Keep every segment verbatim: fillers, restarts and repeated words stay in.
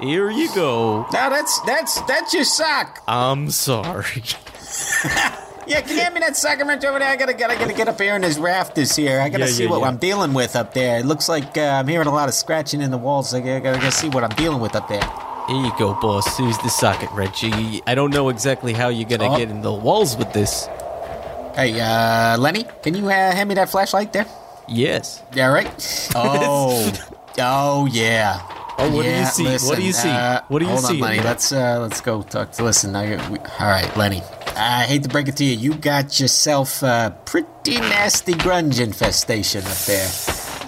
Here you go. Now that's that's that's your sock. I'm sorry. Yeah, can you hand me that sock wrench over there? I gotta gotta gotta get up here in these rafters here. I gotta yeah, see yeah, what yeah. I'm dealing with up there. It looks like uh, I'm hearing a lot of scratching in the walls. I gotta, gotta see what I'm dealing with up there. Here you go, boss. Here's the socket wrench. I don't know exactly how you're gonna oh. get in the walls with this. Hey, uh, Lenny, can you uh, hand me that flashlight there? Yes. Yeah, right. Oh, oh yeah. Oh, what yeah, do you see? Listen, what do you see? Uh, what do you hold see? Hold on, Lenny. Let's uh, let's go talk to. Listen, I, we, all right, Lenny. I hate to break it to you. You got yourself a pretty nasty grunge infestation up there.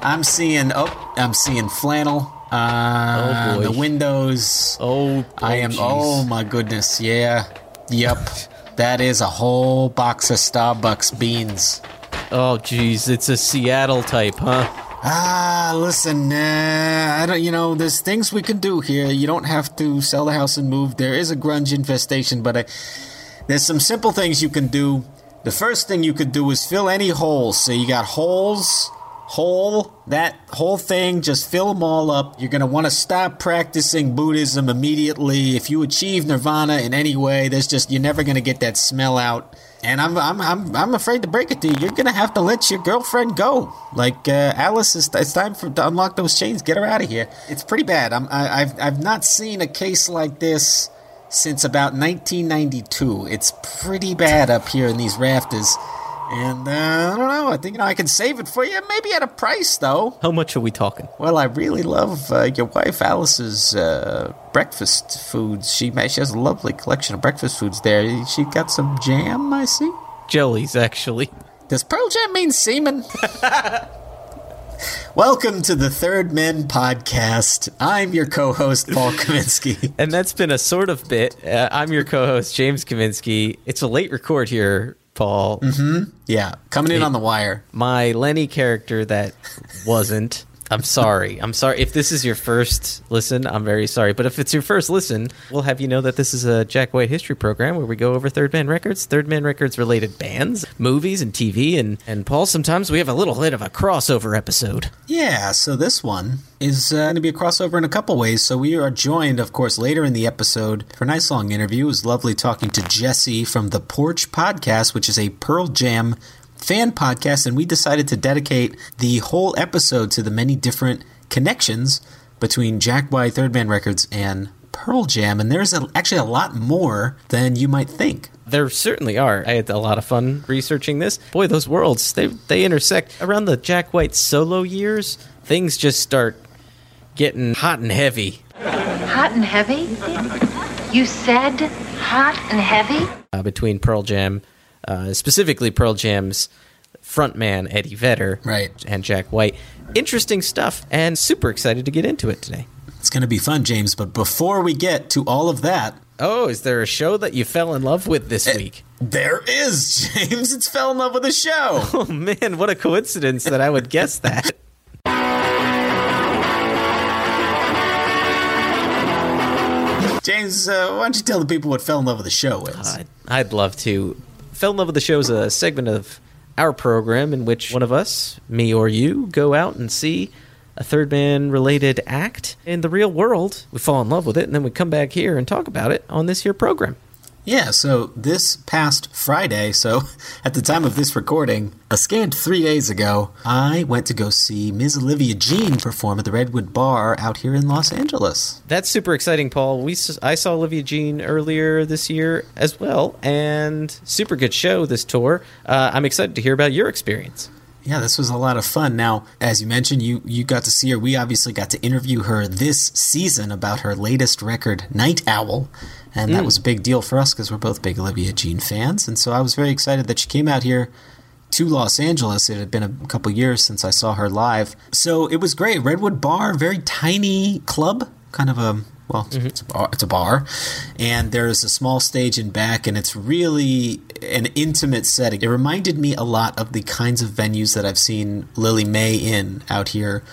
I'm seeing. Oh, I'm seeing flannel. Uh, oh boy. The windows. Oh. oh I am. Geez. Oh my goodness. Yeah. Yep. That is a whole box of Starbucks beans. Oh, geez, it's a Seattle type, huh? Ah, listen, uh, I don't. You know, there's things we can do here. You don't have to sell the house and move. There is a grunge infestation, but I, there's some simple things you can do. The first thing you could do is fill any holes. So you got holes, hole, that whole thing. Just fill them all up. You're gonna want to stop practicing Buddhism immediately. If you achieve nirvana in any way, there's just you're never gonna get that smell out. And I'm I'm I'm I'm afraid to break it to you. You're gonna have to let your girlfriend go. Like uh, Alice, is, it's time for to unlock those chains. Get her out of here. It's pretty bad. I'm I, I've I've not seen a case like this since about nineteen ninety-two. It's pretty bad up here in these rafters. And uh, I don't know. I think you know I can save it for you. Maybe at a price, though. How much are we talking? Well, I really love uh, your wife Alice's uh, breakfast foods. She she has a lovely collection of breakfast foods there. She got some jam, I see. Jellies, actually. Does Pearl Jam mean semen? Welcome to the Third Men Podcast. I'm your co-host, Paul Kaminsky. And that's been a sort of bit. Uh, I'm your co-host, James Kaminsky. It's a late record here, Paul. Mm-hmm. Yeah, coming in it, on the wire. My Lenny character that wasn't. I'm sorry. I'm sorry. If this is your first listen, I'm very sorry. But if it's your first listen, we'll have you know that this is a Jack White history program where we go over Third Man Records, Third Man Records related bands, movies, and T V. And, and Paul, sometimes we have a little bit of a crossover episode. Yeah, so this one is uh, going to be a crossover in a couple ways. So we are joined, of course, later in the episode for a nice long interview. It was lovely talking to Jesse from the Porch Podcast, which is a Pearl Jam fan podcast, and we decided to dedicate the whole episode to the many different connections between Jack White, Third Man Records, and Pearl Jam, and there's a, actually a lot more than you might think. There certainly are. I had a lot of fun researching this. Boy, those worlds, they, they intersect. Around the Jack White solo years, things just start getting hot and heavy. Hot and heavy? You said hot and heavy uh, between Pearl Jam, uh, specifically Pearl Jam's frontman Eddie Vedder, right, and Jack White. Interesting stuff, and super excited to get into it today. It's going to be fun, James. But before we get to all of that, oh, is there a show that you fell in love with this it, week? There is, James. It's Fell in Love with a Show. Oh man, what a coincidence that I would guess that. James, uh, why don't you tell the people what Fell in Love with a Show is? Uh, I'd love to. Fell in Love with a Show is a segment of our program in which one of us, me or you, go out and see a Third Man-related act in the real world. We fall in love with it, and then we come back here and talk about it on this here program. Yeah, so this past Friday, so at the time of this recording, a scant three days ago, I went to go see Miz Olivia Jean perform at the Redwood Bar out here in Los Angeles. That's super exciting, Paul. We I saw Olivia Jean earlier this year as well, and super good show this tour. Uh, I'm excited to hear about your experience. Yeah, this was a lot of fun. Now, as you mentioned, you, you got to see her. We obviously got to interview her this season about her latest record, Night Owl, and that mm. was a big deal for us because we're both big Olivia Jean fans, and so I was very excited that she came out here to Los Angeles. It had been a couple years since I saw her live, so it was great. Redwood Bar, very tiny club, kind of a... Well, mm-hmm. it's, a bar, it's a bar, and there's a small stage in back, and it's really an intimate setting. It reminded me a lot of the kinds of venues that I've seen Lily May in out here.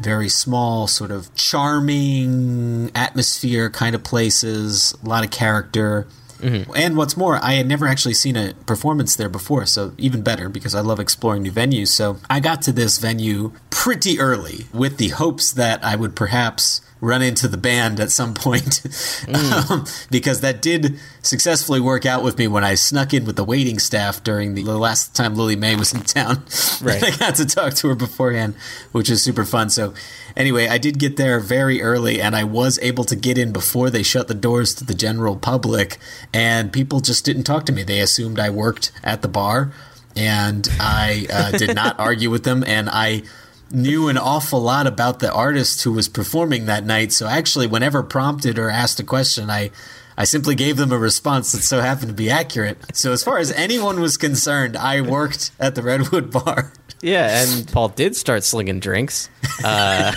Very small, sort of charming atmosphere kind of places, a lot of character. Mm-hmm. And what's more, I had never actually seen a performance there before, so even better because I love exploring new venues. So I got to this venue pretty early with the hopes that I would perhaps run into the band at some point mm. um, because that did successfully work out with me when I snuck in with the waiting staff during the, the last time Lily May was in town. Right. I got to talk to her beforehand, which was super fun. So anyway, I did get there very early, and I was able to get in before they shut the doors to the general public, and people just didn't talk to me. They assumed I worked at the bar, and I uh, did not argue with them, and I knew an awful lot about the artist who was performing that night. So actually, whenever prompted or asked a question, I, I simply gave them a response that so happened to be accurate. So as far as anyone was concerned, I worked at the Redwood Bar. Yeah, and Paul did start slinging drinks. Uh,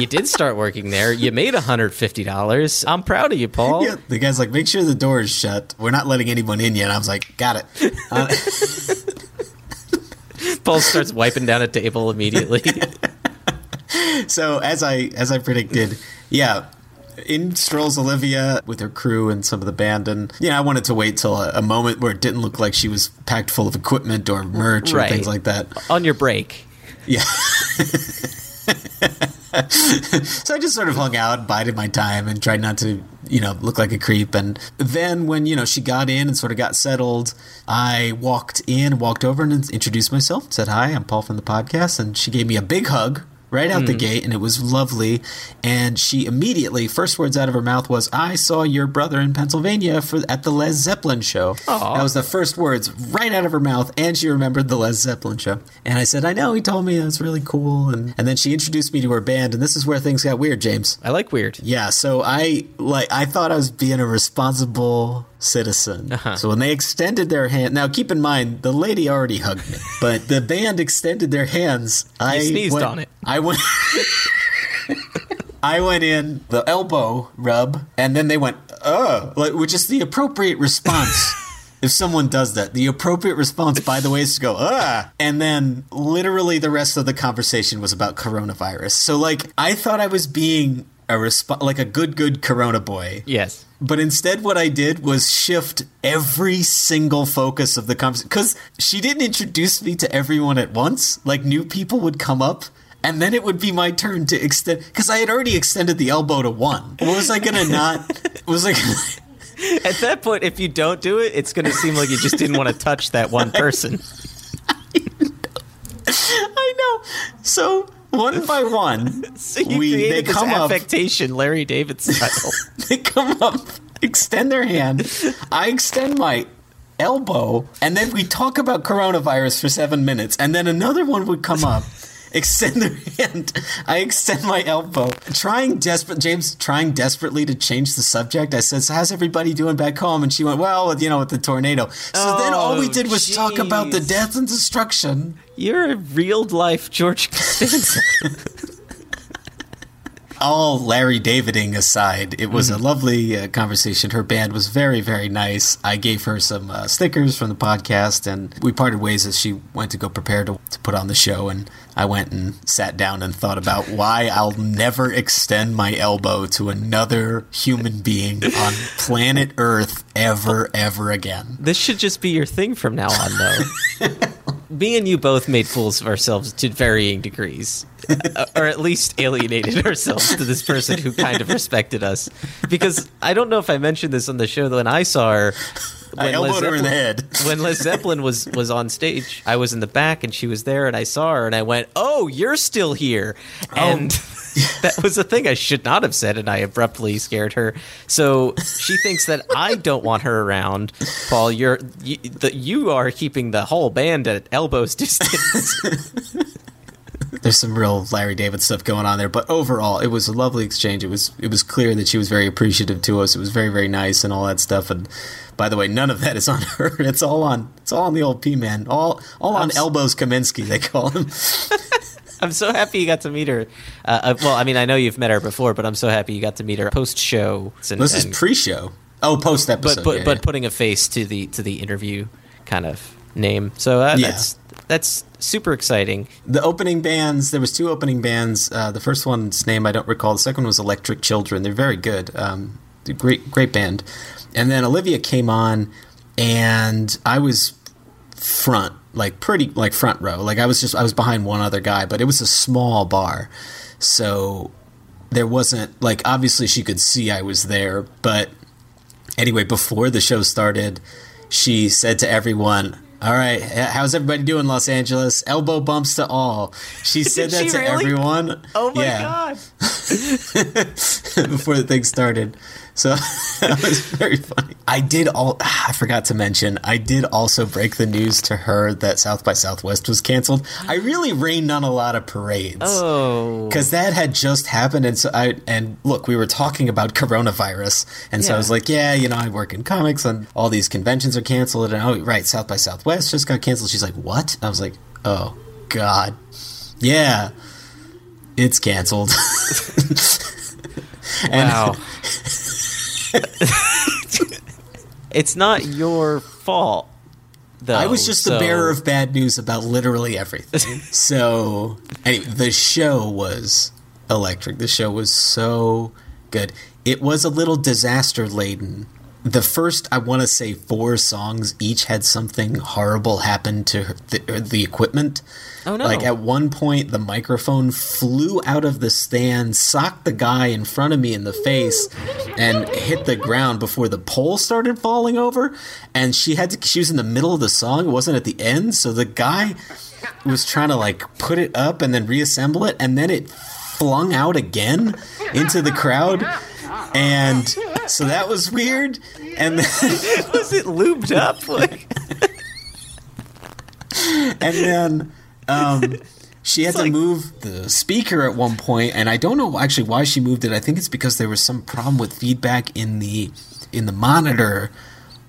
you did start working there. You made one hundred fifty dollars. I'm proud of you, Paul. Yeah, the guy's like, make sure the door is shut. We're not letting anyone in yet. I was like, got it. Uh, Paul starts wiping down a table immediately. So as I as I predicted, yeah, in strolls Olivia with her crew and some of the band. And yeah, I wanted to wait till a, a moment where it didn't look like she was packed full of equipment or merch right. or things like that. On your break. Yeah. So I just sort of hung out, bided my time, and tried not to, you know, look like a creep. And then when, you know, she got in and sort of got settled, I walked in, walked over and introduced myself, said, hi, I'm Paul from the podcast. And she gave me a big hug right out mm. the gate, and it was lovely. And she immediately, first words out of her mouth was, I saw your brother in Pennsylvania for at the Les Zeppelin show. Aww. That was the first words right out of her mouth, and she remembered the Les Zeppelin show. And I said, I know, he told me, that's really cool. And, and then she introduced me to her band, and this is where things got weird, James. I like weird. Yeah, so I like I thought I was being a responsible citizen. Uh-huh. So when they extended their hand, now keep in mind, the lady already hugged me, but the band extended their hands. You I sneezed went, on it. I went, I went in the elbow rub, and then they went, oh, like, which is the appropriate response. If someone does that, the appropriate response, by the way, is to go, ah. And then literally the rest of the conversation was about coronavirus. So like, I thought I was being a resp- like a good, good Corona boy. Yes. But instead what I did was shift every single focus of the conversation, because she didn't introduce me to everyone at once. Like new people would come up, and then it would be my turn to extend, because I had already extended the elbow to one. What was I going to not? Was I gonna... At that point, if you don't do it, it's going to seem like you just didn't want to touch that one person. I know. I know. So... One by one, so you we created they come this affectation, up, Larry David style. They come up, extend their hand. I extend my elbow, and then we talk about coronavirus for seven minutes, and then another one would come up, extend their hand. I extend my elbow. Trying desperate, James, trying desperately to change the subject. I said, so how's everybody doing back home? And she went, well, you know, with the tornado. So oh, then all we did was geez. talk about the death and destruction. You're a real life George Costanza. All Larry Daviding aside, it was mm-hmm. a lovely uh, conversation. Her band was very, very nice. I gave her some uh, stickers from the podcast, and we parted ways as she went to go prepare to, to put on the show. And I went and sat down and thought about why I'll never extend my elbow to another human being on planet Earth ever, ever again. This should just be your thing from now on, though. Me and you both made fools of ourselves to varying degrees, or at least alienated ourselves to this person who kind of respected us. Because I don't know if I mentioned this on the show, though, when I saw her... When I elbowed Liz her Zeppelin, in the head. When Liz Zeppelin was, was on stage, I was in the back, and she was there, and I saw her, and I went, oh, you're still here. And oh. that was a thing I should not have said, and I abruptly scared her. So she thinks that I don't want her around. Paul, you're, you, the, you are keeping the whole band at elbows distance. There's some real Larry David stuff going on there, but overall, it was a lovely exchange. It was it was clear that she was very appreciative to us. It was very, very nice and all that stuff. And by the way, none of that is on her. It's all on it's all on the old P man. All all on so- Elbows Kaminsky, they call him. I'm so happy you got to meet her. Uh, well, I mean, I know you've met her before, but I'm so happy you got to meet her post show. And, this is and, pre-show. Oh, post episode. But but, yeah, but yeah. putting a face to the to the interview kind of name. So uh, yeah. that's. That's super exciting. The opening bands, there was two opening bands. Uh, the first one's name I don't recall. The second one was Electric Children. They're very good. Um, they're great, great band. And then Olivia came on, and I was front, like pretty, like front row. Like I was just, I was behind one other guy, but it was a small bar, so there wasn't like obviously she could see I was there. But anyway, before the show started, she said to everyone, all right, how's everybody doing, Los Angeles? Elbow bumps to all. She said that she to really? everyone. Oh, my yeah. God. Before the thing started. So that was very funny. I did all – I forgot to mention, I did also break the news to her that South by Southwest was canceled. I really rained on a lot of parades. Oh. Because that had just happened. And so I and look, we were talking about coronavirus. And so yeah. I was like, yeah, you know, I work in comics and all these conventions are canceled. And oh, right, South by Southwest. West just got canceled. She's like, what? I was like, oh God, yeah, it's canceled. Wow. It's not your fault, though. I was just so. the bearer of bad news about literally everything. So anyway, the show was electric. The show was so good. It was a little disaster laden. The first, I want to say, four songs each had something horrible happen to the, the equipment. Oh, no. Like, at one point, the microphone flew out of the stand, socked the guy in front of me in the face, and hit the ground before the pole started falling over. And she had to, she was in the middle of the song. It wasn't at the end. So the guy was trying to, like, put it up and then reassemble it. And then it flung out again into the crowd. And so that was weird. And then was it lubed up? Like, and then um, she had it's to like... move the speaker at one point, and I don't know actually why she moved it. I think it's because there was some problem with feedback in the in the monitor.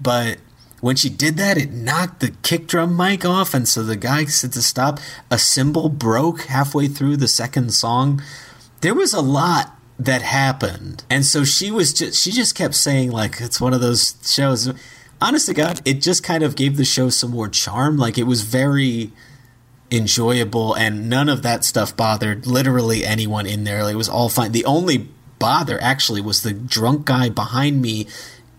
But when she did that, it knocked the kick drum mic off, and so the guy said to stop. A cymbal broke halfway through the second song. There was a lot that happened. And so she was just, she just kept saying, like, it's one of those shows. Honest to God, it just kind of gave the show some more charm. Like, it was very enjoyable, and none of that stuff bothered literally anyone in there. Like, it was all fine. The only bother, actually, was the drunk guy behind me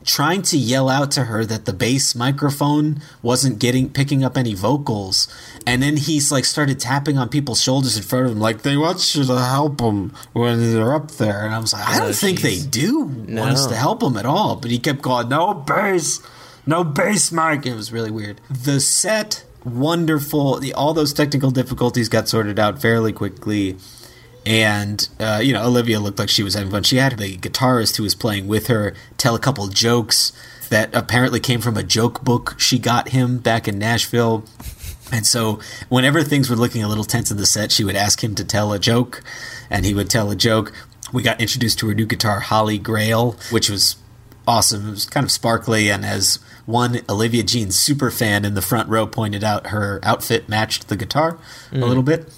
trying to yell out to her that the bass microphone wasn't getting picking up any vocals, and then he's like started tapping on people's shoulders in front of him, like they want you to help them when they're up there. And I was like, I don't oh, think geez. they do no. want us to help them at all. But he kept calling, no bass, no bass mic. It was really weird. The set, wonderful. The, all those technical difficulties got sorted out fairly quickly. And, uh, you know, Olivia looked like she was having fun. She had the guitarist who was playing with her tell a couple jokes that apparently came from a joke book she got him back in Nashville. And so whenever things were looking a little tense in the set, she would ask him to tell a joke, and he would tell a joke. We got introduced to her new guitar, Holy Grail, which was awesome. It was kind of sparkly, and as one Olivia Jean super fan in the front row pointed out, her outfit matched the guitar mm. a little bit.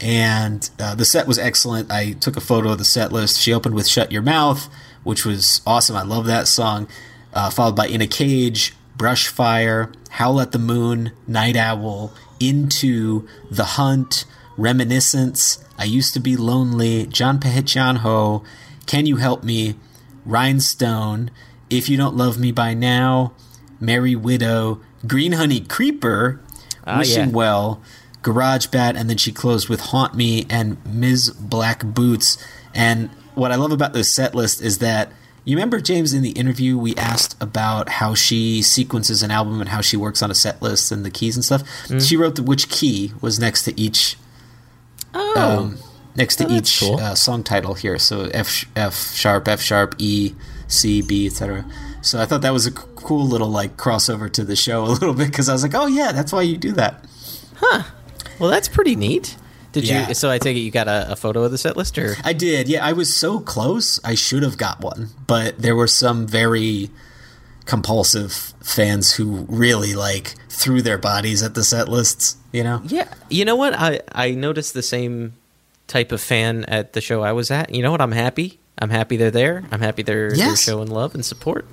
And uh, the set was excellent. I took a photo of the set list. She opened with Shut Your Mouth, which was awesome. I love that song. Uh, followed by In a Cage, Brush Fire, Howl at the Moon, Night Owl, Into, The Hunt, Reminiscence, I Used to Be Lonely, John Pehechanho, Can You Help Me, Rhinestone, If You Don't Love Me By Now, Merry Widow, Green Honey Creeper, uh, Wishing yeah. Well, Garage Bat, and then she closed with Haunt Me and Miz Black Boots. And what I love about this set list is that, you remember, James, in the interview we asked about how she sequences an album and how she works on a set list and the keys and stuff? Mm. She wrote the, which key was next to each oh. um, next to oh, each cool. uh, song title here. So F, F sharp, F sharp, E, C, B, et cetera. So I thought that was a cool little like crossover to the show a little bit, because I was like, oh, yeah, that's why you do that. Huh. Well, that's pretty neat. Did yeah. you? So I take it you got a, a photo of the set list, or I did. Yeah, I was so close. I should have got one, but there were some very compulsive fans who really like threw their bodies at the set lists. You know? Yeah. You know what? I I noticed the same type of fan at the show I was at. You know what? I'm happy. I'm happy they're there. I'm happy they're, yes. they're showing love and support.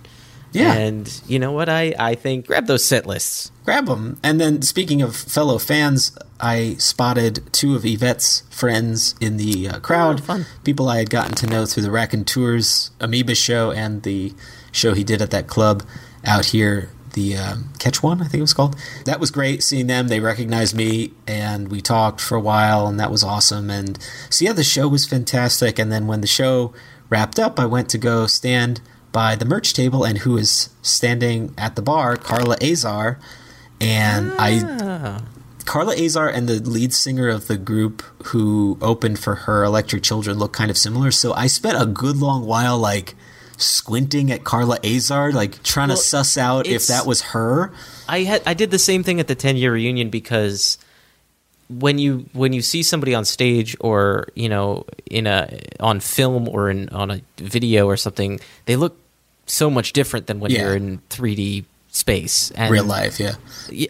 Yeah. And you know what? I, I think grab those set lists. Grab them. And then speaking of fellow fans, I spotted two of Yvette's friends in the uh, crowd. Oh, fun. People I had gotten to know through the Raconteurs Amoeba show and the show he did at that club out here, the um, Catch One, I think it was called. That was great seeing them. They recognized me, and we talked for a while, and that was awesome. And so, yeah, the show was fantastic. And then when the show wrapped up, I went to go stand by the merch table, and who is standing at the bar? Carla Azar. And ah. I Carla Azar and the lead singer of the group who opened for her, Electric Children, look kind of similar. So I spent a good long while like squinting at Carla Azar, like trying well, to suss out if that was her. I had I did the same thing at the ten year reunion, because when you when you see somebody on stage, or you know, in a on film or in on a video or something, they look so much different than when yeah. you're in three D space and real life. Yeah,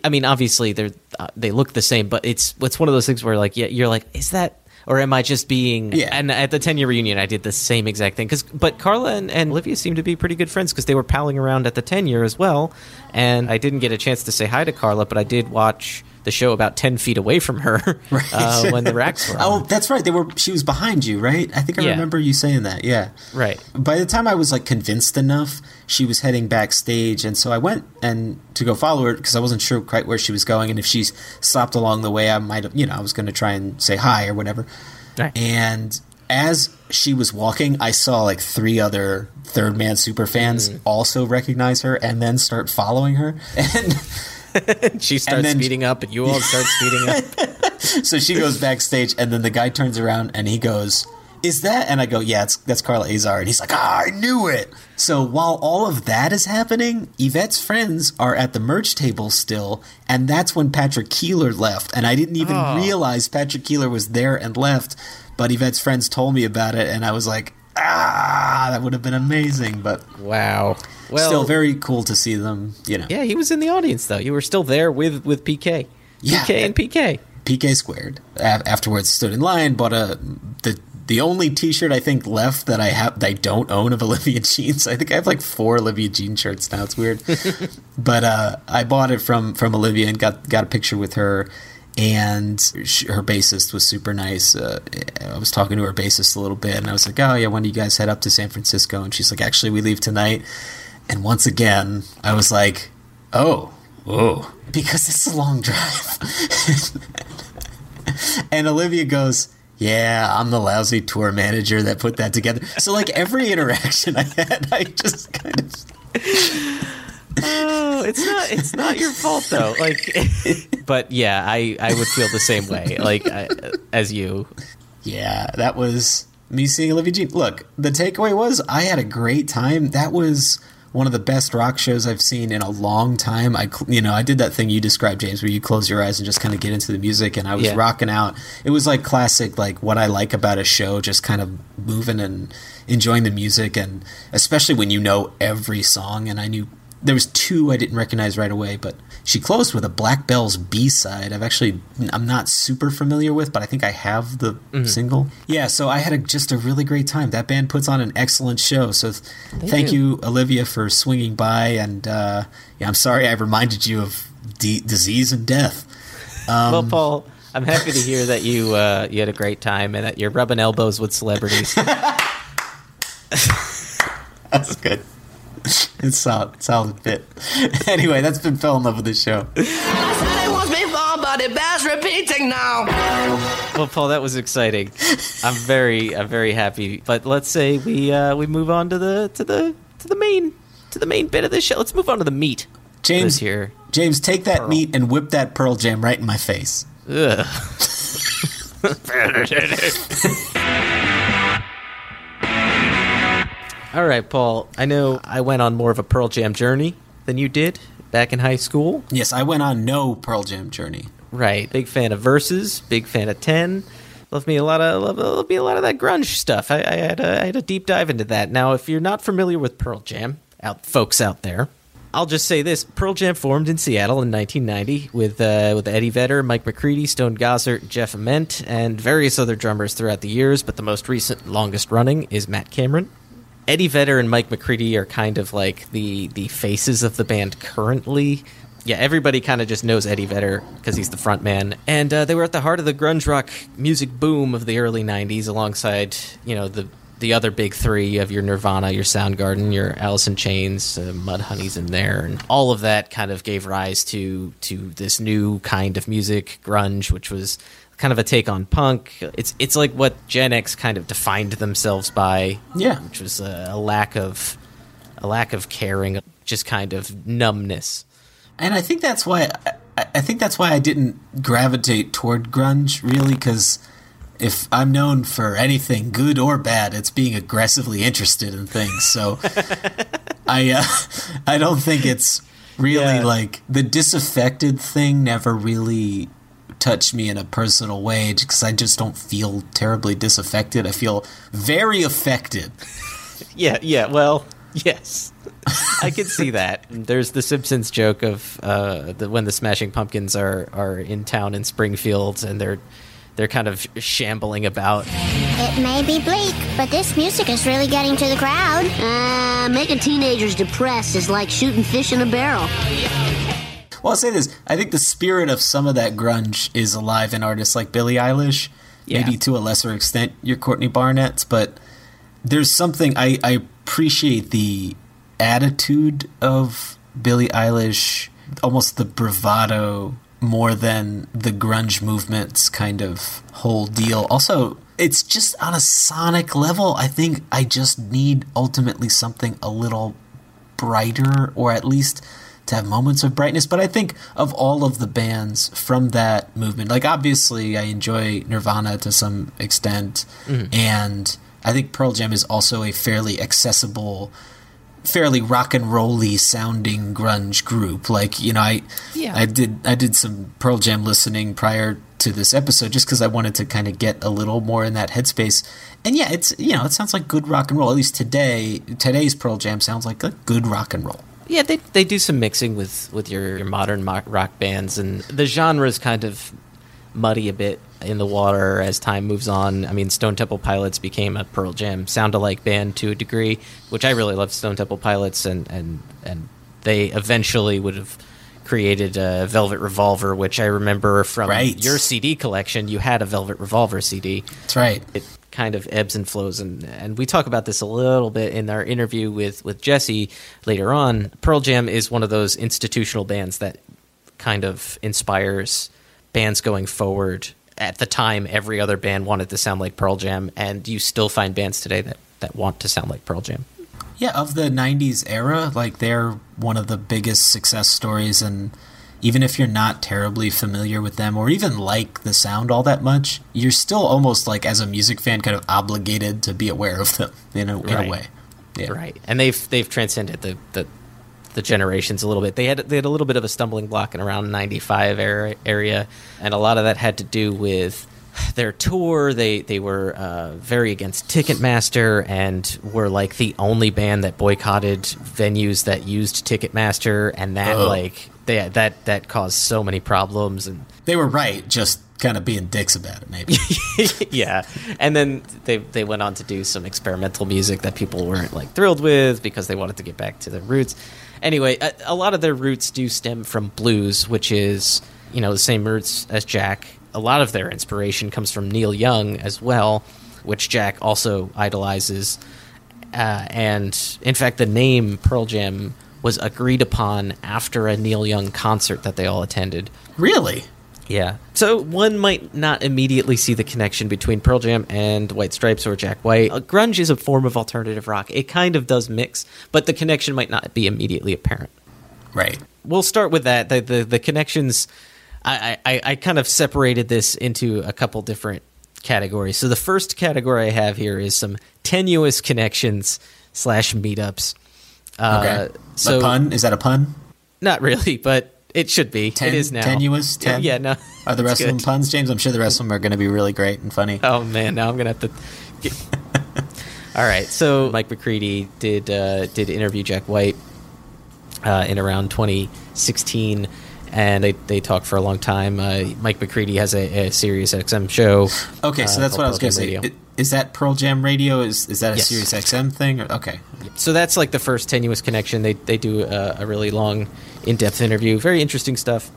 I mean, obviously they uh, they look the same, but it's it's one of those things where like yeah, you're like, is that, or am I just being? Yeah. And at the ten year reunion, I did the same exact thing. Cause, but Carla and, and Olivia seemed to be pretty good friends, because they were palling around at the ten year as well. And I didn't get a chance to say hi to Carla, but I did watch the show about ten feet away from her right. uh, when the racks were on. Oh, that's right. They were. She was behind you, right? I think I yeah. remember you saying that. Yeah. Right. By the time I was like convinced enough, she was heading backstage. And so I went and to go follow her, because I wasn't sure quite where she was going. And if she stopped along the way, I might have, you know, I was going to try and say hi or whatever. Right. And as she was walking, I saw like three other Third Man super fans mm. also recognize her and then start following her. And she starts then, speeding up, and you all start speeding up. So she goes backstage, and then the guy turns around, and he goes, is that? And I go, yeah, it's, that's Carla Azar. And he's like, ah, I knew it. So while all of that is happening, Yvette's friends are at the merch table still, and that's when Patrick Keeler left. And I didn't even oh. realize Patrick Keeler was there and left, but Yvette's friends told me about it, and I was like, ah, that would have been amazing. But wow. Well, still very cool to see them, you know. Yeah, he was in the audience, though. You were still there with, with P K. Yeah, P K and P K. P K squared. Afterwards, stood in line, bought a the the only T-shirt I think left that I have that I don't own of Olivia Jean's. I think I have like four Olivia Jean shirts now. It's weird, but uh, I bought it from from Olivia and got got a picture with her. And she, her bassist was super nice. Uh, I was talking to her bassist a little bit, and I was like, oh, yeah, when do you guys head up to San Francisco? And she's like, actually, we leave tonight. And once again, I was like, oh, oh, because it's a long drive. And Olivia goes, yeah, I'm the lousy tour manager that put that together. So, like, every interaction I had, I just kind of... oh, it's not it's not your fault, though. Like, but yeah, I, I would feel the same way, like, I, as you. Yeah, that was me seeing Olivia Jean. Look, the takeaway was I had a great time. That was one of the best rock shows I've seen in a long time. I, you know, I did that thing you described, James, where you close your eyes and just kind of get into the music, and I was yeah. rocking out. It was like classic, like what I like about a show, just kind of moving and enjoying the music, and especially when you know every song. And I knew there was two I didn't recognize right away, but she closed with a Black Bells B-side. I've actually, I'm not super familiar with, but I think I have the mm-hmm. single. Yeah, so I had a, just a really great time. That band puts on an excellent show. So th- thank, thank you. you, Olivia, for swinging by. And uh, yeah, I'm sorry I reminded you of d- disease and death. Um, well, Paul, I'm happy to hear that you uh, you had a great time and that you're rubbing elbows with celebrities. That's good. It's solid, solid fit. Anyway, that's been Fell in Love with the Show. Well, Paul, that was exciting. I'm very, I'm very happy. But let's say we uh, we move on to the to the to the main to the main bit of this show. Let's move on to the meat. James here. James, take that Pearl. meat and whip that Pearl Jam right in my face. Ugh. All right, Paul, I know I went on more of a Pearl Jam journey than you did back in high school. Yes, I went on no Pearl Jam journey. Right. Big fan of Versus, big fan of Ten. Love me a lot of love, love me a lot of that grunge stuff. I, I, had a, I had a deep dive into that. Now, if you're not familiar with Pearl Jam, out folks out there, I'll just say this. Pearl Jam formed in Seattle in nineteen ninety with uh, with Eddie Vedder, Mike McCready, Stone Gossard, Jeff Ament, and various other drummers throughout the years, but the most recent, longest running, is Matt Cameron. Eddie Vedder and Mike McCready are kind of like the the faces of the band currently. Yeah, everybody kind of just knows Eddie Vedder because he's the front man. And uh, they were at the heart of the grunge rock music boom of the early nineties alongside, you know, the the other big three of your Nirvana, your Soundgarden, your Alice in Chains, uh, Mudhoney's in there. And all of that kind of gave rise to to this new kind of music, grunge, which was kind of a take on punk. It's it's like what Gen X kind of defined themselves by, yeah, which was a, a lack of a lack of caring, just kind of numbness. And I think that's why I, I think that's why I didn't gravitate toward grunge really, because if I'm known for anything, good or bad, it's being aggressively interested in things. So I uh, I don't think it's really yeah. like the disaffected thing never really touch me in a personal way because I just don't feel terribly disaffected. I feel very affected. Yeah, yeah, well, yes. I can see that. There's the Simpsons joke of uh, the, when the Smashing Pumpkins are, are in town in Springfield and they're they're kind of shambling about. It may be bleak, but this music is really getting to the crowd. Uh, making teenagers depressed is like shooting fish in a barrel. Well, I'll say this. I think the spirit of some of that grunge is alive in artists like Billie Eilish, yeah. maybe to a lesser extent your Courtney Barnett's, but there's something I, I appreciate the attitude of Billie Eilish, almost the bravado more than the grunge movement's kind of whole deal. Also, it's just on a sonic level, I think I just need ultimately something a little brighter, or at least to have moments of brightness. But I think of all of the bands from that movement, like obviously I enjoy Nirvana to some extent, mm-hmm. and I think Pearl Jam is also a fairly accessible, fairly rock and roll-y sounding grunge group. Like, you know, I yeah. I did I did some Pearl Jam listening prior to this episode just because I wanted to kind of get a little more in that headspace. And yeah, it's, you know, it sounds like good rock and roll. At least today, today's Pearl Jam sounds like a good rock and roll. Yeah, they they do some mixing with, with your, your modern rock bands, and the genre's kind of muddy a bit in the water as time moves on. I mean, Stone Temple Pilots became a Pearl Jam sound-alike band to a degree, which I really love Stone Temple Pilots, and, and, and they eventually would have created a Velvet Revolver, which I remember from right. your C D collection, you had a Velvet Revolver C D. That's right. It kind of ebbs and flows, and, and we talk about this a little bit in our interview with, with Jesse later on. Pearl Jam is one of those institutional bands that kind of inspires bands going forward. At the time, every other band wanted to sound like Pearl Jam, and you still find bands today that, that want to sound like Pearl Jam. Yeah, of the nineties era, like they're one of the biggest success stories, and even if you're not terribly familiar with them or even like the sound all that much, you're still almost like as a music fan kind of obligated to be aware of them in a, right. in a way. Yeah. Right. And they've they've transcended the, the the generations a little bit. They had they had a little bit of a stumbling block in around ninety-five era, area, and a lot of that had to do with their tour. They they were uh, very against Ticketmaster and were like the only band that boycotted venues that used Ticketmaster, and that oh. like they, that that caused so many problems. And they were right, just kind of being dicks about it, maybe. Yeah, and then they they went on to do some experimental music that people weren't like thrilled with because they wanted to get back to their roots. Anyway, a, a lot of their roots do stem from blues, which is, you know, the same roots as Jack. A lot of their inspiration comes from Neil Young as well, which Jack also idolizes. Uh, and in fact, the name Pearl Jam was agreed upon after a Neil Young concert that they all attended. Really? Yeah. So one might not immediately see the connection between Pearl Jam and White Stripes or Jack White. Grunge is a form of alternative rock. It kind of does mix, but the connection might not be immediately apparent. Right. We'll start with that. The, the, the connections... I, I, I kind of separated this into a couple different categories. So the first category I have here is some tenuous connections slash meetups. Uh, okay. So, a pun? Is that a pun? Not really, but it should be. Ten, it is now. Tenuous? Ten? Yeah, yeah, no. Are the rest of them puns, James? I'm sure the rest of them are going to be really great and funny. Oh, man. Now I'm going to have to... Get... All right. So Mike McCready did, uh, did interview Jack White uh, in around twenty sixteen. And they, they talked for a long time. Uh, Mike McCready has a, a Sirius X M show. Okay, so that's uh, what I was going to say. It, is that Pearl Jam Radio? Is is that a yes. Sirius X M thing? Or, okay. So that's like the first tenuous connection. They they do a, a really long, in-depth interview. Very interesting stuff.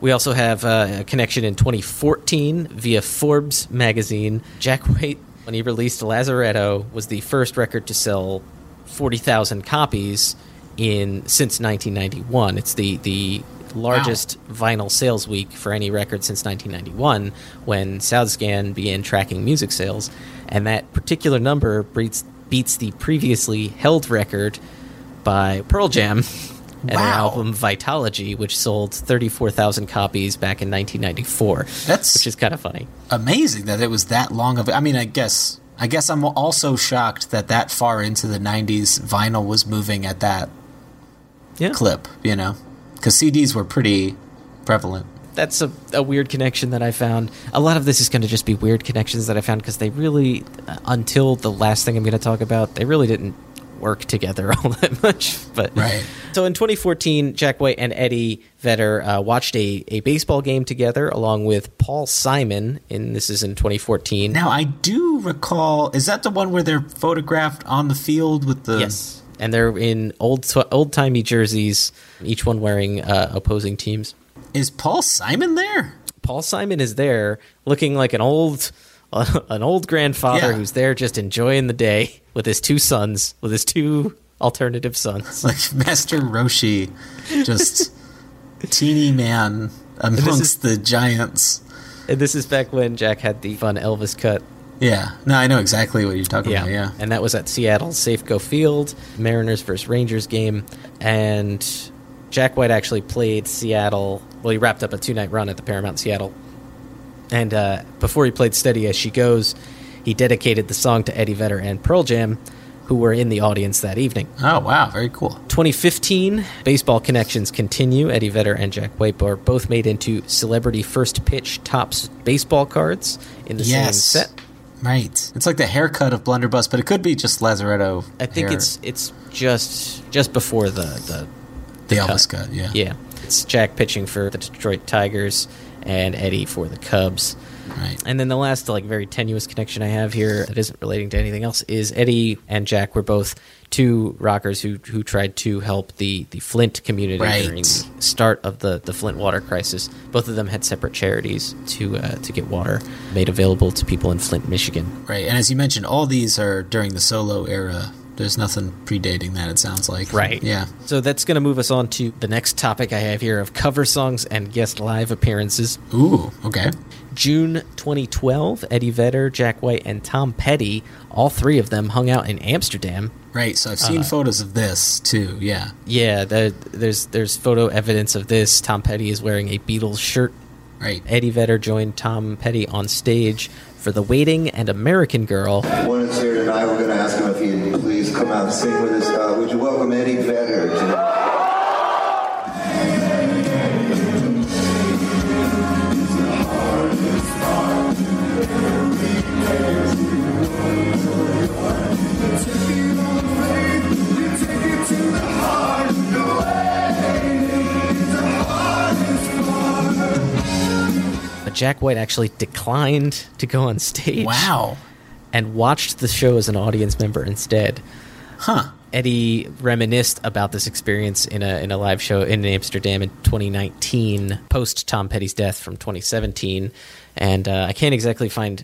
We also have uh, a connection in twenty fourteen via Forbes magazine. Jack White, when he released Lazaretto, was the first record to sell forty thousand copies in since nineteen ninety-one. It's the... the largest wow. vinyl sales week for any record since nineteen ninety-one, when SoundScan began tracking music sales, and that particular number beats, beats the previously held record by Pearl Jam and wow. their album Vitalogy, which sold thirty-four thousand copies back in nineteen ninety-four. That's which is kind of funny. Amazing that it was that long of. I mean, I guess I guess I'm also shocked that that far into the nineties vinyl was moving at that yeah. clip, you know. Because C Ds were pretty prevalent. That's a, a weird connection that I found. A lot of this is going to just be weird connections that I found because they really, until the last thing I'm going to talk about, they really didn't work together all that much. But right. So in twenty fourteen, Jack White and Eddie Vedder uh, watched a, a baseball game together along with Paul Simon, and this is in twenty fourteen. Now, I do recall, is that the one where they're photographed on the field with the... Yes. And they're in old old-timey jerseys, each one wearing uh, opposing teams. Is Paul Simon there? Paul Simon is there, looking like an old uh, an old grandfather yeah. who's there just enjoying the day with his two sons, with his two alternative sons. Like Master Roshi, just teeny man amongst is, the giants. And this is back when Jack had the fun Elvis cut. Yeah. No, I know exactly what you're talking yeah. about, yeah. And that was at Seattle's Safeco Field, Mariners versus Rangers game, and Jack White actually played Seattle. Well, he wrapped up a two-night run at the Paramount Seattle. And uh, before he played Steady As She Goes, he dedicated the song to Eddie Vedder and Pearl Jam, who were in the audience that evening. Oh, wow. Very cool. twenty fifteen, baseball connections continue. Eddie Vedder and Jack White are both made into Celebrity First Pitch Topps baseball cards in the yes. same set. Right. It's like the haircut of Blunderbuss, but it could be just Lazaretto. I think hair. it's it's just just before the the, the, the Elvis cut. cut, yeah. Yeah. It's Jack pitching for the Detroit Tigers and Eddie for the Cubs. Right. And then the last like very tenuous connection I have here that isn't relating to anything else is Eddie and Jack were both two rockers who who tried to help the, the Flint community right. during the start of the, the Flint water crisis. Both of them had separate charities to uh, to get water made available to people in Flint, Michigan. Right, and as you mentioned, all these are during the solo era. There's nothing predating that, it sounds like. Right. Yeah. So that's going to move us on to the next topic I have here of cover songs and guest live appearances. Ooh, okay. June twenty twelve, Eddie Vedder, Jack White, and Tom Petty, all three of them hung out in Amsterdam. Right, so I've seen uh, photos of this, too, yeah. Yeah, the, there's there's photo evidence of this. Tom Petty is wearing a Beatles shirt. Right. Eddie Vedder joined Tom Petty on stage for The Waiting and American Girl. When it's here tonight, we're going to ask him if he please come out and sing with us. Uh, would you welcome Eddie Vedder to... Jack White actually declined to go on stage. Wow. And watched the show as an audience member instead. Huh. Eddie reminisced about this experience in a in a live show in Amsterdam in twenty nineteen, post Tom Petty's death from twenty seventeen. And uh, I can't exactly find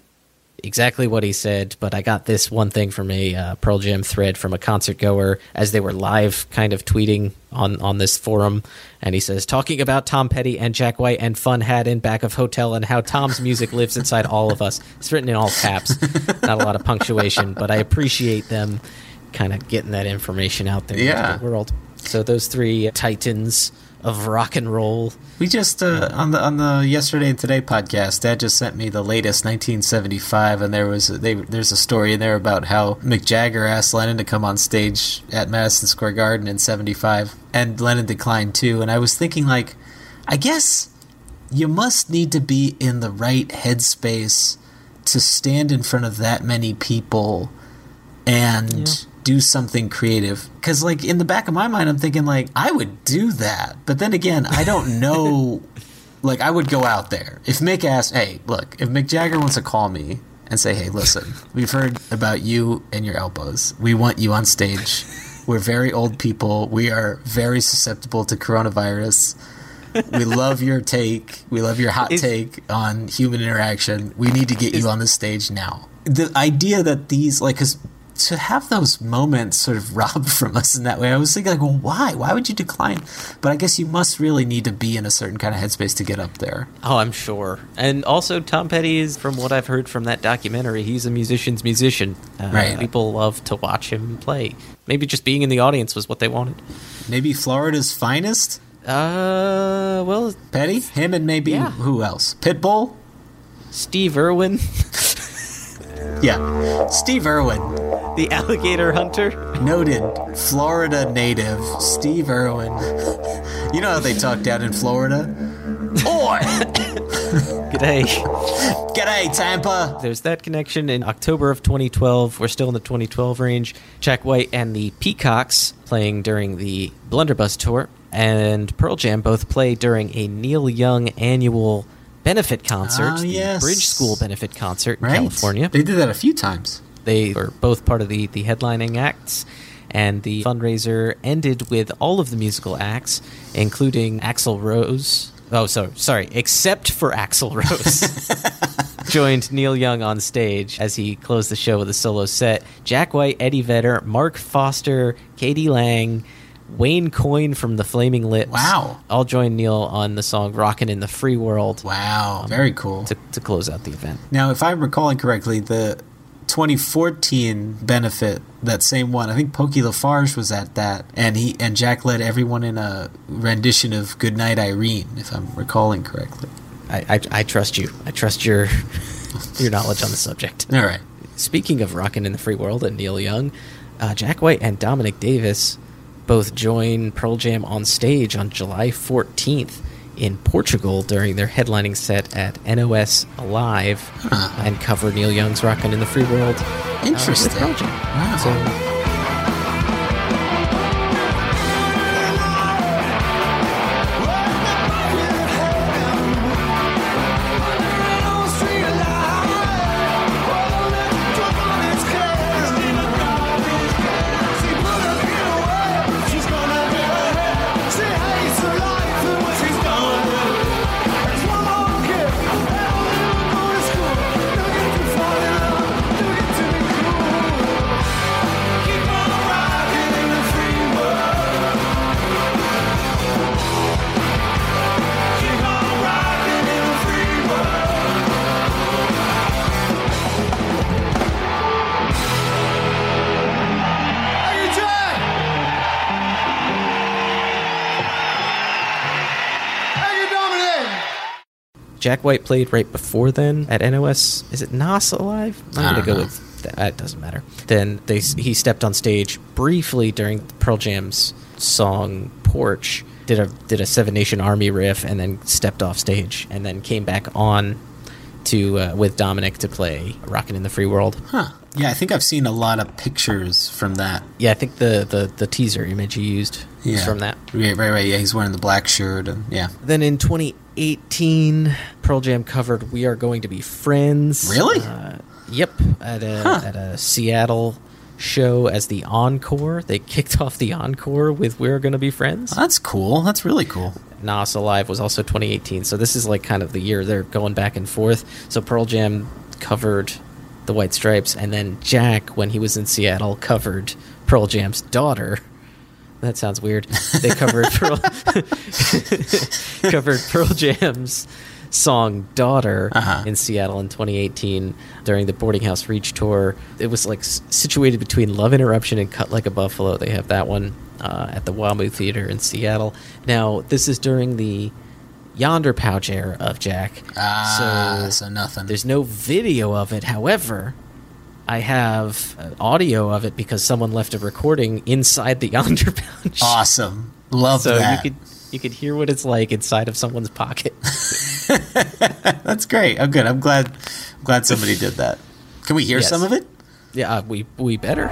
exactly what he said, but I got this one thing from a uh, Pearl Jam thread from a concert goer as they were live kind of tweeting on, on this forum. And he says, talking about Tom Petty and Jack White and fun had in back of hotel and how Tom's music lives inside all of us. It's written in all caps, not a lot of punctuation, but I appreciate them kind of getting that information out there yeah. into the world. So those three titans of rock and roll. We just uh, on the on the Yesterday and Today podcast, Dad just sent me the latest nineteen seventy-five, and there was a, they, there's a story in there about how Mick Jagger asked Lennon to come on stage at Madison Square Garden in seventy-five, and Lennon declined too. And I was thinking, like, I guess you must need to be in the right headspace to stand in front of that many people and yeah. do something creative, because like in the back of my mind I'm thinking like I would do that, but then again I don't know. Like I would go out there if Mick asked, hey look, if Mick Jagger wants to call me and say, hey listen, we've heard about you and your elbows, we want you on stage, we're very old people, we are very susceptible to coronavirus, we love your take, we love your hot is, take on human interaction, we need to get is, you on the stage now. The idea that these like because to have those moments sort of robbed from us in that way, I was thinking like, well, why? Why would you decline? But I guess you must really need to be in a certain kind of headspace to get up there. Oh, I'm sure. And also Tom Petty is, from what I've heard from that documentary, he's a musician's musician. Uh, right. People love to watch him play. Maybe just being in the audience was what they wanted. Maybe Florida's finest? Uh, well... Petty? Him and maybe yeah. who else? Pitbull? Steve Irwin? Yeah. Steve Irwin. The alligator hunter. Noted Florida native Steve Irwin. You know how they talk down in Florida? Oi! G'day. G'day, Tampa. There's that connection. In October of twenty twelve, we're still in the twenty twelve range, Jack White and the Peacocks playing during the Blunderbuss tour, and Pearl Jam both play during a Neil Young annual benefit concert, oh, yes. the Bridge School benefit concert right. in California. They did that a few times. They were both part of the, the headlining acts, and the fundraiser ended with all of the musical acts, including Axl Rose. Oh, sorry, sorry, except for Axl Rose. Joined Neil Young on stage as he closed the show with a solo set. Jack White, Eddie Vedder, Mark Foster, Katie Lang, Wayne Coyne from the Flaming Lips. Wow. All joined Neil on the song Rockin' in the Free World. Wow, um, very cool. To, to close out the event. Now, if I'm recalling correctly, the twenty fourteen benefit, that same one, I think Pokey Lafarge was at that, and he and Jack led everyone in a rendition of Goodnight Irene, if I'm recalling correctly. I, I, I trust you. I trust your your knowledge on the subject. All right. Speaking of Rockin' in the Free World and Neil Young, uh, Jack White and Dominic Davis both join Pearl Jam on stage on July fourteenth in Portugal during their headlining set at N O S Alive huh. and cover Neil Young's Rockin' in the Free World. Interesting. Uh, wow. So, Jack White played right before then at N O S. Is it N O S Alive? I'm going to go with that doesn't matter. Then they he stepped on stage briefly during Pearl Jam's song Porch, did a did a Seven Nation Army riff, and then stepped off stage, and then came back on to uh, with Dominic to play Rockin' in the Free World. Huh. Yeah, I think I've seen a lot of pictures from that. Yeah, I think the, the, the teaser image you used yeah. was from that. Right, right, right. Yeah, he's wearing the black shirt. And, yeah. Then in twenty eighteen, Pearl Jam covered We Are Going to Be Friends. Really? Uh, yep. At a, huh. at a Seattle show as the encore. They kicked off the encore with We Are Going to Be Friends. Oh, that's cool. That's really cool. N O S Alive was also twenty eighteen, so this is like kind of the year they're going back and forth. So Pearl Jam covered The White Stripes, and then Jack, when he was in Seattle, covered Pearl Jam's Daughter. That sounds weird. They covered Pearl, covered Pearl Jam's song Daughter uh-huh. in Seattle in twenty eighteen during the Boarding House Reach tour. It was like situated between Love Interruption and Cut Like a Buffalo. They have that one uh, at the WaMu Theater in Seattle. Now, this is during the Yonder Pouch era of Jack. Ah, so, so nothing. There's no video of it. However, I have audio of it because someone left a recording inside the Yonder Pouch. Awesome. Love so that. So you could you could hear what it's like inside of someone's pocket. That's great. I'm good. I'm glad I'm glad somebody did that. Can we hear yes. some of it? Yeah, uh, we we better.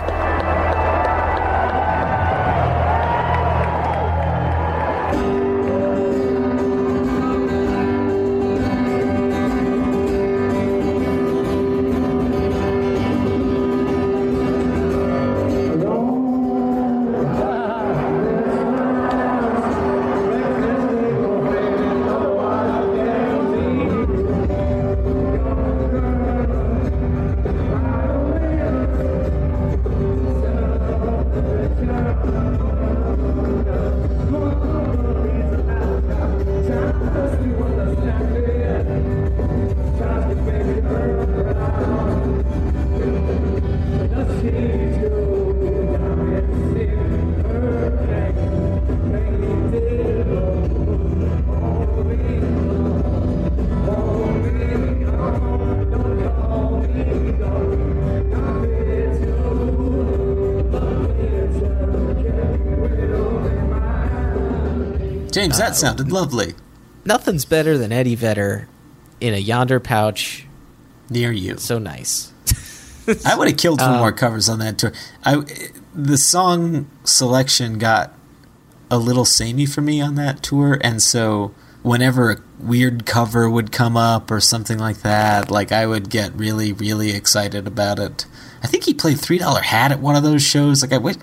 James, that uh, sounded lovely. Nothing's better than Eddie Vedder in a Yonder Pouch near you. So nice. I would have killed um, for more covers on that tour. I, the song selection got a little samey for me on that tour, and so whenever a weird cover would come up or something like that, like I would get really, really excited about it. I think he played three dollar Hat at one of those shows. Like I wish...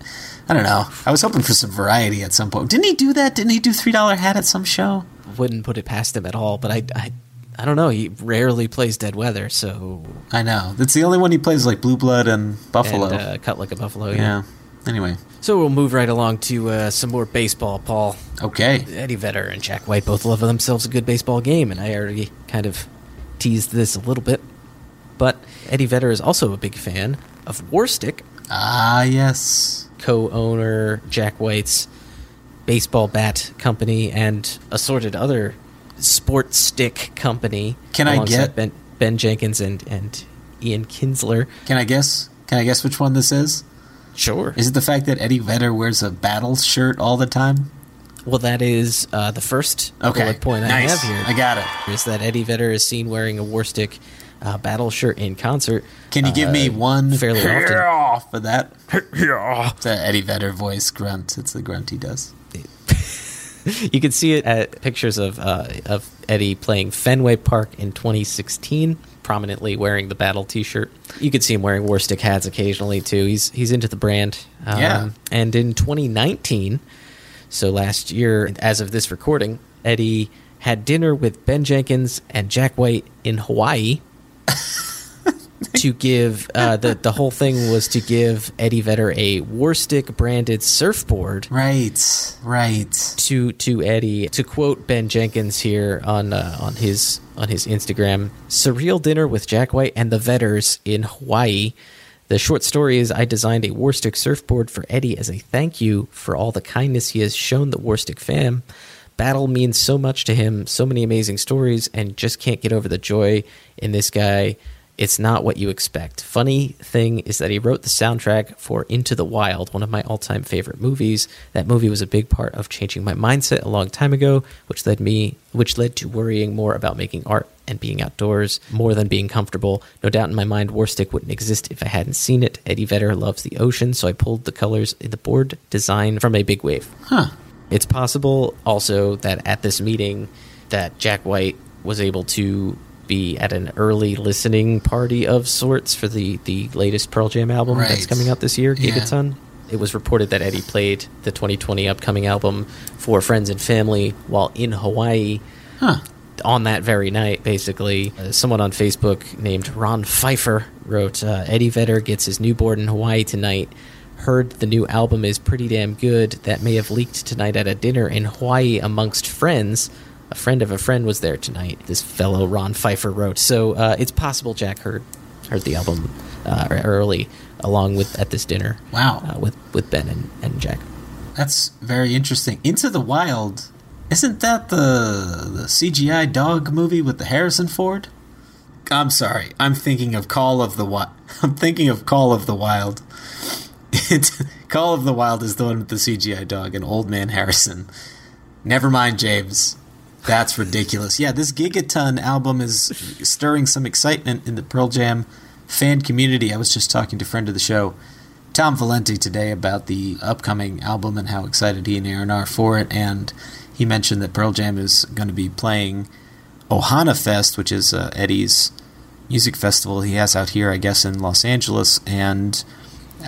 I don't know. I was hoping for some variety at some point. Didn't he do that? Didn't he do three dollar Hat at some show? Wouldn't put it past him at all, but I, I, I don't know. He rarely plays Dead Weather, so... I know. That's the only one he plays, like Blue Blood and Buffalo. And uh, Cut Like a Buffalo, yeah. yeah. Anyway. So we'll move right along to uh, some more baseball, Paul. Okay. Eddie Vedder and Jack White both love themselves a good baseball game, and I already kind of teased this a little bit. But Eddie Vedder is also a big fan of Warstick. Ah, yes. Co-owner Jack White's baseball bat company and assorted other sports stick company. Can I get Ben, Ben Jenkins and, and Ian Kinsler? Can I guess? Can I guess which one this is? Sure. Is it the fact that Eddie Vedder wears a Battle shirt all the time? Well, that is uh, the first okay. bullet point nice. I have here. I got it. Is that Eddie Vedder is seen wearing a Warstick uh, Battle shirt in concert? Can you give uh, me one fairly often off of that? It's an Eddie Vedder voice grunt. It's the grunt he does. You can see it at pictures of uh, of Eddie playing Fenway Park in twenty sixteen, prominently wearing the Battle T-shirt. You can see him wearing Warstick hats occasionally too. He's he's into the brand. Um, yeah. And in twenty nineteen, so last year, as of this recording, Eddie had dinner with Ben Jenkins and Jack White in Hawaii. To give uh, the the whole thing was to give Eddie Vedder a Warstick branded surfboard. Right, right. To to Eddie, to quote Ben Jenkins here on uh, on his on his Instagram, surreal dinner with Jack White and the Vedders in Hawaii. The short story is I designed a Warstick surfboard for Eddie as a thank you for all the kindness he has shown the Warstick fam. Battle means so much to him, so many amazing stories, and just can't get over the joy in this guy. It's not what you expect. Funny thing is that he wrote the soundtrack for Into the Wild, one of my all-time favorite movies. That movie was a big part of changing my mindset a long time ago, which led me, which led to worrying more about making art and being outdoors more than being comfortable. No doubt in my mind, Warstick wouldn't exist if I hadn't seen it. Eddie Vedder loves the ocean, so I pulled the colors in the board design from a big wave. Huh. It's possible also that at this meeting that Jack White was able to be at an early listening party of sorts for the, the latest Pearl Jam album right. that's coming out this year, Gigaton. Yeah. It was reported that Eddie played the twenty twenty upcoming album for friends and family while in Hawaii. Huh. On that very night, basically, uh, someone on Facebook named Ron Pfeiffer wrote, uh, Eddie Vedder gets his new board in Hawaii tonight. Heard the new album is pretty damn good. That may have leaked tonight at a dinner in Hawaii amongst friends. A friend of a friend was there tonight, this fellow Ron Pfeiffer wrote. So uh, it's possible Jack heard heard the album uh, early, along with at this dinner. Wow, uh, with with Ben and, and Jack. That's very interesting. Into the Wild, isn't that the, the C G I dog movie with the Harrison Ford? I'm sorry, I'm thinking of Call of the Wild. I'm thinking of Call of the Wild. It's, Call of the Wild is the one with the C G I dog and Old Man Harrison. Never mind, James. That's ridiculous. Yeah, this Gigaton album is stirring some excitement in the Pearl Jam fan community. I was just talking to a friend of the show, Tom Valenti, today about the upcoming album and how excited he and Aaron are for it. And he mentioned that Pearl Jam is going to be playing Ohana Fest, which is uh, Eddie's music festival he has out here, I guess, in Los Angeles. And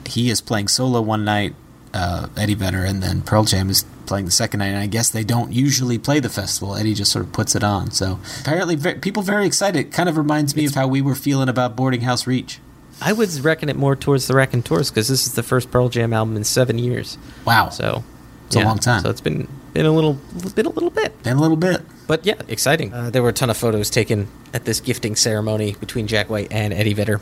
he is playing solo one night, uh, Eddie Vedder, and then Pearl Jam is playing the second night, and I guess they don't usually play the festival. Eddie just sort of puts it on. So apparently very, people very excited. Kind of reminds me of how we were feeling about Boarding House Reach. I would reckon it more towards the Raconteurs because this is the first Pearl Jam album in seven years. Wow. So it's yeah. a long time. So it's been been a little been a little bit. Been a little bit. But yeah, exciting. Uh, there were a ton of photos taken at this gifting ceremony between Jack White and Eddie Vedder.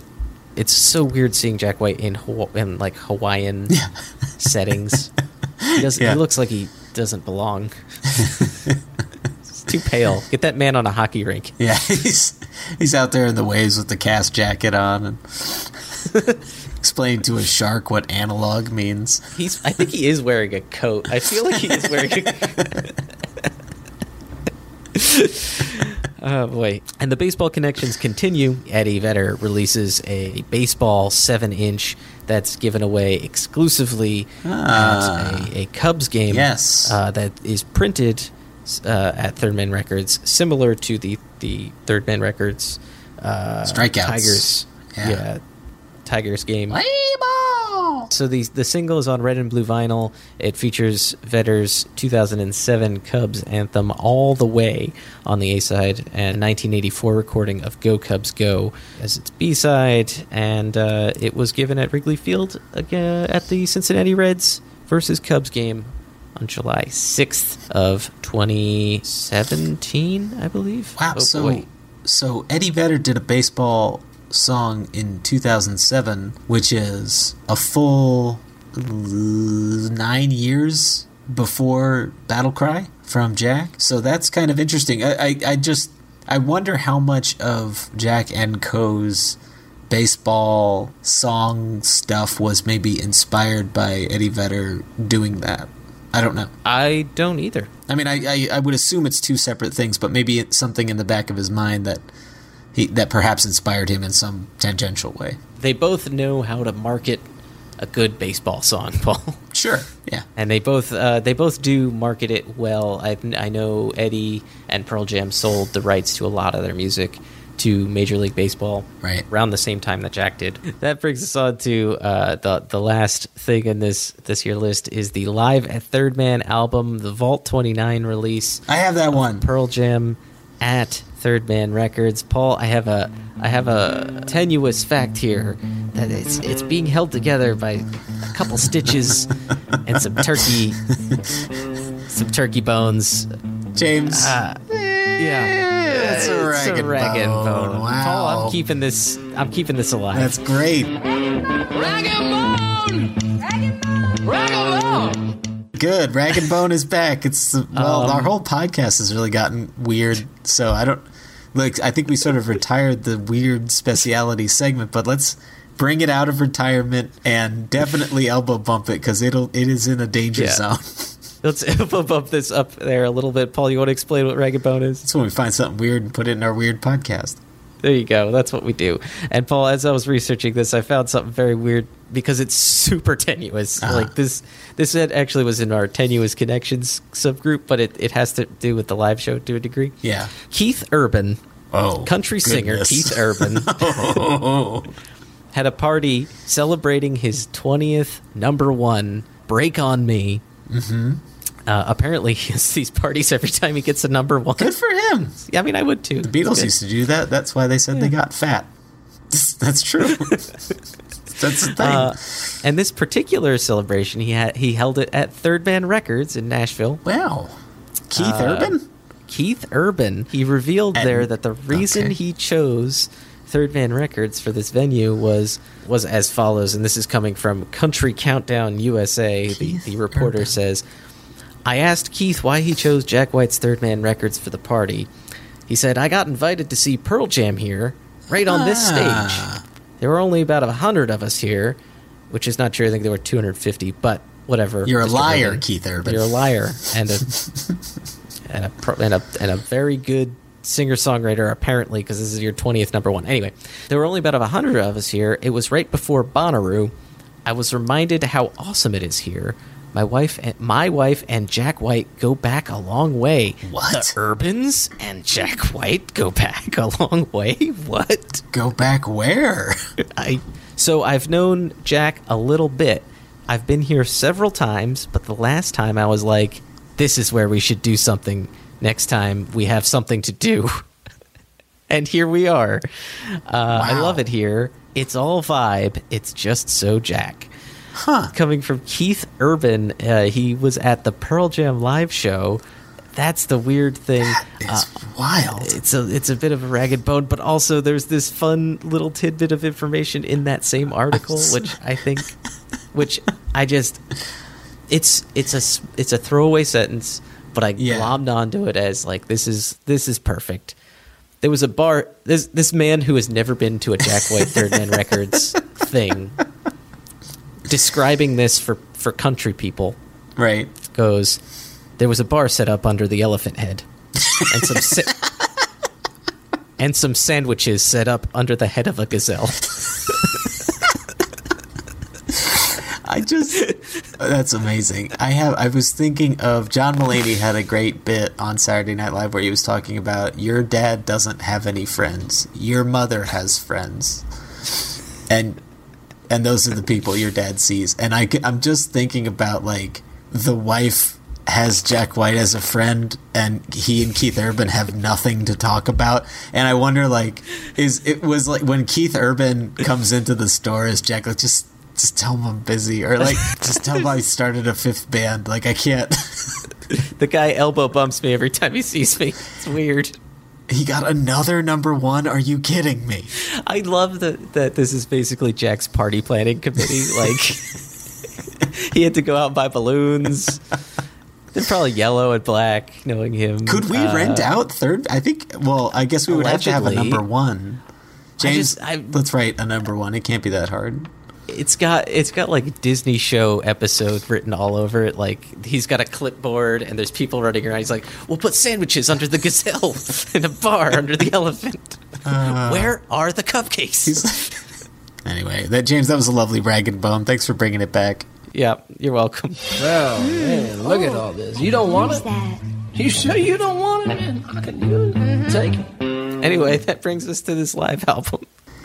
It's so weird seeing Jack White in, Haw- in like Hawaiian yeah. settings. He, doesn't, yeah. he looks like he doesn't belong. He's too pale. Get that man on a hockey rink. Yeah, he's he's out there in the waves with the cast jacket on and explaining to a shark what analog means. He's. I think he is wearing a coat. I feel like he is wearing a coat. Oh, boy. And the baseball connections continue. Eddie Vedder releases a baseball seven-inch that's given away exclusively ah, at a, a Cubs game yes. uh, that is printed uh, at Third Man Records, similar to the, the Third Man Records uh, Strikeouts. Tigers, yeah. yeah, Tigers game. Play ball! So the, the single is on red and blue vinyl. It features Vedder's two thousand seven Cubs anthem All the Way on the A-side and a nineteen eighty-four recording of Go Cubs Go as its B-side, and uh, it was given at Wrigley Field again at the Cincinnati Reds versus Cubs game on July sixth of twenty seventeen, I believe. Wow, oh, so, boy. so Eddie Vedder did a baseball song in two thousand seven, which is a full nine years before Battle Cry from Jack. So that's kind of interesting. I, I, I just I wonder how much of Jack and Co.'s baseball song stuff was maybe inspired by Eddie Vedder doing that. I don't know. I don't either. I mean, I, I, I would assume it's two separate things, but maybe it's something in the back of his mind that He, that perhaps inspired him in some tangential way. They both know how to market a good baseball song, Paul. Sure, yeah. And they both uh, they both do market it well. I, I know Eddie and Pearl Jam sold the rights to a lot of their music to Major League Baseball right. around the same time that Jack did. That brings us on to uh, the the last thing in this this year list is the Live at Third Man album, the Vault twenty-nine release. I have that one. Pearl Jam at Third Man Records. Paul, I have a I have a tenuous fact here that it's it's being held together by a couple stitches and some turkey some turkey bones. James. Uh, yeah. That's a ragged, a ragged bone. bone. Wow. Paul, I'm keeping this I'm keeping this alive. That's great. Ragged bone. Ragged bone. Ragged bone. Good. Rag and Bone is back. It's well, um, our whole podcast has really gotten weird. So I don't like, I think we sort of retired the weird speciality segment, but let's bring it out of retirement and definitely elbow bump it, because it'll it is in a danger yeah. zone. Let's elbow bump this up there a little bit. Paul, you want to explain what rag and bone is? It's when we find something weird and put it in our weird podcast. There you go. That's what we do. And Paul, as I was researching this, I found something very weird because it's super tenuous. Uh-huh. Like this, this actually was in our tenuous connections subgroup, but it, it has to do with the live show to a degree. Yeah. Keith Urban, oh, country goodness. singer Keith Urban, oh. had a party celebrating his twentieth number one, Break On Me. Mm-hmm. Uh, apparently he has these parties every time he gets a number one. Good for him. I mean, I would too. The Beatles used to do that. That's why they said yeah. they got fat. That's true. That's the thing. Uh, and this particular celebration, he had, he held it at Third Man Records in Nashville. Wow. Keith uh, Urban? Keith Urban. He revealed and, there that the reason okay. he chose Third Man Records for this venue was was as follows, and this is coming from Country Countdown U S A. The, the reporter Urban. says, I asked Keith why he chose Jack White's Third Man Records for the party. He said, I got invited to see Pearl Jam here, right on ah. this stage. There were only about one hundred of us here, which is not true. I think there were two hundred fifty, but whatever. You're a liar, Urban. Keith Urban. You're a liar. And a, and, a pro, and, a, and a very good singer-songwriter, apparently, because this is your twentieth number one. Anyway, there were only about one hundred of us here. It was right before Bonnaroo. I was reminded how awesome it is here. My wife and my wife and Jack White go back a long way. What? The Urbans and Jack White go back a long way? What? Go back where? I so I've known Jack a little bit. I've been here several times, but the last time I was like, this is where we should do something. Next time we have something to do. And here we are. Uh, wow. I love it here. It's all vibe. It's just so Jack. Huh. Coming from Keith Urban, uh, he was at the Pearl Jam live show. That's the weird thing. That is uh, wild. It's a, it's a bit of a ragged bone, but also there's this fun little tidbit of information in that same article, which I think, which I just, it's it's a, it's a throwaway sentence. But I yeah. glommed onto it as like, this is this is perfect. There was a bar. This this man who has never been to a Jack White Third Man Records thing, describing this for, for country people, right? Goes, there was a bar set up under the Elephant Head, and some sa- and some sandwiches set up under the head of a gazelle. I just, that's amazing. I have, I was thinking of, John Mulaney had a great bit on Saturday Night Live where he was talking about, your dad doesn't have any friends. Your mother has friends. And, and those are the people your dad sees. And I, I'm just thinking about, like, the wife has Jack White as a friend and he and Keith Urban have nothing to talk about. And I wonder, like, is, it was like when Keith Urban comes into the store, is Jack like, just, just tell them I'm busy, or like, just tell them I started a fifth band. Like, I can't. The guy elbow bumps me every time he sees me. It's weird. He got another number one. Are you kidding me? I love that that this is basically Jack's party planning committee. Like, he had to go out and buy balloons. They're probably yellow and black, knowing him. Could we uh, rent out third? I think. Well, I guess we would allegedly have to have a number one. James, I just, I, let's write a number one. It can't be that hard. It's got it's got like a Disney show episode written all over it. Like, he's got a clipboard and there's people running around. He's like, we'll put sandwiches under the gazelle in a bar under the elephant. Uh, Where are the cupcakes? Anyway, that James, that was a lovely rag and bone. Thanks for bringing it back. Yeah, you're welcome. Well, man, look oh. at all this. You don't want it? That? You sure you don't want it? I can use it. Mm-hmm. Take it. Anyway, that brings us to this live album.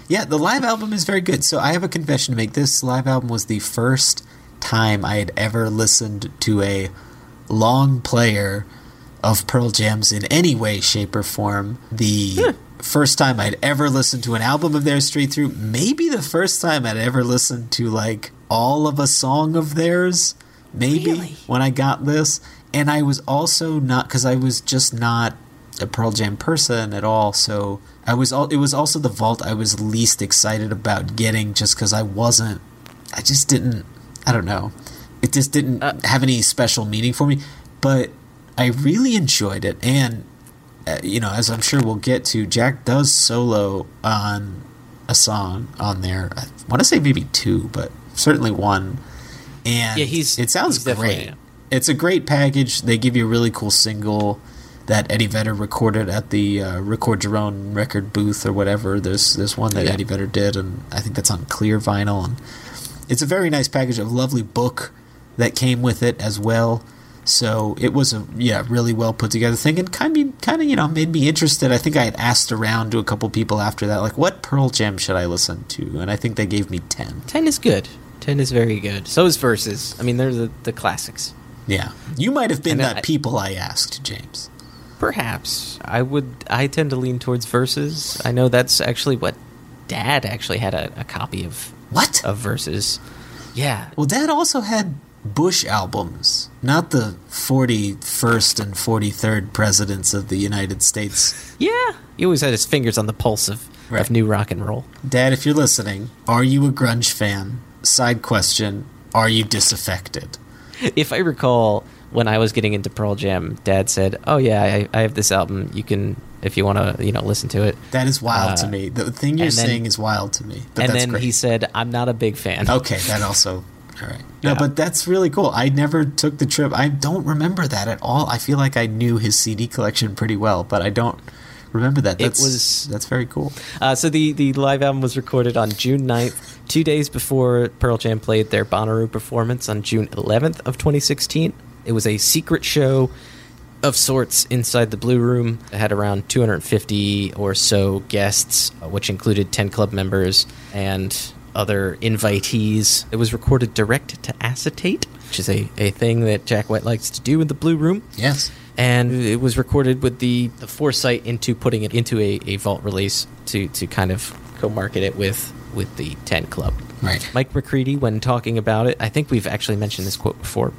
Yeah, the live album is very good. So I have a confession to make. This live album was the first time I had ever listened to a long player of Pearl Jam's in any way, shape, or form. The huh. first time I'd ever listened to an album of theirs straight through. Maybe the first time I'd ever listened to, like, all of a song of theirs, maybe, really? When I got this. And I was also not, because I was just not a Pearl Jam person at all, so... I was all, it was also the vault I was least excited about getting, just because I wasn't, I just didn't, I don't know. It just didn't uh, have any special meaning for me, but I really enjoyed it. And you know, as I'm sure we'll get to, Jack does solo on a song on there. I want to say maybe two, but certainly one. And yeah, he's, it sounds he's great. Yeah. It's a great package. They give you a really cool single that Eddie Vedder recorded at the uh, Record Your Own record booth or whatever. There's there's one that yeah. Eddie Vedder did, and I think that's on clear vinyl. And it's a very nice package, a lovely book that came with it as well. So it was a yeah really well put together thing, and kind of kind of you know made me interested. I think I had asked around to a couple people after that, like, what Pearl Jam should I listen to? And I think they gave me ten. Ten is good. Ten is very good. So is Versus. I mean, they're the, the classics. Yeah, you might have been and that I, people I asked, James. Perhaps. I would. I tend to lean towards Versus. I know that's actually what Dad actually had a, a copy of. What? Of Versus. Yeah. Well, Dad also had Bush albums, not the forty-first and forty-third presidents of the United States. Yeah. He always had his fingers on the pulse of, right. of new rock and roll. Dad, if you're listening, are you a grunge fan? Side question, are you disaffected? If I recall, when I was getting into Pearl Jam, Dad said, "Oh yeah, I, I have this album. You can, if you want to, you know, listen to it." That is wild uh, to me. The thing you're saying is wild to me. But and that's then great. He said, "I'm not a big fan." Okay, that also. All right. No, yeah. But that's really cool. I never took the trip. I don't remember that at all. I feel like I knew his C D collection pretty well, but I don't remember that. That's, it was that's very cool. Uh, so the the live album was recorded on June ninth, two days before Pearl Jam played their Bonnaroo performance on June eleventh of twenty sixteen. It was a secret show of sorts inside the Blue Room. It had around two hundred fifty or so guests, which included ten club members and other invitees. It was recorded direct to acetate, which is a, a thing that Jack White likes to do in the Blue Room. Yes. And it was recorded with the, the foresight into putting it into a, a vault release to, to kind of co-market it with, with the ten club. Right. Mike McCready, when talking about it, I think we've actually mentioned this quote before,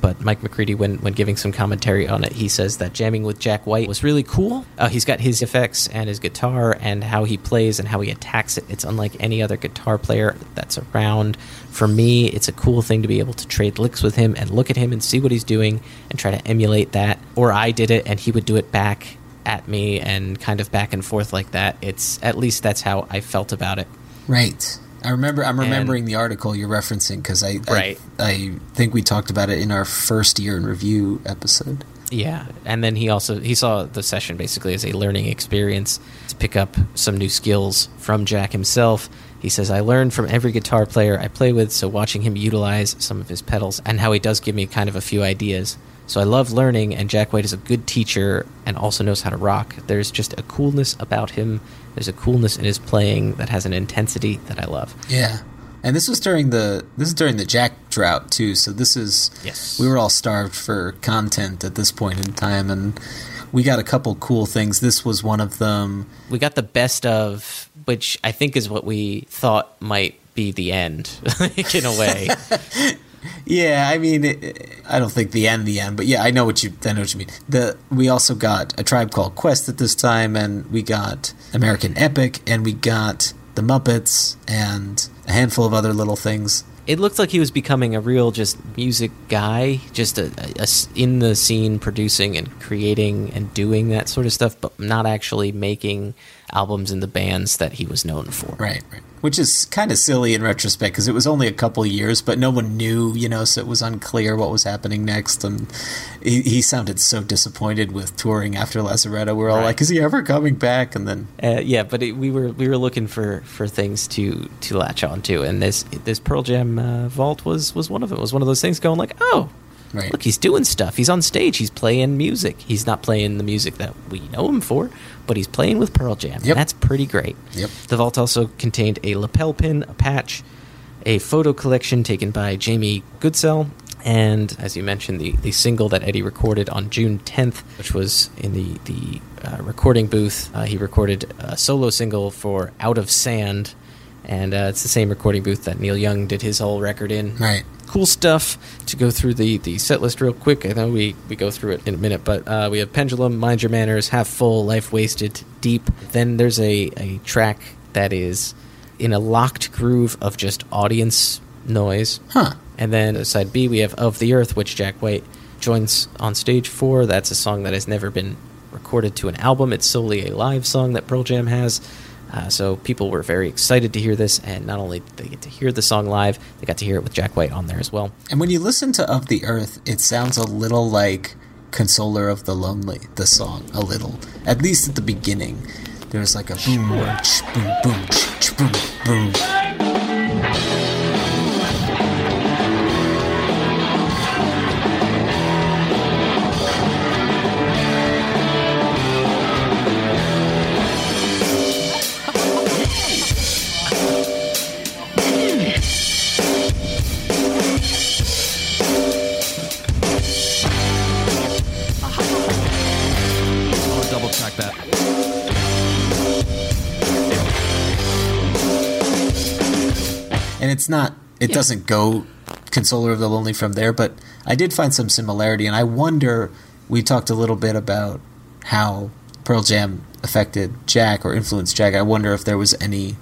but Mike McCready, when, when giving some commentary on it, he says that jamming with Jack White was really cool. Uh, he's got his effects and his guitar and how he plays and how he attacks it. It's unlike any other guitar player that's around. For me, it's a cool thing to be able to trade licks with him and look at him and see what he's doing and try to emulate that. Or I did it and he would do it back at me and kind of back and forth like that. It's at least that's how I felt about it. Right. I remember. I'm remembering and, the article you're referencing because I, right. I, I think we talked about it in our first year in review episode. Yeah, and then he also he saw the session basically as a learning experience to pick up some new skills from Jack himself. He says, "I learned from every guitar player I play with, so watching him utilize some of his pedals and how he does give me kind of a few ideas. So I love learning, and Jack White is a good teacher and also knows how to rock. There's just a coolness about him. There's a coolness in his playing that has an intensity that I love." Yeah. And this was during the this is during the Jack drought too. So this is yes. We were all starved for content at this point in time, and we got a couple cool things. This was one of them. We got the best of, which I think is what we thought might be the end in a way. Yeah, I mean, it, I don't think the end, the end, but yeah, I know what you, I know what you mean. The we also got A Tribe Called Quest at this time, and we got American Epic, and we got The Muppets, and a handful of other little things. It looked like he was becoming a real just music guy, just a, a, a, in the scene, producing and creating and doing that sort of stuff, but not actually making albums in the bands that he was known for. Right, right. Which is kind of silly in retrospect because it was only a couple years, but no one knew, you know, so it was unclear what was happening next. And he, he sounded so disappointed with touring after Lazaretto. We're all right. like, "Is he ever coming back?" And then, uh, yeah, but it, we were we were looking for, for things to, to latch onto, and this this Pearl Jam uh, vault was was one of it. It was one of those things going like, "Oh, right. Look, he's doing stuff. He's on stage. He's playing music. He's not playing the music that we know him for, but he's playing with Pearl Jam." Yep. That's pretty great. Yep. The vault also contained a lapel pin, a patch, a photo collection taken by Jamie Goodsell, and, as you mentioned, the, the single that Eddie recorded on June tenth, which was in the, the uh, recording booth. Uh, he recorded a solo single for Out of Sand, and uh, it's the same recording booth that Neil Young did his whole record in. Right. Cool stuff. To go through the, the set list real quick, I know we, we go through it in a minute, but uh, we have Pendulum, Mind Your Manners, Half Full, Life Wasted, Deep. Then there's a, a track that is in a locked groove of just audience noise. Huh. And then side B, we have Of the Earth, which Jack White joins on stage for. That's a song that has never been recorded to an album. It's solely a live song that Pearl Jam has. Uh, so people were very excited to hear this, and not only did they get to hear the song live, they got to hear it with Jack White on there as well. And when you listen to Of the Earth, it sounds a little like Consoler of the Lonely, the song, a little. At least at the beginning, there's like a boom, boom, boom, boom, boom, boom. It's not, it yeah. doesn't go Consoler of the Lonely from there, but I did find some similarity, and I wonder, we talked a little bit about how Pearl Jam affected Jack or influenced Jack. I wonder if there was any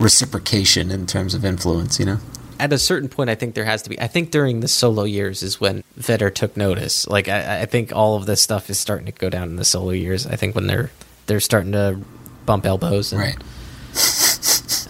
reciprocation in terms of influence, you know? At a certain point, I think there has to be. I think during the solo years is when Vedder took notice. Like, I, I think all of this stuff is starting to go down in the solo years. I think when they're, they're starting to bump elbows. And, right.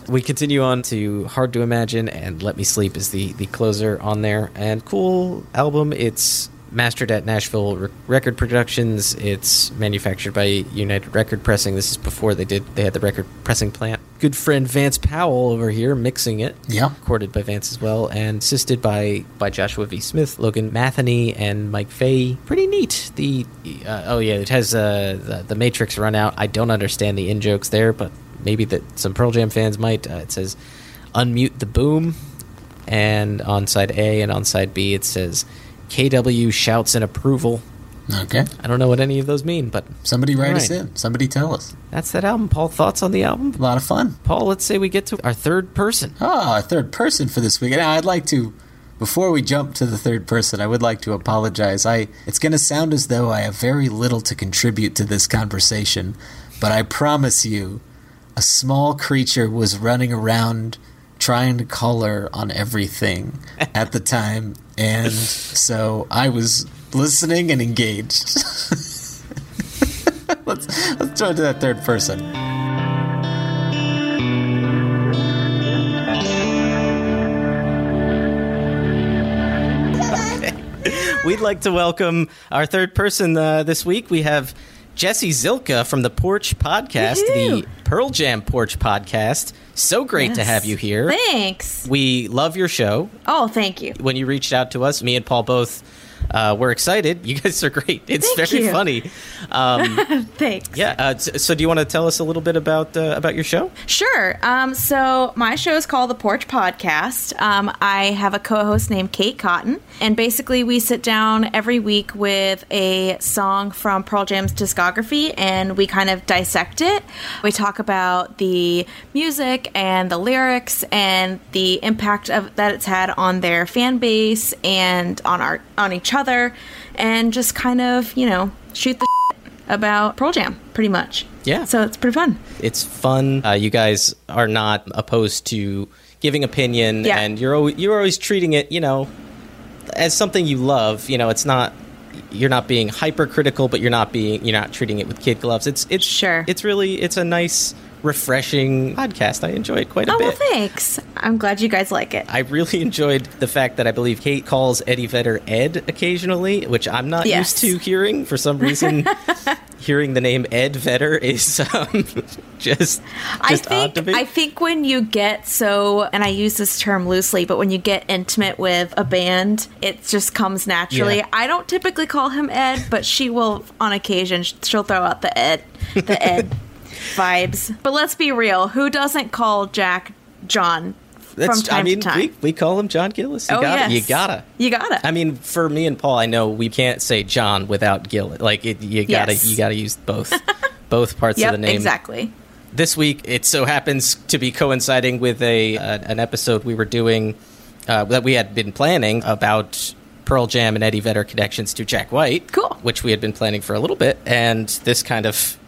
We continue on to Hard to Imagine, and Let Me Sleep is the, the closer on there. And cool album. It's mastered at Nashville Re- Record Productions. It's manufactured by United Record Pressing. This is before they did they had the record pressing plant. Good friend Vance Powell over here mixing it. Yeah. Recorded by Vance as well, and assisted by, by Joshua V. Smith, Logan Matheny, and Mike Fahey. Pretty neat. The uh, oh yeah, it has uh, the, the Matrix run out. I don't understand the in jokes there, but maybe that some Pearl Jam fans might. Uh, it says, unmute the boom. And on side A and on side B, it says, K W shouts in approval. Okay. I don't know what any of those mean, but... Somebody write right. us in. Somebody tell us. That's that album. Paul, thoughts on the album? A lot of fun. Paul, let's say we get to our third person. Oh, our third person for this week. Now, I'd like to... Before we jump to the third person, I would like to apologize. I It's going to sound as though I have very little to contribute to this conversation, but I promise you... A small creature was running around trying to collar on everything at the time, and so I was listening and engaged. let's let's turn to that third person. We'd like to welcome our third person uh, this week. We have Jesse Zilka from the Porch Podcast, Woo-hoo! the Pearl Jam Porch Podcast. So great yes. to have you here. Thanks. We love your show. Oh, thank you. When you reached out to us, me and Paul both uh, were excited. You guys are great. It's thank very you. funny. Um, Thanks. Yeah. Uh, so, so do you want to tell us a little bit about uh, about your show? Sure. Um, so my show is called The Porch Podcast. Um, I have a co-host named Kate Cotton. And basically we sit down every week with a song from Pearl Jam's discography, and we kind of dissect it. We talk about the music and the lyrics and the impact of that it's had on their fan base and on our on each other, and just kind of, you know, shoot the shit about Pearl Jam, pretty much. Yeah. So it's pretty fun. It's fun. Uh, you guys are not opposed to giving opinion, yeah. and you're always, you're always treating it, you know, as something you love. You know, it's not, you're not being hypercritical, but you're not being, you're not treating it with kid gloves. It's, it's sure. It's really, it's a nice, refreshing podcast. I enjoy it quite a oh, bit. Oh, well, thanks. I'm glad you guys like it. I really enjoyed the fact that I believe Kate calls Eddie Vedder Ed occasionally, which I'm not yes. used to hearing. For some reason, hearing the name Ed Vedder is um, just, just I think, odd to me. I think when you get so, and I use this term loosely, but when you get intimate with a band, it just comes naturally. Yeah. I don't typically call him Ed, but she will on occasion. She'll throw out the Ed, the Ed. vibes. But let's be real, who doesn't call Jack John from That's, time I mean, to time? We, we call him John Gillis. You oh, gotta, yes. You gotta. You gotta. I mean, for me and Paul, I know we can't say John without Gillis. Like, it, you gotta yes. you gotta use both, both parts yep, of the name. Exactly. This week, it so happens to be coinciding with a uh, an episode we were doing, uh, that we had been planning about Pearl Jam and Eddie Vedder connections to Jack White. Cool. Which we had been planning for a little bit, and this kind of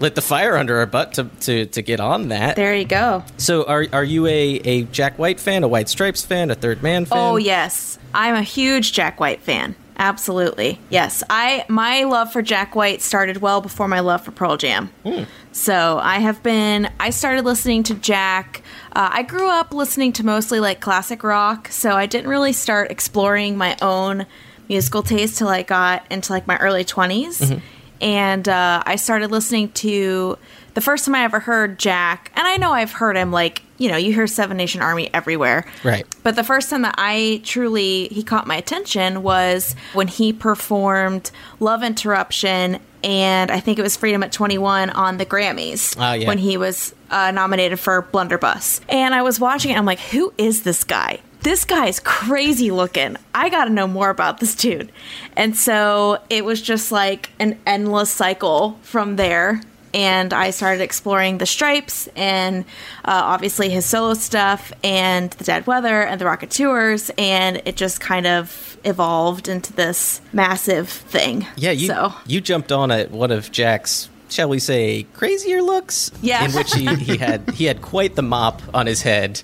lit the fire under our butt to, to, to get on that. There you go. So are are you a, a Jack White fan, a White Stripes fan, a Third Man fan? Oh, yes. I'm a huge Jack White fan. Absolutely. Yes. I my love for Jack White started well before my love for Pearl Jam. Mm. So I have been, I started listening to Jack. Uh, I grew up listening to mostly like classic rock. So I didn't really start exploring my own musical taste till I got into like my early twenties. Mm-hmm. And uh, I started listening to, the first time I ever heard Jack, and I know I've heard him like, you know, you hear Seven Nation Army everywhere. Right. But the first time that I truly, he caught my attention was when he performed Love Interruption, and I think it was Freedom at twenty-one on the Grammys uh, yeah. when he was uh, nominated for Blunderbuss. And I was watching it, and I'm like, who is this guy? This guy is crazy looking. I got to know more about this dude. And so it was just like an endless cycle from there. And I started exploring the Stripes and uh, obviously his solo stuff and the Dead Weather and the Rocketeers. And it just kind of evolved into this massive thing. Yeah, you, so. you jumped on at one of Jack's, shall we say, crazier looks? Yeah. In which he, he had he had quite the mop on his head.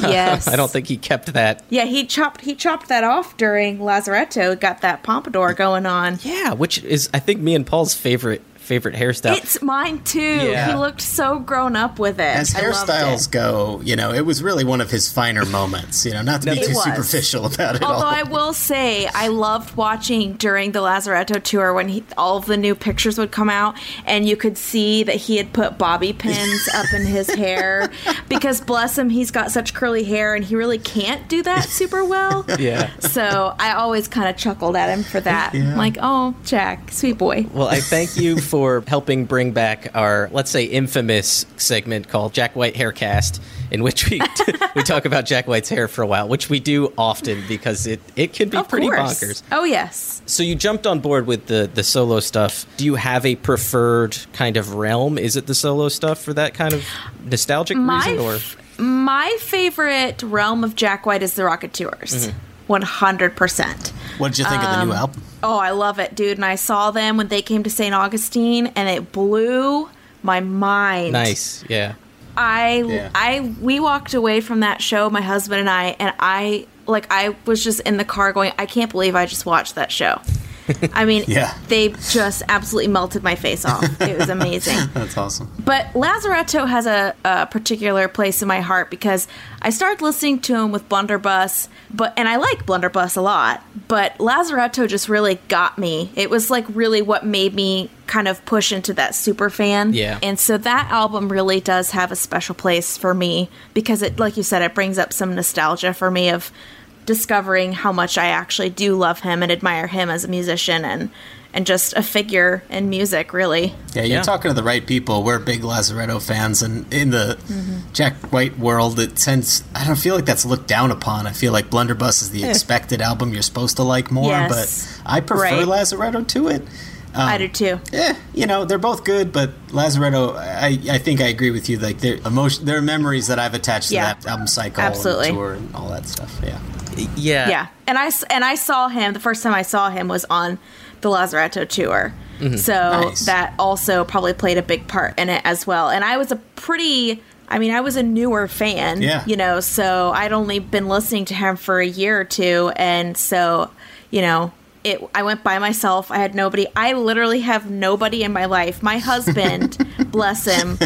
Yes. I don't think he kept that. Yeah, he chopped he chopped that off during Lazaretto, got that pompadour going on. Yeah, which is, I think, me and Paul's favorite favorite hairstyle. It's mine too. Yeah. He looked so grown up with it. As I hairstyles it. go, you know, it was really one of his finer moments, you know, not to no, be too was. superficial about it all. Although I will say I loved watching during the Lazaretto tour when he, all of the new pictures would come out and you could see that he had put bobby pins up in his hair because bless him, he's got such curly hair and he really can't do that super well. Yeah. So I always kind of chuckled at him for that. Yeah. Like, oh, Jack, sweet boy. Well, I thank you for for helping bring back our, let's say, infamous segment called Jack White Haircast, in which we t- we talk about Jack White's hair for a while, which we do often because it, it can be of pretty course. bonkers. Oh, yes. So you jumped on board with the, the solo stuff. Do you have a preferred kind of realm? Is it the solo stuff for that kind of nostalgic my reason? Or f- My favorite realm of Jack White is the Rocketeers. Mm-hmm. one hundred percent. What did you think um, of the new album? Oh, I love it, dude. And I saw them when they came to Saint Augustine, and it blew my mind. Nice, yeah. I, yeah. I, we walked away from that show, my husband and I, and I, like, I was just in the car going, I can't believe I just watched that show. I mean, yeah. They just absolutely melted my face off. It was amazing. That's awesome. But Lazaretto has a, a particular place in my heart because I started listening to him with Blunderbuss, but and I like Blunderbuss a lot, but Lazaretto just really got me. It was like really what made me kind of push into that super fan. Yeah. And so that album really does have a special place for me because it, like you said, it brings up some nostalgia for me of discovering how much I actually do love him and admire him as a musician and and just a figure in music, really. Yeah, you're yeah. talking to the right people. We're big Lazaretto fans, and in the mm-hmm. Jack White world, it tends, I don't feel like that's looked down upon. I feel like Blunderbuss is the yeah. expected album you're supposed to like more, yes. but I prefer right. Lazaretto to it. Um, I do too. Yeah, you know, they're both good, but Lazaretto, I, I think I agree with you. Like, there emotion, there are memories that I've attached yeah. to that album cycle Absolutely. and tour and all that stuff. Yeah. Yeah. Yeah. And I, and I saw him, the first time I saw him was on the Lazaretto tour. Mm-hmm. So nice. That also probably played a big part in it as well. And I was a pretty, I mean, I was a newer fan, yeah. you know, so I'd only been listening to him for a year or two. And so, you know, It, I went by myself. I had nobody. I literally have nobody in my life. My husband, bless him,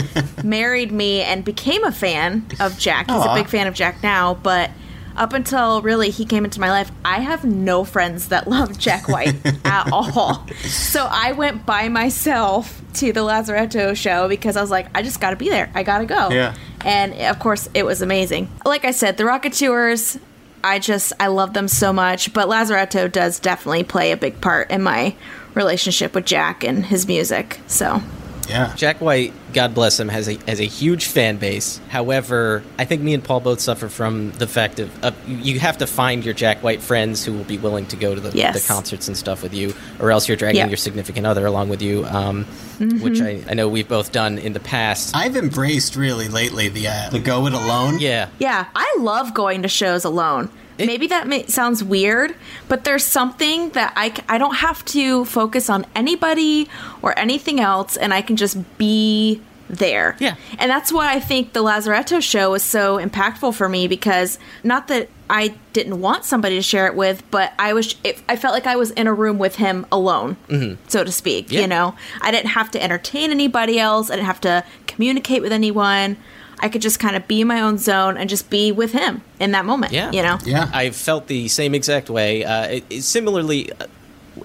married me and became a fan of Jack. He's Aww. a big fan of Jack now, but up until really he came into my life, I have no friends that love Jack White at all. So I went by myself to the Lazaretto show because I was like, I just got to be there. I got to go. Yeah. And, of course, it was amazing. Like I said, the Rocketeers, I just, I love them so much, but Lazaretto does definitely play a big part in my relationship with Jack and his music, so. Yeah. Jack White, God bless him, has a has a huge fan base. However, I think me and Paul both suffer from the fact of, uh, you have to find your Jack White friends who will be willing to go to the, yes. the concerts and stuff with you, or else you're dragging yep. your significant other along with you, um, mm-hmm. which I, I know we've both done in the past. I've embraced really lately the, uh, the go it alone. Yeah. Yeah. I love going to shows alone. It, Maybe that may, sounds weird, but there's something that I, I don't have to focus on anybody or anything else, and I can just be there. Yeah. And that's why I think the Lazaretto show was so impactful for me, because not that I didn't want somebody to share it with, but I was it, I felt like I was in a room with him alone, mm-hmm. so to speak. Yeah. You know, I didn't have to entertain anybody else. I didn't have to communicate with anyone. I could just kind of be in my own zone and just be with him in that moment. Yeah. You know? Yeah. I felt the same exact way. Uh, it, it, similarly, uh,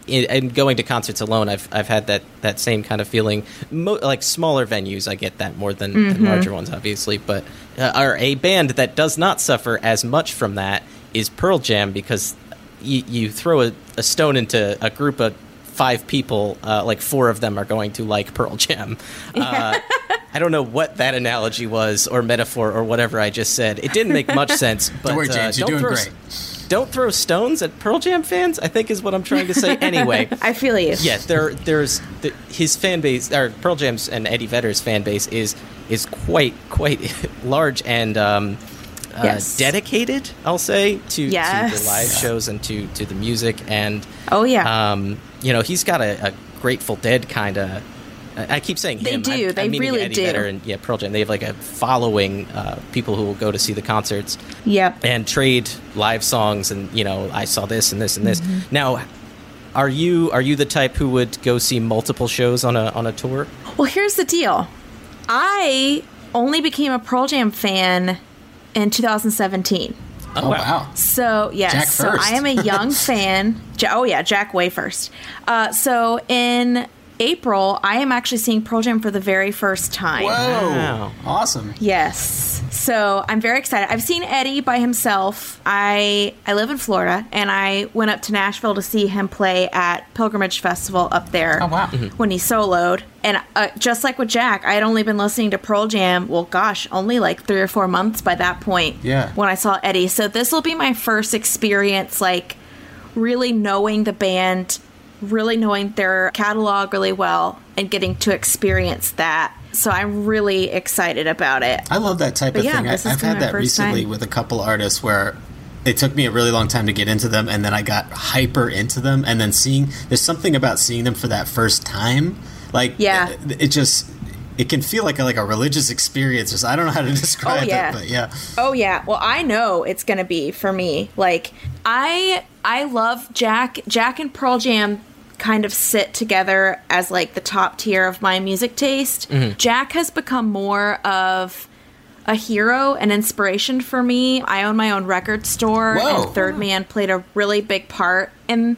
in, in going to concerts alone, I've I've had that, that same kind of feeling. Mo- like smaller venues, I get that more than, mm-hmm. than larger ones, obviously. But uh, are a band that does not suffer as much from that is Pearl Jam, because y- you throw a, a stone into a group of five people, uh, like four of them are going to like Pearl Jam. Uh, I don't know what that analogy was or metaphor or whatever I just said. It didn't make much sense. But, don't worry, James. Uh, don't you're doing throw, great. Don't throw stones at Pearl Jam fans, I think is what I'm trying to say anyway. I feel you. Yeah, there, there's the, his fan base, or Pearl Jam's and Eddie Vedder's fan base is is quite, quite large and um, uh, yes. dedicated, I'll say, to, yes. to the live shows and to, to the music. And oh, yeah. Um, you know, he's got a, a Grateful Dead kind of... I keep saying him. They do. I'm, they I'm really Eddie do. Vedder and yeah, Pearl Jam. They have like a following uh, people who will go to see the concerts. Yep. And trade live songs, and you know, I saw this and this and this. Mm-hmm. Now, are you are you the type who would go see multiple shows on a on a tour? Well, here's the deal. I only became a Pearl Jam fan in two thousand seventeen. Oh, wow. So, yes. Jack so first. I am a young fan. Oh, yeah. Jack way first. Uh, so in April, I am actually seeing Pearl Jam for the very first time. Whoa. Wow. Awesome. Yes. So I'm very excited. I've seen Eddie by himself. I I live in Florida, and I went up to Nashville to see him play at Pilgrimage Festival up there. Oh, wow. Mm-hmm. When he soloed. And uh, just like with Jack, I had only been listening to Pearl Jam, well, gosh, only like three or four months by that point. Yeah. When I saw Eddie. So this will be my first experience, like, really knowing the band, really knowing their catalog really well and getting to experience that. So I'm really excited about it. I love that type but of yeah, thing. I, I've had that recently time. with a couple artists where it took me a really long time to get into them, and then I got hyper into them, and then seeing, there's something about seeing them for that first time. Like, yeah. it, it just... It can feel like a, like a religious experience. I don't know how to describe oh, yeah. it, but yeah. Oh, yeah. Well, I know it's going to be for me. Like, I I love Jack. Jack and Pearl Jam kind of sit together as, like, the top tier of my music taste. Mm-hmm. Jack has become more of a hero and inspiration for me. I own my own record store, Whoa. and Third Man played a really big part in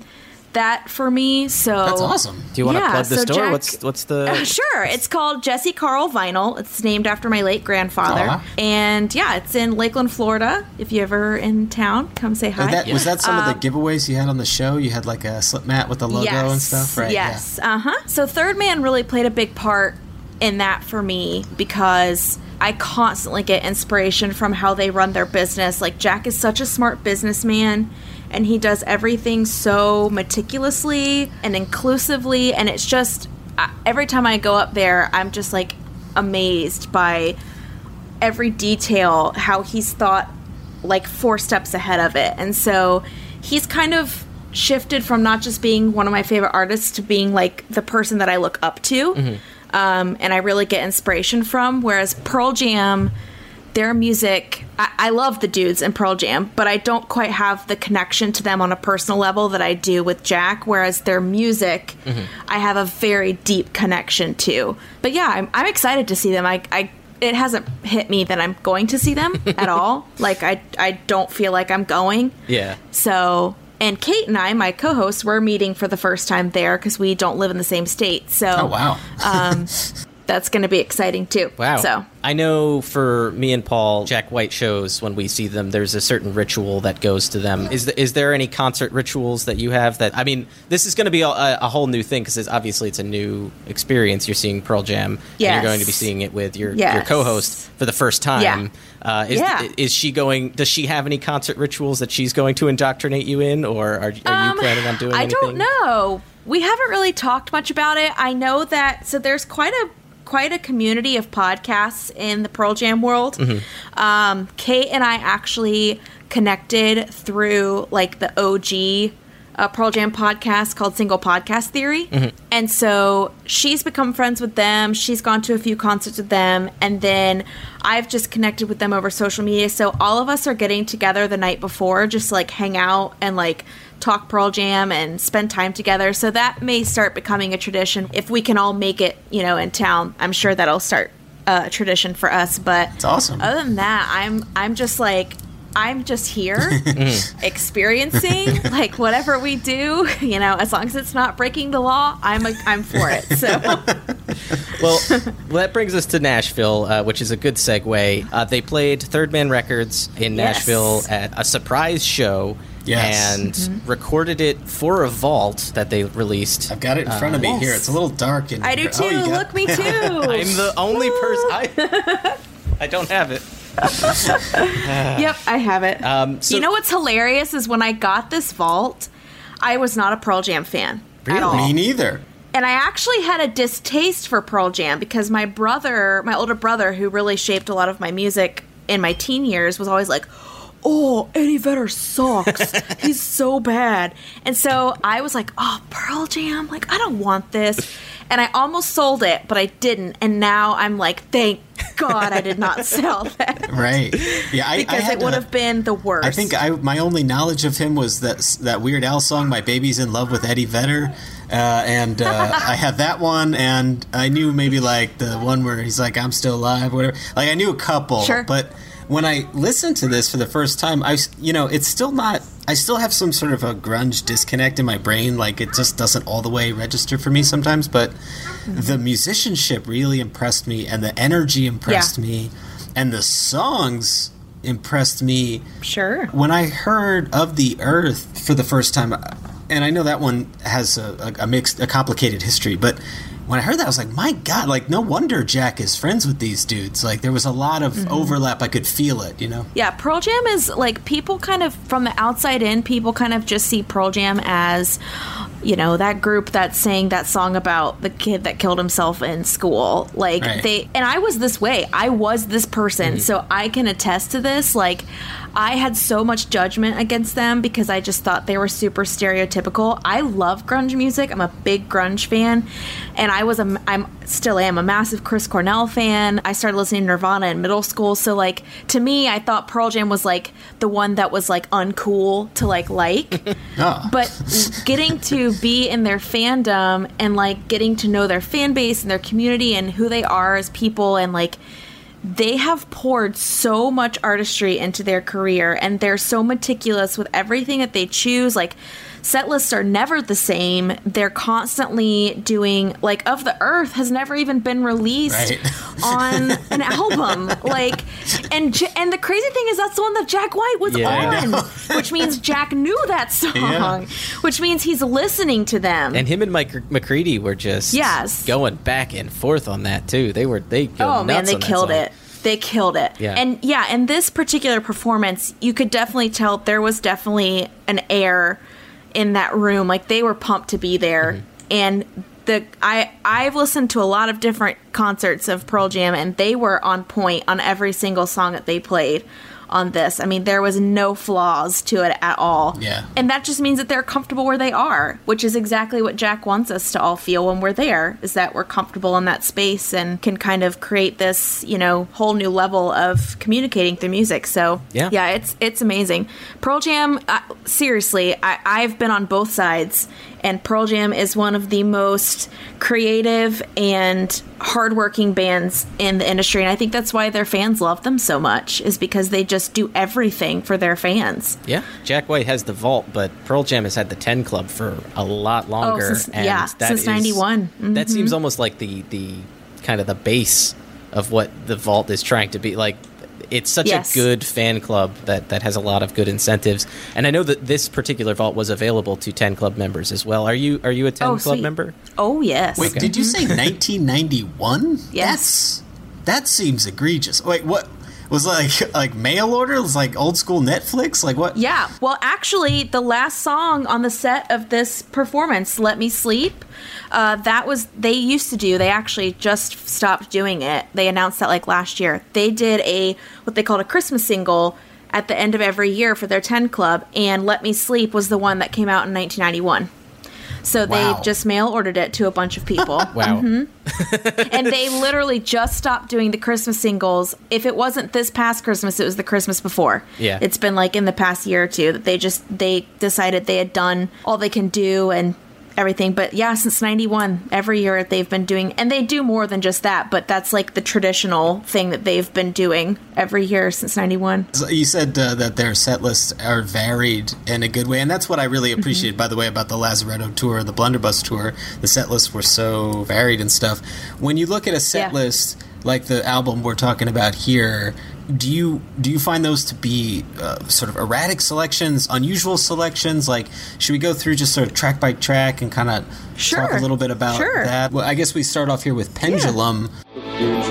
that for me. So that's awesome. Do you want yeah, to plug the so store? Jack, what's what's the uh, sure it's called Jesse Carl Vinyl. It's named after my late grandfather. Uh-huh. And yeah, it's in Lakeland, Florida. If you ever in town, come say hi. That, yeah. Was that some um, of the giveaways you had on the show? You had like a slip mat with the logo yes, and stuff, right? Yes. Yeah. Uh-huh. So Third Man really played a big part in that for me, because I constantly get inspiration from how they run their business. Like, Jack is such a smart businessman, and he does everything so meticulously and inclusively. And it's just, every time I go up there, I'm just, like, amazed by every detail, how he's thought, like, four steps ahead of it. And so he's kind of shifted from not just being one of my favorite artists to being, like, the person that I look up to. Mm-hmm. Um, and I really get inspiration from. Whereas Pearl Jam... Their music, I, I love the dudes in Pearl Jam, but I don't quite have the connection to them on a personal level that I do with Jack, whereas their music, mm-hmm. I have a very deep connection to. But yeah, I'm, I'm excited to see them. I, I, it hasn't hit me that I'm going to see them at all. Like, I, I don't feel like I'm going. Yeah. So... And Kate and I, my co-hosts, were meeting for the first time there because we don't live in the same state. So, oh, wow. um... That's going to be exciting, too. Wow. So I know for me and Paul, Jack White shows, when we see them, there's a certain ritual that goes to them. Is, th- is there any concert rituals that you have that, I mean, this is going to be a, a whole new thing, because obviously it's a new experience. You're seeing Pearl Jam, yes. and you're going to be seeing it with your, yes. your co-host for the first time. Yeah. Uh, is, yeah. is she going, does she have any concert rituals that she's going to indoctrinate you in, or are, are you um, planning on doing I anything? I don't know. We haven't really talked much about it. I know that, so there's quite a, quite a community of podcasts in the Pearl Jam world. Mm-hmm. Um, Kate and I actually connected through, like, the O G a Pearl Jam podcast called Single Podcast Theory. Mm-hmm. And so she's become friends with them. She's gone to a few concerts with them. And then I've just connected with them over social media. So all of us are getting together the night before, just like hang out and like talk Pearl Jam and spend time together. So that may start becoming a tradition. If we can all make it, you know, in town, I'm sure that'll start a tradition for us. But it's awesome. Other than that, I'm I'm just like... I'm just here experiencing like whatever we do, you know, as long as it's not breaking the law, I'm a, I'm for it. So, well, that brings us to Nashville, uh, which is a good segue. Uh, they played Third Man Records in Nashville yes. at a surprise show. Yes. And mm-hmm. recorded it for a vault that they released. I've got it in front uh, of me yes. here. It's a little dark. In I do too. Oh, look, me too. I'm the only person. I, I don't have it. Yep, I have it. Um, so you know what's hilarious is when I got this vault, I was not a Pearl Jam fan really? at all. Me neither. And I actually had a distaste for Pearl Jam because my brother, my older brother, who really shaped a lot of my music in my teen years, was always like, oh, Eddie Vedder sucks. He's so bad. And so I was like, oh, Pearl Jam? Like, I don't want this. And I almost sold it, but I didn't. And now I'm like, thank God I did not sell that. Right. Yeah, I, because I had, it would have uh, been the worst. I think I, my only knowledge of him was that that Weird Al song, My Baby's in Love with Eddie Vedder. Uh, and uh, I had that one, and I knew maybe like the one where he's like, I'm still alive, whatever. Like, I knew a couple. Sure. But when I listened to this for the first time, I, you know, it's still not... I still have some sort of a grunge disconnect in my brain. Like, it just doesn't all the way register for me sometimes. But the musicianship really impressed me, and the energy impressed yeah. me, and the songs impressed me. Sure. When I heard Of the Earth for the first time, and I know that one has a, a mixed, a complicated history, but when I heard that, I was like, my God, like, no wonder Jack is friends with these dudes. Like, there was a lot of mm-hmm. overlap. I could feel it, you know? Yeah, Pearl Jam is, like, people kind of, from the outside in, people kind of just see Pearl Jam as, you know, that group that sang that song about the kid that killed himself in school. Like, right. they, and I was this way. I was this person, mm-hmm. so I can attest to this. Like, I had so much judgment against them because I just thought they were super stereotypical. I love grunge music. I'm a big grunge fan, and I was a, I'm still am a massive Chris Cornell fan. I started listening to Nirvana in middle school, so like to me, I thought Pearl Jam was like the one that was like uncool to like like. oh. But getting to be in their fandom and like getting to know their fan base and their community and who they are as people and like. They have poured so much artistry into their career, and they're so meticulous with everything that they choose. Like, set lists are never the same. They're constantly doing, like, Of the Earth has never even been released right. on an album. Like, and and the crazy thing is that's the one that Jack White was yeah, on, which means Jack knew that song, yeah. which means he's listening to them. And him and Mike McCready were just yes. going back and forth on that too. They were they killed oh man, they killed it. They killed it. Yeah. And yeah, in this particular performance, you could definitely tell there was definitely an air in that room. Like, they were pumped to be there. Mm-hmm. And the I, I've listened to a lot of different concerts of Pearl Jam, and they were on point on every single song that they played on this. I mean, there was no flaws to it at all. Yeah. And that just means that they're comfortable where they are, which is exactly what Jack wants us to all feel when we're there, is that we're comfortable in that space and can kind of create this, you know, whole new level of communicating through music. So, yeah, yeah it's it's amazing. Pearl Jam, uh, seriously, I, I've been on both sides, and Pearl Jam is one of the most creative and hardworking bands in the industry, and I think that's why their fans love them so much, is because they just do everything for their fans. Yeah, Jack White has the vault, but Pearl Jam has had the Ten Club for a lot longer. Oh, since, and yeah, that since ninety-one. Mm-hmm. That seems almost like the the kind of the base of what the vault is trying to be. Like, it's such yes. a good fan club that, that has a lot of good incentives. And I know that this particular vault was available to Ten Club members as well. Are you are you a Ten oh, Club sweet. member? Oh, yes. Wait, okay. Did you say nineteen ninety-one? Yes. That's, that seems egregious. Wait, what? Was like like mail order? It was like old school Netflix? Like what? Yeah. Well, actually, the last song on the set of this performance, Let Me Sleep, uh, that was, they used to do, they actually just stopped doing it. They announced that like last year. They did a, what they called a Christmas single at the end of every year for their ten club, and Let Me Sleep was the one that came out in nineteen ninety-one. So wow. They just mail ordered it to a bunch of people. Wow. Mm-hmm. And they literally just stopped doing the Christmas singles. If it wasn't this past Christmas, it was the Christmas before. Yeah. It's been like in the past year or two that they just, they decided they had done all they can do and everything. But yeah, since ninety-one, every year they've been doing, and they do more than just that, but that's like the traditional thing that they've been doing every year since ninety-one. So you said uh, that their set lists are varied in a good way, and that's what I really appreciate, mm-hmm. by the way, about the Lazaretto tour, the Blunderbuss tour. The set lists were so varied and stuff. When you look at a set yeah. list like the album we're talking about here, do you do you find those to be uh, sort of erratic selections, unusual selections? Like, should we go through just sort of track by track and kind of sure. talk a little bit about sure. that? Well, I guess we start off here with Pendulum. Yeah.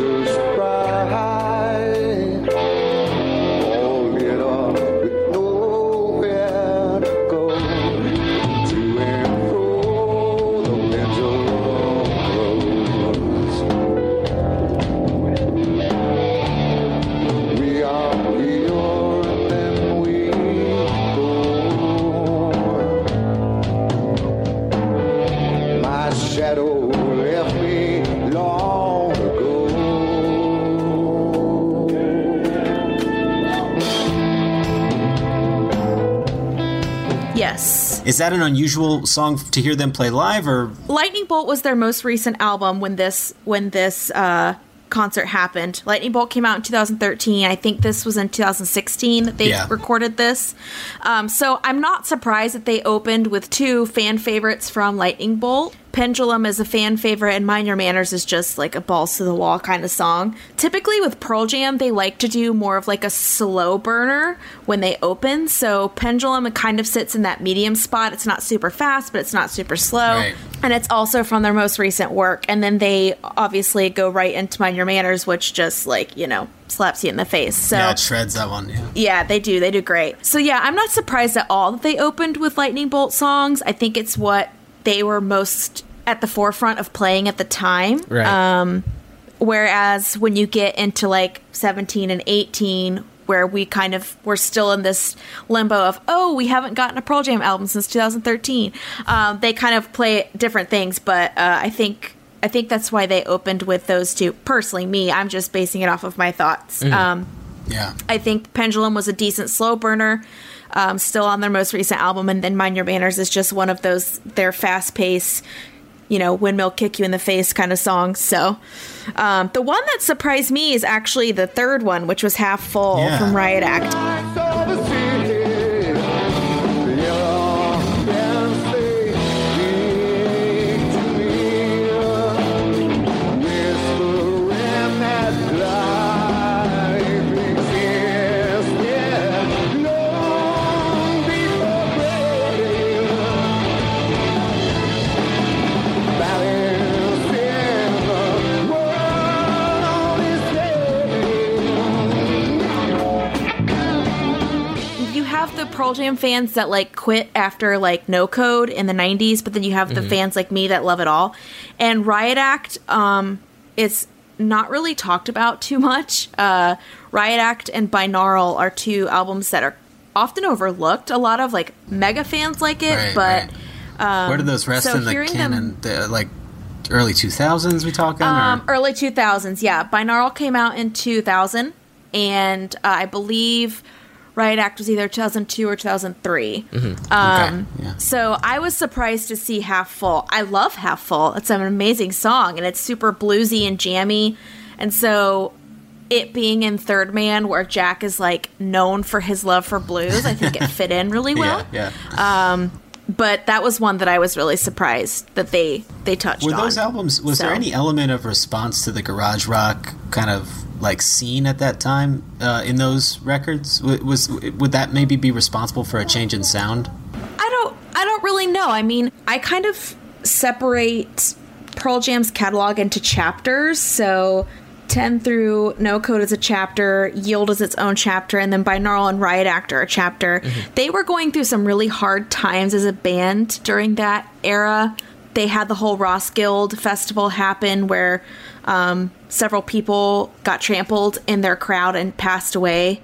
Is that an unusual song to hear them play live, or? Lightning Bolt was their most recent album when this when this uh, concert happened. Lightning Bolt came out in two thousand thirteen. I think this was in two thousand sixteen that they yeah. recorded this. Um, so I'm not surprised that they opened with two fan favorites from Lightning Bolt. Pendulum is a fan favorite, and Mind Your Manners is just like a balls to the wall kind of song. Typically with Pearl Jam, they like to do more of like a slow burner when they open. So Pendulum kind of sits in that medium spot. It's not super fast, but it's not super slow. Right. And it's also from their most recent work. And then they obviously go right into Mind Your Manners, which just like, you know, slaps you in the face. So yeah, it shreds that one. Yeah. yeah, they do. They do great. So yeah, I'm not surprised at all that they opened with Lightning Bolt songs. I think it's what they were most at the forefront of playing at the time. Right. Um, whereas when you get into like seventeen and eighteen, where we kind of were still in this limbo of, oh, we haven't gotten a Pearl Jam album since two thousand thirteen. Um, they kind of play different things, but uh, I think I think that's why they opened with those two. Personally, me, I'm just basing it off of my thoughts. Mm. Um, yeah, I think Pendulum was a decent slow burner. Um, still on their most recent album, and then Mind Your Manners is just one of those, their fast-paced, you know, windmill kick you in the face kind of song. So um, the one that surprised me is actually the third one, which was Half Full yeah. from Riot Act. Pearl Jam fans that like quit after like No Code in the nineties, but then you have the mm-hmm. fans like me that love it all. And Riot Act um is not really talked about too much. uh Riot Act and Binaural are two albums that are often overlooked. A lot of like mega fans like it, right, but right. Um, where do those rest so in the canon? Them, the, like early two thousands we talking? Um, or? Early two thousands, yeah. Binaural came out in two thousand, and uh, I believe Riot Act was either two thousand two or two thousand three. Mm-hmm. Um, okay. yeah. So I was surprised to see Half Full. I love Half Full. It's an amazing song, and it's super bluesy and jammy. And so it being in Third Man, where Jack is like known for his love for blues, I think it fit in really well. Yeah, yeah. Um, but that was one that I was really surprised that they, they touched on. Were those on. albums, was so. there any element of response to the garage rock kind of like scene at that time uh, in those records? Was, would that maybe be responsible for a change in sound? I don't I don't really know. I mean, I kind of separate Pearl Jam's catalog into chapters. So Ten through No Code is a chapter, Yield is its own chapter, and then Binaural and Riot Act are a chapter. Mm-hmm. They were going through some really hard times as a band during that era. They had the whole Roskilde festival happen where um, several people got trampled in their crowd and passed away.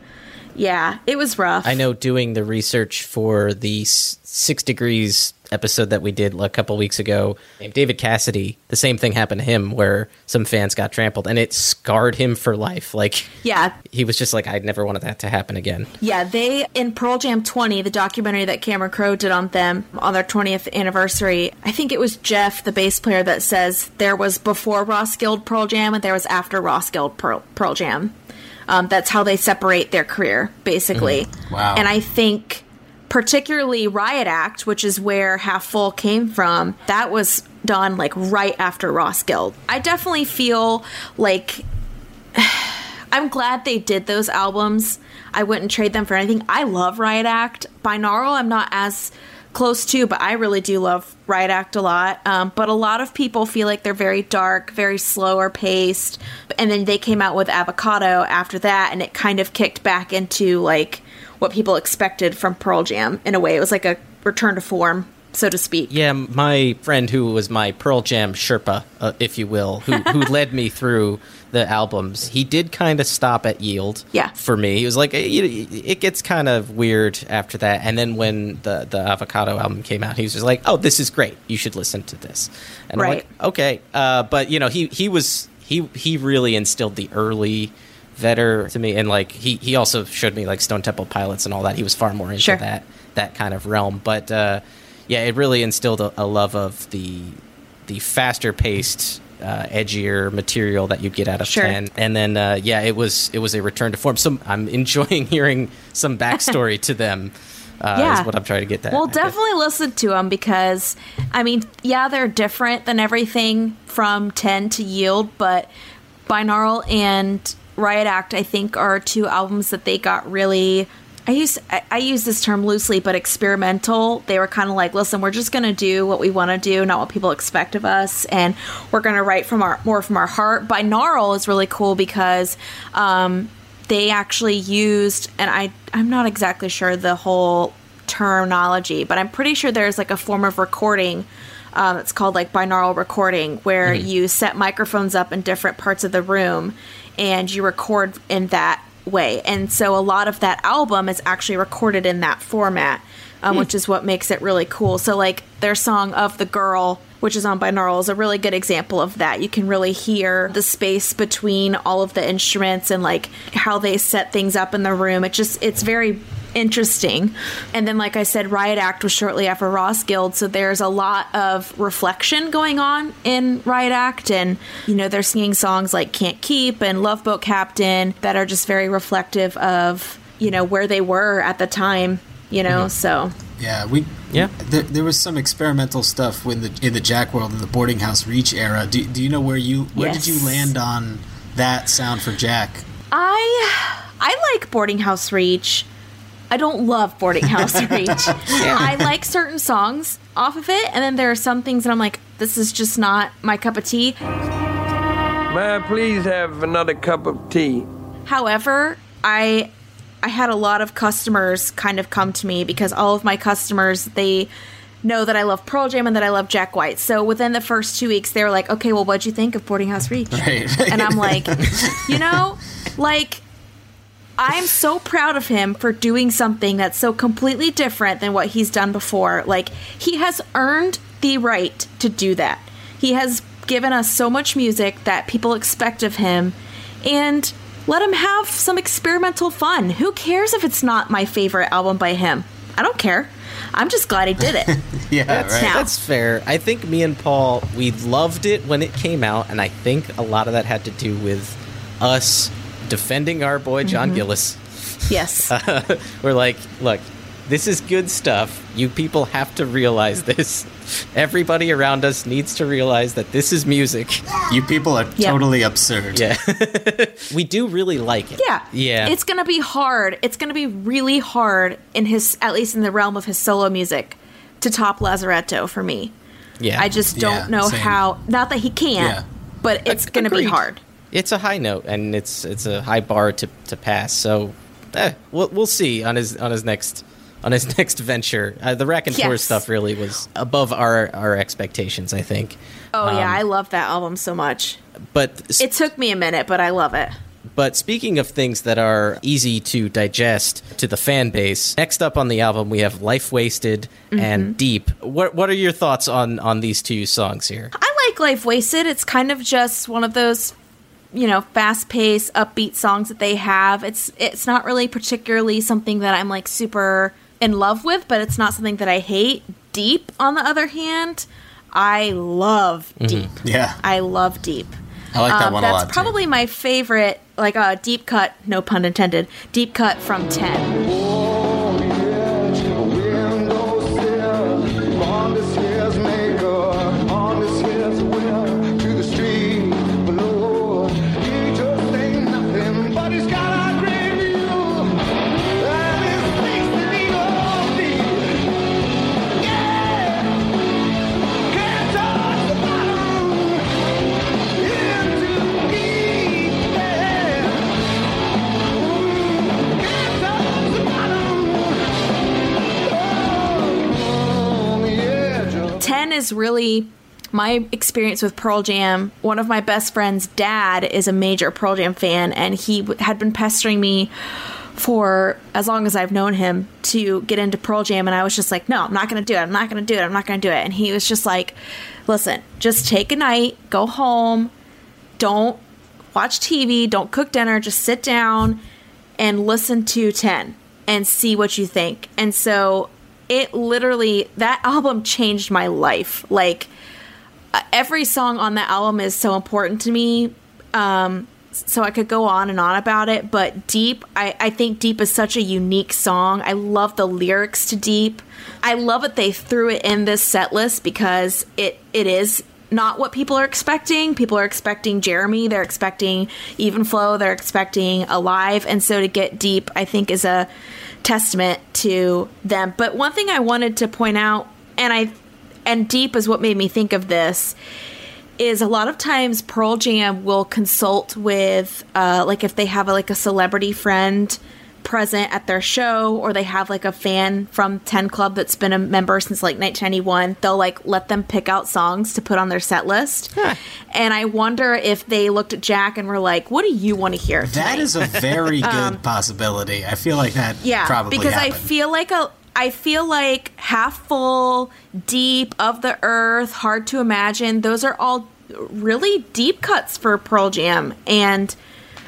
Yeah, it was rough. I know doing the research for the Six Degrees episode that we did a couple weeks ago, David Cassidy, the same thing happened to him where some fans got trampled and it scarred him for life. Like, yeah, he was just like, I never wanted that to happen again. Yeah, they, in Pearl Jam twenty, the documentary that Cameron Crowe did on them on their twentieth anniversary, I think it was Jeff, the bass player, that says there was before Roskilde Pearl Jam and there was after Roskilde Pearl, Pearl Jam. Um, that's how they separate their career, basically. Mm. Wow. And I think particularly Riot Act, which is where Half Full came from, that was done like right after Roskilde. I definitely feel like I'm glad they did those albums. I wouldn't trade them for anything. I love Riot Act. Binaural, I'm not as close to, but I really do love Riot Act a lot. Um, but a lot of people feel like they're very dark, very slower paced. And then they came out with Avocado after that, and it kind of kicked back into like what people expected from Pearl Jam in a way. It was like a return to form, so to speak. Yeah, my friend who was my Pearl Jam Sherpa, uh, if you will, who, who led me through the albums, he did kind of stop at Yield. Yeah. For me, he was like, it, it gets kind of weird after that. And then when the, the Avocado album came out, he was just like, oh, this is great. You should listen to this. And right. I'm like, okay. Uh, but, you know, he, he was, he, he really instilled the early Vedder to me, and like he he also showed me like Stone Temple Pilots and all that. He was far more into sure. that that kind of realm, but uh yeah, it really instilled a, a love of the the faster paced uh edgier material that you get out of sure. Ten. And then uh yeah, it was it was a return to form. So I'm enjoying hearing some backstory to them. Uh, yeah. Is what I'm trying to get that. Well, definitely listen to them because, I mean, yeah, they're different than everything from Ten to Yield, but Binaural and Riot Act, I think, are two albums that they got really, I use I, I use this term loosely, but experimental. They were kind of like, listen, we're just going to do what we want to do, not what people expect of us, and we're going to write from our more from our heart. Binaural is really cool because um, they actually used, and I, I'm not exactly sure the whole terminology, but I'm pretty sure there's like a form of recording. Um, it's called like binaural recording, where mm-hmm. you set microphones up in different parts of the room and you record in that way. And so a lot of that album is actually recorded in that format, um, mm. which is what makes it really cool. So like their song Of the Girl, which is on Binaural, is a really good example of that. You can really hear the space between all of the instruments and like how they set things up in the room. It just, it's very interesting. And then, like I said, Riot Act was shortly after Roskilde, so there's a lot of reflection going on in Riot Act, and you know, they're singing songs like Can't Keep and Love Boat Captain that are just very reflective of, you know, where they were at the time, you know. Mm-hmm. So yeah, we yeah there, there was some experimental stuff when the in the Jack World and the Boarding House Reach era. Do, do you know where you where yes. did you land on that sound for Jack? I I like Boarding House Reach. I don't love Boarding House Reach. Yeah. I like certain songs off of it, and then there are some things that I'm like, this is just not my cup of tea. May I please have another cup of tea? However, I I had a lot of customers kind of come to me because all of my customers, they know that I love Pearl Jam and that I love Jack White. So within the first two weeks, they were like, okay, well, what'd you think of Boarding House Reach? Right. And I'm like, you know, like... I'm so proud of him for doing something that's so completely different than what he's done before. Like, he has earned the right to do that. He has given us so much music that people expect of him. And let him have some experimental fun. Who cares if it's not my favorite album by him? I don't care. I'm just glad he did it. Yeah, that's, right. That's fair. I think me and Paul, we loved it when it came out, and I think a lot of that had to do with us defending our boy John mm-hmm. Gillis. Yes. Uh, we're like, look, this is good stuff. You people have to realize this. Everybody around us needs to realize that this is music. You people are yeah. totally absurd. Yeah. We do really like it. Yeah. Yeah. It's going to be hard. It's going to be really hard in his, at least in the realm of his solo music, to top Lazaretto for me. Yeah. I just don't yeah, know same. How, not that he can't, yeah. but it's going to be hard. It's a high note, and it's it's a high bar to, to pass. So eh, we'll we'll see on his on his next on his next venture. Uh, the Rack and yes. Tour stuff really was above our, our expectations, I think. Oh um, yeah, I love that album so much. But it took me a minute, but I love it. But speaking of things that are easy to digest to the fan base, next up on the album, we have Life Wasted mm-hmm. and Deep. What what are your thoughts on, on these two songs here? I like Life Wasted. It's kind of just one of those, you know, fast-paced, upbeat songs that they have. It's it's not really particularly something that I'm, like, super in love with, but it's not something that I hate. Deep, on the other hand, I love Deep. Mm-hmm. Yeah. I love Deep. I like that um, one a lot, too. That's probably my favorite, like, a uh, deep cut, no pun intended, deep cut from Ten. Is really my experience with Pearl Jam. One of my best friend's dad is a major Pearl Jam fan, and he w- had been pestering me for as long as I've known him to get into Pearl Jam, and I was just like, no, I'm not going to do it. I'm not going to do it. I'm not going to do it. And he was just like, listen, just take a night, go home, don't watch T V, don't cook dinner, just sit down and listen to Ten and see what you think. And so it literally, that album changed my life. Like, uh, every song on that album is so important to me. Um, so I could go on and on about it. But Deep, I, I think Deep is such a unique song. I love the lyrics to Deep. I love that they threw it in this set list because it, it is not what people are expecting. People are expecting Jeremy. They're expecting Even Flow. They're expecting Alive. And so to get Deep, I think, is a testament to them. But one thing I wanted to point out, and I and Deep is what made me think of this, is a lot of times Pearl Jam will consult with uh like if they have a, like a celebrity friend present at their show, or they have like a fan from Ten Club that's been a member since like nineteen ninety-one, they'll like let them pick out songs to put on their set list. Huh. And I wonder if they looked at Jack and were like, what do you want to hear tonight? That is a very good um, possibility. I feel like that yeah, probably because happened. I feel like a I feel like Half Full, Deep, Of the Earth, Hard to Imagine, those are all really deep cuts for Pearl Jam, and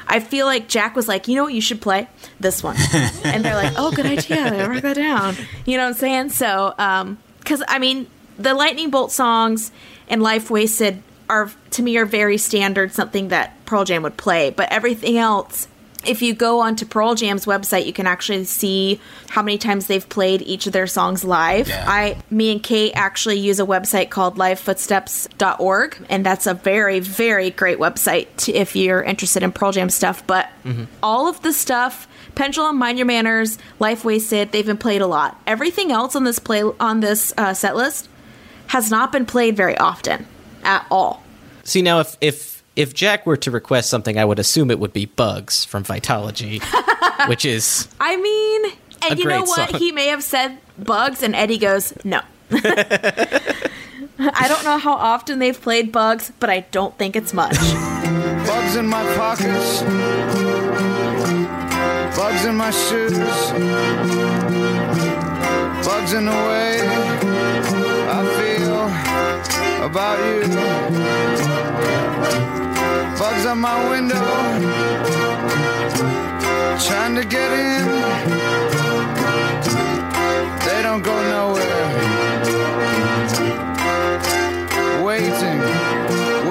I feel like Jack was like, you know what you should play? This one. And they're like, oh, good idea. Write that down. You know what I'm saying? So, um, because, I mean, the Lightning Bolt songs and Life Wasted are, to me, are very standard, something that Pearl Jam would play. But everything else, if you go onto Pearl Jam's website, you can actually see how many times they've played each of their songs live. Yeah. I, me and Kate actually use a website called live footsteps dot org, and that's a very, very great website to, if you're interested in Pearl Jam stuff. But mm-hmm. all of the stuff, Pendulum, Mind Your Manners, Life Wasted, they've been played a lot. Everything else on this play on this uh, set list has not been played very often at all. See, now if if. If Jack were to request something, I would assume it would be Bugs from Vitalogy, which is I mean, and you know what? Song. He may have said Bugs, and Eddie goes, no. I don't know how often they've played Bugs, but I don't think it's much. Bugs in my pockets. Bugs in my shoes. Bugs in the way I feel about you. Bugs on my window, trying to get in. They don't go nowhere. Waiting,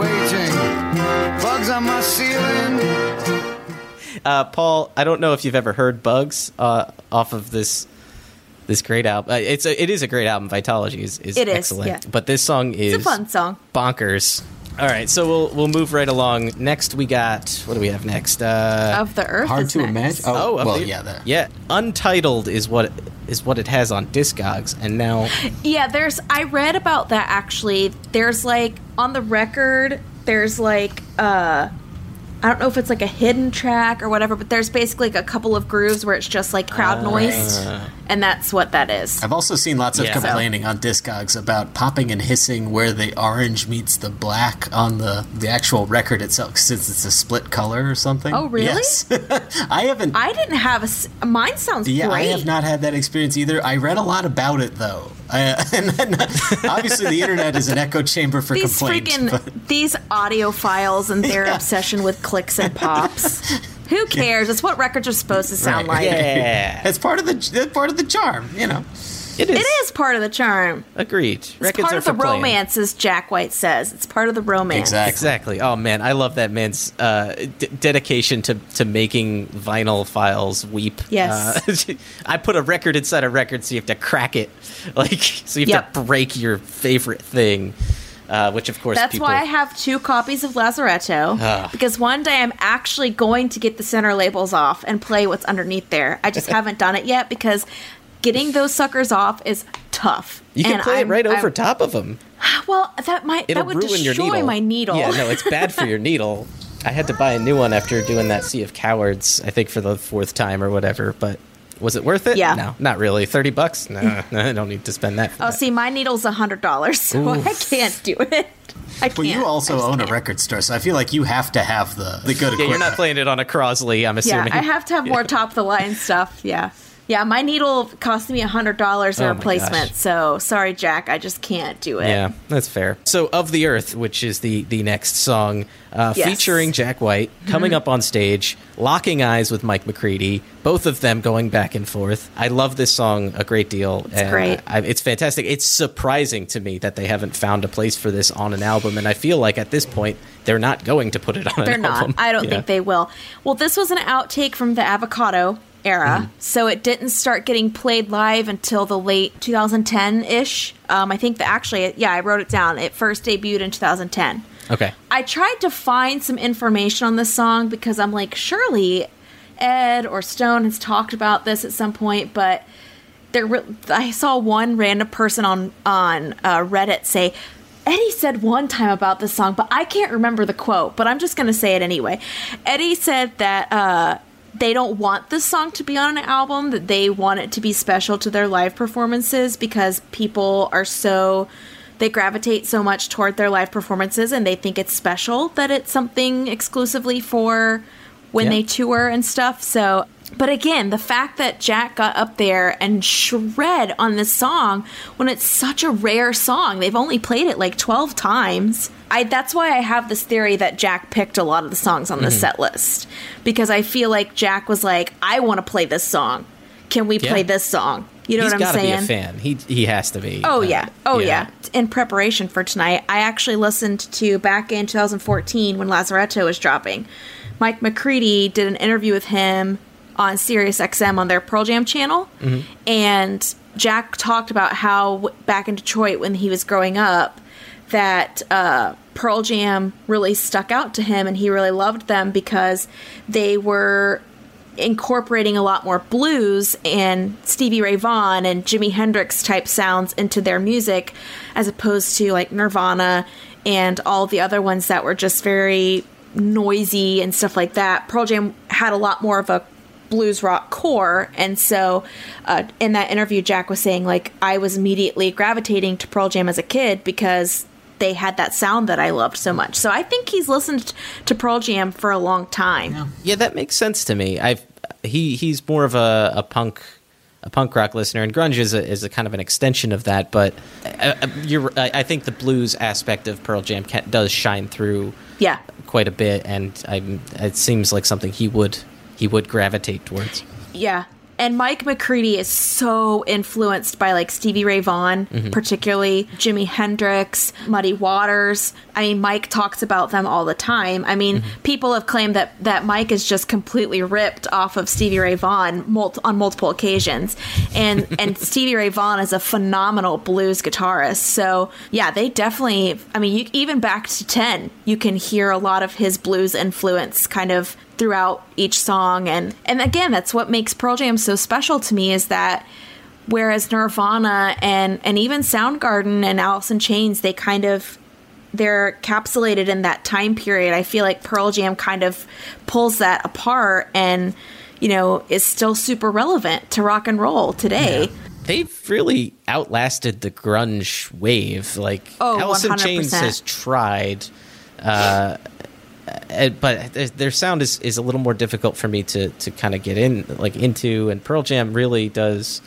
waiting. Bugs on my ceiling. Uh, Paul, I don't know if you've ever heard Bugs uh, off of this this great album. It's a, it is a great album. Vitalogy is, is it excellent. Is, yeah. But this song is it's a fun song. Bonkers. All right, so we'll we'll move right along. Next, we got what do we have next? Uh, of the Earth. Hard is to next. Imagine. Oh, oh well, the, yeah, there. Yeah, Untitled is what is what it has on Discogs, and now. Yeah, there's. I read about that actually. There's like on the record. There's like uh, I don't know if it's like a hidden track or whatever, but there's basically like a couple of grooves where it's just like crowd uh, noise, and that's what that is. I've also seen lots of yeah. complaining so. on Discogs about popping and hissing where the orange meets the black on the, the actual record itself, since it's a split color or something. Oh, really? Yes. I haven't... I didn't have a... Mine sounds yeah, great. Yeah, I have not had that experience either. I read a lot about it, though. Uh, and then, obviously, the internet is an echo chamber for these complaint. Freaking, but... These audiophiles and their yeah. obsession with clicks and pops. Who cares? Yeah. It's what records are supposed to sound right. like. Yeah, it's part of the that's part of the charm, you know. It is. It is part of the charm. Agreed. It's records part are of the playing. romance, as Jack White says. It's part of the romance. Exactly. exactly. Oh man, I love that man's uh, d- dedication to, to making vinyl files weep. Yes. Uh, I put a record inside a record, so you have to crack it, like so you have yep. to break your favorite thing. Uh, which, of course, that's people... why I have two copies of Lazaretto, uh. because one day I'm actually going to get the center labels off and play what's underneath there. I just haven't done it yet because getting those suckers off is tough. You can and play I'm, it right I'm, over I'm... top of them. Well, that might It'll that would ruin destroy your needle. my needle. Yeah, no, it's bad for your needle. I had to buy a new one after doing that Sea of Cowards, I think, for the fourth time or whatever, but... Was it worth it? Yeah. No, not really. thirty bucks? No, no, I don't need to spend that. For oh, that. See, my needle's one hundred dollars, so Oof. I can't do it. I can't. Well, you also own can't. a record store, so I feel like you have to have the, the good equipment. Yeah, you're not playing it on a Crosley, I'm assuming. Yeah, I have to have more yeah. top-of-the-line stuff, yeah. Yeah, my needle cost me one hundred dollars in oh replacement, gosh. so sorry, Jack, I just can't do it. Yeah, that's fair. So, Of the Earth, which is the, the next song, uh, yes. featuring Jack White, coming mm-hmm. up on stage, locking eyes with Mike McCready, both of them going back and forth. I love this song a great deal. It's and great. I, it's fantastic. It's surprising to me that they haven't found a place for this on an album, and I feel like at this point, they're not going to put it on they're an not. album. They're not. I don't yeah. think they will. Well, this was an outtake from the Avocado era, mm. so it didn't start getting played live until the late twenty ten-ish. Um, I think that actually, yeah, I wrote it down. It first debuted in two thousand ten. Okay. I tried to find some information on this song because I'm like, surely Ed or Stone has talked about this at some point, but there were, I saw one random person on, on uh, Reddit say, Eddie said one time about this song, but I can't remember the quote, but I'm just going to say it anyway. Eddie said that... Uh, They don't want this song to be on an album, that they want it to be special to their live performances because people are so, they gravitate so much toward their live performances and they think it's special that it's something exclusively for when yeah. they tour and stuff. So, but again, the fact that Jack got up there and shred on this song when it's such a rare song, they've only played it like twelve times. I, that's why I have this theory that Jack picked a lot of the songs on the mm-hmm. set list, because I feel like Jack was like, I want to play this song. Can we yeah. play this song? You know He's what I'm saying? He's got to be a fan. He, he has to be. Oh, uh, yeah. Oh, yeah. yeah. In preparation for tonight, I actually listened to back in twenty fourteen when Lazaretto was dropping. Mike McCready did an interview with him on Sirius X M on their Pearl Jam channel. Mm-hmm. And Jack talked about how back in Detroit when he was growing up, that uh, Pearl Jam really stuck out to him and he really loved them because they were incorporating a lot more blues and Stevie Ray Vaughan and Jimi Hendrix type sounds into their music as opposed to like Nirvana and all the other ones that were just very noisy and stuff like that. Pearl Jam had a lot more of a blues rock core, and so uh, in that interview Jack was saying like I was immediately gravitating to Pearl Jam as a kid because they had that sound that I loved so much. So I think he's listened to Pearl Jam for a long time. Yeah, yeah that makes sense to me. I've he he's more of a, a punk a punk rock listener, and grunge is a, is a kind of an extension of that. But I, I, you're, I, I think the blues aspect of Pearl Jam can, does shine through yeah. quite a bit, and I'm, it seems like something he would. He would gravitate towards. Yeah. And Mike McCready is so influenced by like Stevie Ray Vaughan, mm-hmm. particularly Jimi Hendrix, Muddy Waters. I mean, Mike talks about them all the time. I mean, mm-hmm. people have claimed that, that Mike is just completely ripped off of Stevie Ray Vaughan mul- on multiple occasions. And and Stevie Ray Vaughan is a phenomenal blues guitarist. So, yeah, they definitely, I mean, you, even back to Ten, you can hear a lot of his blues influence kind of throughout each song. And, and again, that's what makes Pearl Jam so special to me is that whereas Nirvana and, and even Soundgarden and Alice in Chains, they kind of they're encapsulated in that time period. I feel like Pearl Jam kind of pulls that apart and, you know, is still super relevant to rock and roll today. Yeah. They've really outlasted the grunge wave. Like, oh, Alice in Chains has tried, uh, but their sound is, is a little more difficult for me to, to kind of get in, like, into. And Pearl Jam really does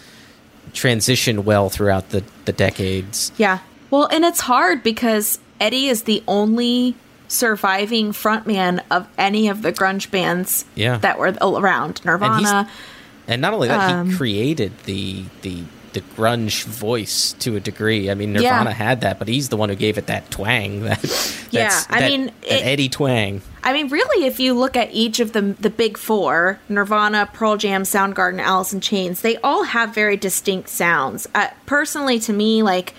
transition well throughout the, the decades. Yeah. Well, and it's hard because Eddie is the only surviving frontman of any of the grunge bands yeah. that were around. Nirvana. And, and not only that, um, he created the, the the grunge voice to a degree. I mean, Nirvana yeah. had that, but he's the one who gave it that twang. That, that's, yeah, I that, mean... It, that Eddie twang. I mean, really, if you look at each of the, the big four, Nirvana, Pearl Jam, Soundgarden, Alice in Chains, they all have very distinct sounds. Uh, personally, to me, like...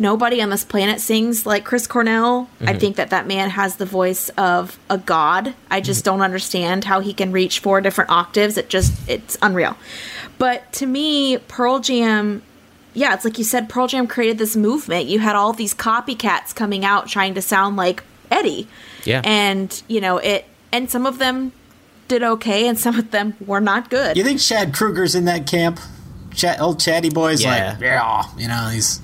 Nobody on this planet sings like Chris Cornell. Mm-hmm. I think that that man has the voice of a god. I just mm-hmm. don't understand how he can reach four different octaves. It just, it's unreal. But to me, Pearl Jam, yeah, it's like you said, Pearl Jam created this movement. You had all these copycats coming out trying to sound like Eddie. Yeah. And, you know, it, and some of them did okay and some of them were not good. You think Chad Kroeger's in that camp? Ch- old Chatty Boy's yeah. like, yeah, you know, he's...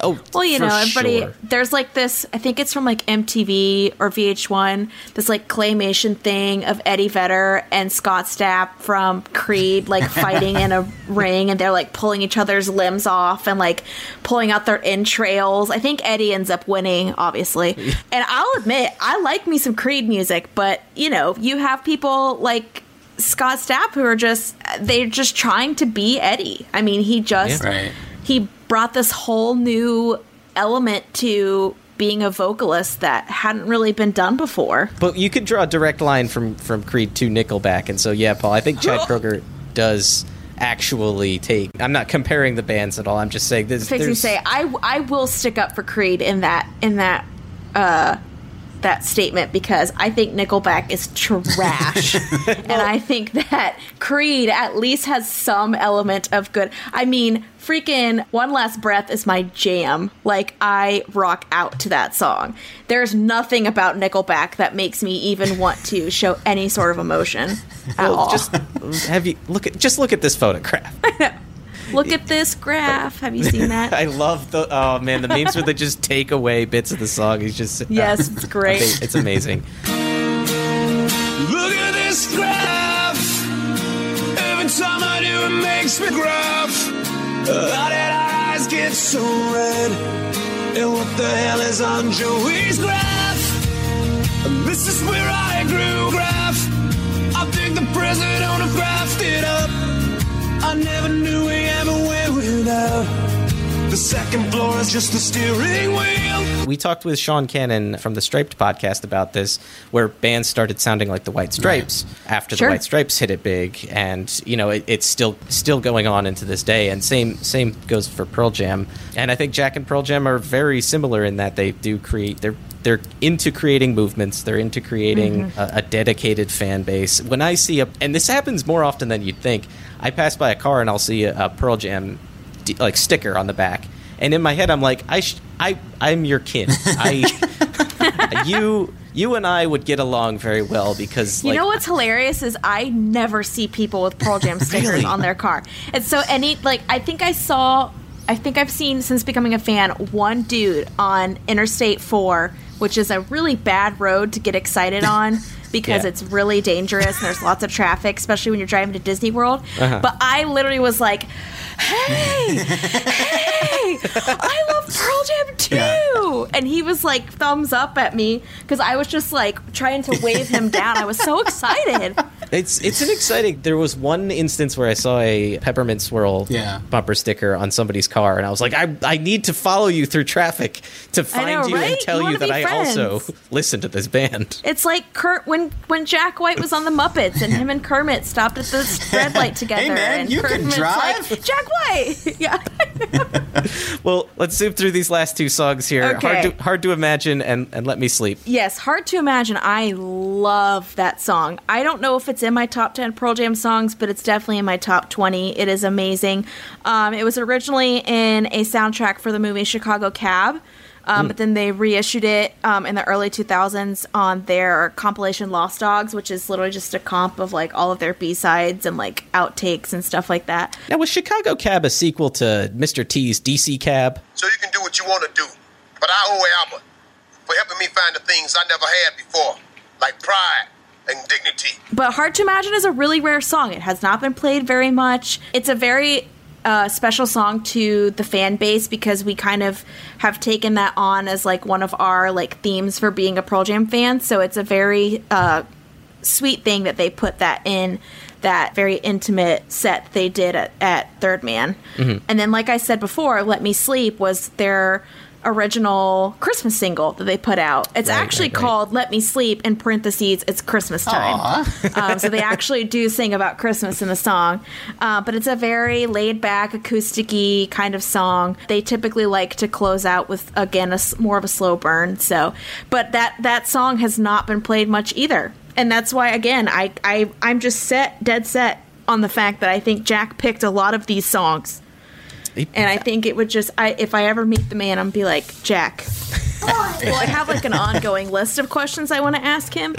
Oh, well, you know, everybody, sure. there's like this, I think it's from like M T V or V H one, this like claymation thing of Eddie Vedder and Scott Stapp from Creed, like fighting in a ring, and they're like pulling each other's limbs off and like pulling out their entrails. I think Eddie ends up winning, obviously. And I'll admit, I like me some Creed music, but you know, you have people like Scott Stapp who are just, they're just trying to be Eddie. I mean, he just, yeah. right. he brought this whole new element to being a vocalist that hadn't really been done before. But you could draw a direct line from, from Creed to Nickelback. And so, yeah, Paul, I think Chad Kroeger does actually take... I'm not comparing the bands at all. I'm just saying... This, Fix me say, I, I will stick up for Creed in that in that uh, that statement because I think Nickelback is trash. well, and I think that Creed at least has some element of good... I mean... Freaking One Last Breath is my jam. Like, I rock out to that song. There's nothing about Nickelback that makes me even want to show any sort of emotion at well, all. Just have you look at just look at this photograph. Look at this graph. Have you seen that? I love the oh man, the memes where they just take away bits of the song. It's just yes, uh, it's great. Okay, it's amazing. Look at this graph. Every time I do, it makes me graph. How did our eyes get so red? And what the hell is on Joey's graph? And this is where I grew graph. I think the president owner graphed it up. I never knew we ever went without. The second floor is just the steering wheel. We talked with Sean Cannon from the Striped podcast about this, where bands started sounding like the White Stripes right. after sure. the White Stripes hit it big, and you know it, it's still still going on into this day. And same same goes for Pearl Jam. And I think Jack and Pearl Jam are very similar in that they do create they're they're into creating movements. They're into creating mm-hmm. a, a dedicated fan base. When I see a and this happens more often than you'd think. I pass by a car and I'll see a, a Pearl Jam. Like sticker on the back, and in my head I'm like, I, sh- I, I'm your kid. I, you, you and I would get along very well because you like, know what's hilarious is I never see people with Pearl Jam stickers really? on their car, and so any like I think I saw, I think I've seen since becoming a fan one dude on Interstate four, which is a really bad road to get excited on. Because yeah. it's really dangerous and there's lots of traffic, especially when you're driving to Disney World. Uh-huh. But I literally was like, hey, hey, I love Pearl Jam too. Yeah. And he was like thumbs up at me because I was just like trying to wave him down. I was so excited. It's it's an exciting... There was one instance where I saw a Peppermint Swirl yeah. bumper sticker on somebody's car, and I was like, I I need to follow you through traffic to find know, you right? and tell you, you that I friends. also listen to this band. It's like Kurt when when Jack White was on the Muppets, and him and Kermit stopped at this red light together. Hey man, and you Kermit's can drive. Like, Jack White! yeah. Well, let's zoom through these last two songs here. Okay. Hard to, hard to Imagine and, and Let Me Sleep. Yes, Hard to Imagine. I love that song. I don't know if it's in my top ten Pearl Jam songs, but it's definitely in my top twenty. It is amazing. Um, it was originally in a soundtrack for the movie Chicago Cab, Um, mm. But then they reissued it um, in the early two thousands on their compilation Lost Dogs, which is literally just a comp of like all of their B-sides and like outtakes and stuff like that. Now, was Chicago Cab a sequel to Mister T's D C Cab? So you can do what you want to do, but I owe Alma for helping me find the things I never had before, like pride and dignity. But Hard to Imagine is a really rare song. It has not been played very much. It's a very... a uh, special song to the fan base because we kind of have taken that on as like one of our like themes for being a Pearl Jam fan. So it's a very uh, sweet thing that they put that in that very intimate set they did at, at Third Man. Mm-hmm. And then, like I said before, Let Me Sleep was their original Christmas single that they put out. It's right, actually right, right. called Let Me Sleep, in parentheses, It's Christmas Time. um, so they actually do sing about Christmas in the song. Uh, but it's a very laid-back, acoustic-y kind of song. They typically like to close out with, again, a, more of a slow burn. So, But that, that song has not been played much either. And that's why, again, I, I, I'm just set, dead set on the fact that I think Jack picked a lot of these songs. And I think it would just, I, if I ever meet the man, I'm going to be like, Jack. Well, I have like an ongoing list of questions I want to ask him,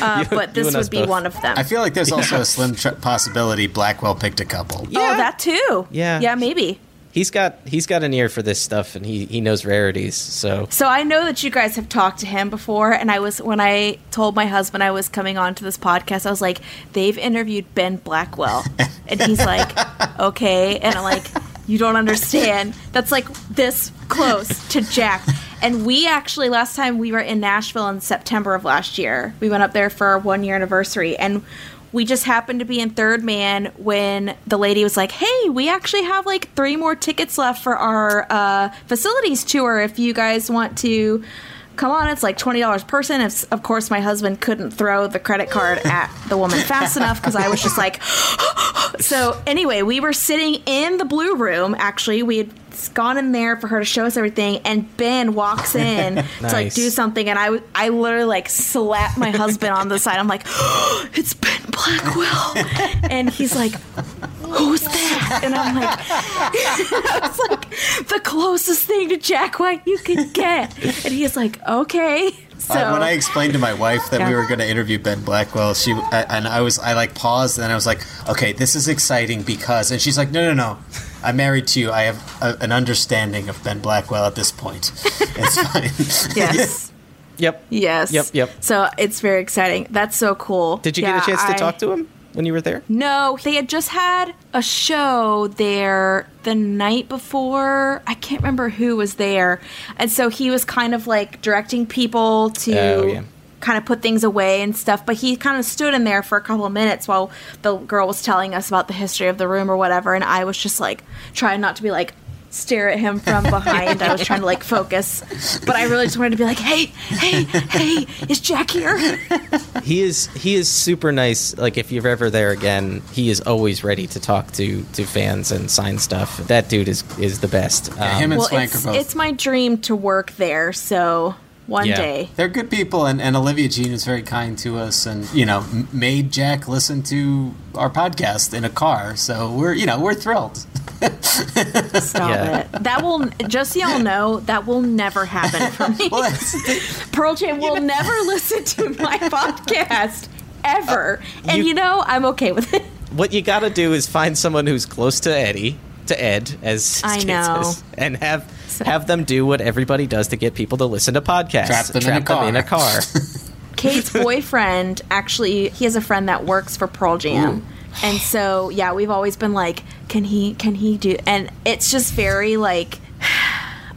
uh, you, but this would be both. One of them. I feel like there's also a slim tr- possibility Blackwell picked a couple. Yeah. Oh, that too. Yeah. Yeah, maybe. He's got he's got an ear for this stuff, and he, he knows rarities. So so I know that you guys have talked to him before, and I was when I told my husband I was coming on to this podcast, I was like, they've interviewed Ben Blackwell. And he's like, okay. And I'm like, you don't understand. That's like this close to Jack. And we actually, last time we were in Nashville in September of last year, we went up there for our one year anniversary. And we just happened to be in Third Man when the lady was like, hey, we actually have like three more tickets left for our uh, facilities tour if you guys want to come on. It's like twenty dollars person. If, of course, my husband couldn't throw the credit card at the woman fast enough because I was just like... So anyway, we were sitting in the Blue Room, actually. We had gone in there for her to show us everything, and Ben walks in nice. to like do something, and I, I literally like slapped my husband on the side. I'm like, oh, it's Ben Blackwell. And he's like, who's that? And I'm like, I was like, the closest thing to Jack White you could get. And he's like, okay. So, uh, when I explained to my wife that yeah. we were going to interview Ben Blackwell, she I, and I was I like paused and I was like, okay, this is exciting because, and she's like, no, no, no, I'm married to you. I have a, an understanding of Ben Blackwell at this point. It's fine. Yes. Yep. Yes. Yep. Yep. So it's very exciting. That's so cool. Did you yeah, get a chance to I, talk to him when you were there? No, they had just had a show there the night before. I can't remember who was there. And so he was kind of like directing people to oh, yeah. kind of put things away and stuff. But he kind of stood in there for a couple of minutes while the girl was telling us about the history of the room or whatever. And I was just like trying not to be like, stare at him from behind. I was trying to like focus, but I really just wanted to be like, hey, hey, hey, is Jack here? He is he is super nice. Like if you're ever there again, he is always ready to talk to to fans and sign stuff. That dude is is the best. Um, yeah, him and well, Swank it's, are both. It's my dream to work there, so one yeah. day. They're good people, and, and Olivia Jean is very kind to us, and you know, made Jack listen to our podcast in a car, so we're you know we're thrilled. Stop yeah. it. That will, just so y'all know, that will never happen for me. Well, Pearl Jam will know. never listen to my podcast, ever. Uh, and you, you know, I'm okay with it. What you gotta do is find someone who's close to Eddie, to Ed, as I know. Says, and have so. have them do what everybody does to get people to listen to podcasts. Trap them, Trap in, a them in a car. Kate's boyfriend, actually, he has a friend that works for Pearl Jam. Ooh. And so, yeah, we've always been like, can he, can he do? And it's just very like,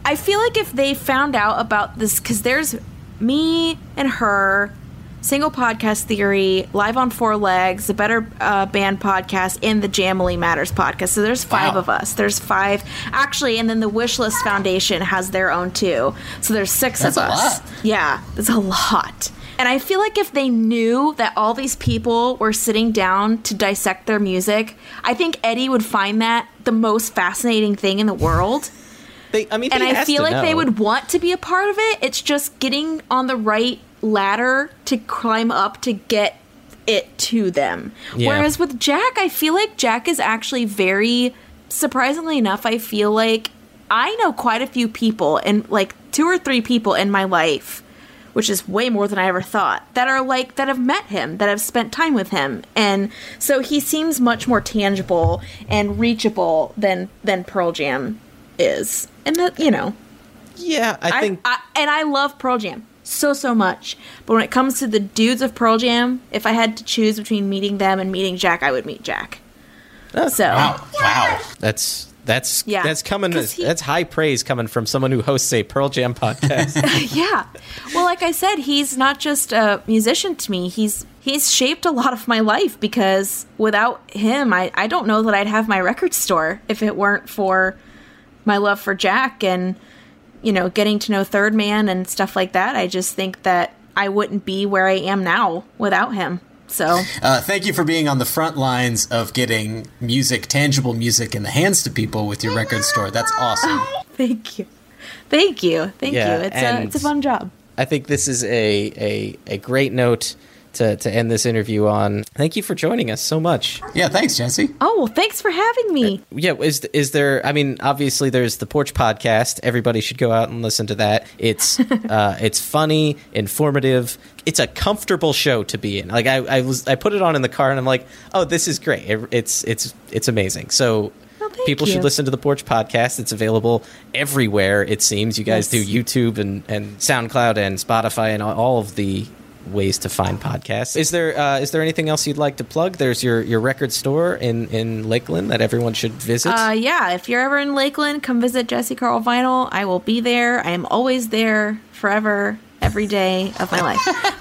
I feel like if they found out about this, because there's me and her, Single Podcast Theory, Live on Four Legs, the Better uh, Band Podcast, and the Jamily Matters Podcast. So there's five wow. of us. There's five. Actually, and then the Wishlist Foundation has their own too. So there's six that's of us. Lot. Yeah, it's a lot. And I feel like if they knew that all these people were sitting down to dissect their music, I think Eddie would find that the most fascinating thing in the world. They, I mean, and I feel like know. they would want to be a part of it. It's just getting on the right ladder to climb up to get it to them. Yeah. Whereas with Jack, I feel like Jack is actually very, surprisingly enough, I feel like I know quite a few people and like two or three people in my life, which is way more than I ever thought, that are like, that have met him, that have spent time with him. And so he seems much more tangible and reachable than, than Pearl Jam is. And, that, you know. Yeah, I think. I, I, and I love Pearl Jam so, so much. But when it comes to the dudes of Pearl Jam, if I had to choose between meeting them and meeting Jack, I would meet Jack. Oh, so. Wow. Wow. That's. That's yeah. that's coming. He, that's high praise coming from someone who hosts a Pearl Jam podcast. Yeah, well, like I said, he's not just a musician to me. He's he's shaped a lot of my life, because without him, I, I don't know that I'd have my record store if it weren't for my love for Jack and, you know, getting to know Third Man and stuff like that. I just think that I wouldn't be where I am now without him. So, uh, thank you for being on the front lines of getting music, tangible music, in the hands to people with your record store. That's awesome. Thank you, thank you, thank yeah, you. It's a it's a fun job. I think this is a a, a great note to, to end this interview on. Thank you for joining us so much. Yeah, thanks, Jesse. Oh, well, thanks for having me. Uh, yeah, is is there? I mean, obviously, there's the Porch Podcast. Everybody should go out and listen to that. It's uh, it's funny, informative. It's a comfortable show to be in. Like I, I was, I put it on in the car, and I'm like, oh, this is great. It, it's it's it's amazing. So. Thank People you. should listen to the Porch Podcast. It's available everywhere, it seems. You guys yes. do YouTube and, and SoundCloud and Spotify and all of the ways to find podcasts. Is there uh, is there anything else you'd like to plug? There's your, your record store in, in Lakeland that everyone should visit. Uh, yeah, if you're ever in Lakeland, come visit Jesse Carl Vinyl. I will be there. I am always there, forever, every day of my life.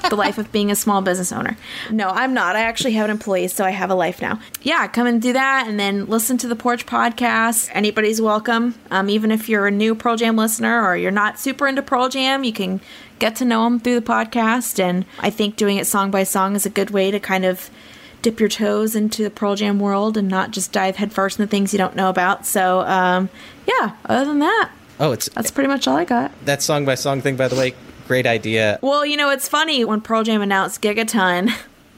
The life of being a small business owner. No, I'm not. I actually have an employee, so I have a life now. Yeah, come and do that, and then listen to the Porch Podcast. Anybody's welcome. Um, even if you're a new Pearl Jam listener or you're not super into Pearl Jam, you can get to know them through the podcast. And I think doing it song by song is a good way to kind of dip your toes into the Pearl Jam world and not just dive headfirst into things you don't know about. So, um, yeah, other than that, oh, it's that's pretty much all I got. That song by song thing, by the way, great idea. Well, you know, it's funny. When Pearl Jam announced Gigaton,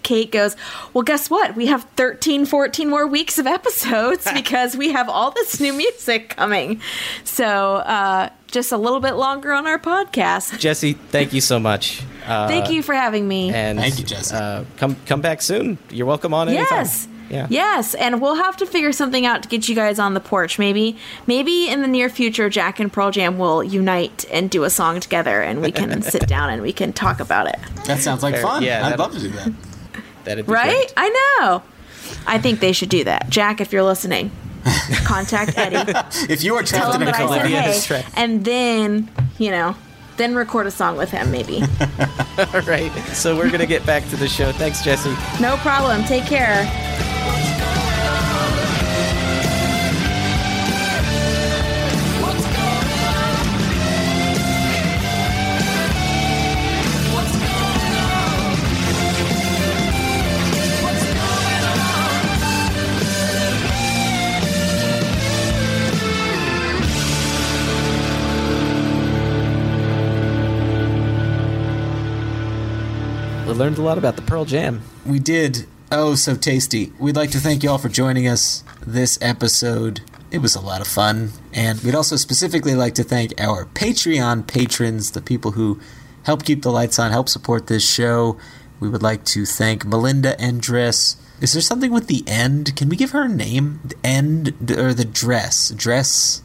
Kate goes, well, guess what? We have thirteen, fourteen more weeks of episodes because we have all this new music coming. So uh, just a little bit longer on our podcast. Jesse, thank you so much. Uh, thank you for having me. And, thank you, Jesse. Uh, come, come back soon. You're welcome on anytime. Yes. Yeah. Yes, and we'll have to figure something out to get you guys on the porch. Maybe maybe in the near future, Jack and Pearl Jam will unite and do a song together, and we can sit down and we can talk about it. That sounds like Fair. fun. Yeah, I'd love to do that. That'd be right? Great. I know. I think they should do that. Jack, if you're listening, contact Eddie. If you are trapped in a Columbia, and then, you know, then record a song with him, maybe. All right. So we're going to get back to the show. Thanks, Jesse. No problem. Take care. Learned a lot about the Pearl Jam. We did. Oh, so tasty. We'd like to thank you all for joining us this episode. It was a lot of fun. And we'd also specifically like to thank our Patreon patrons, the people who help keep the lights on, help support this show. We would like to thank Melinda Endress. Is there something with the end? Can we give her a name? The end or the dress? Dress?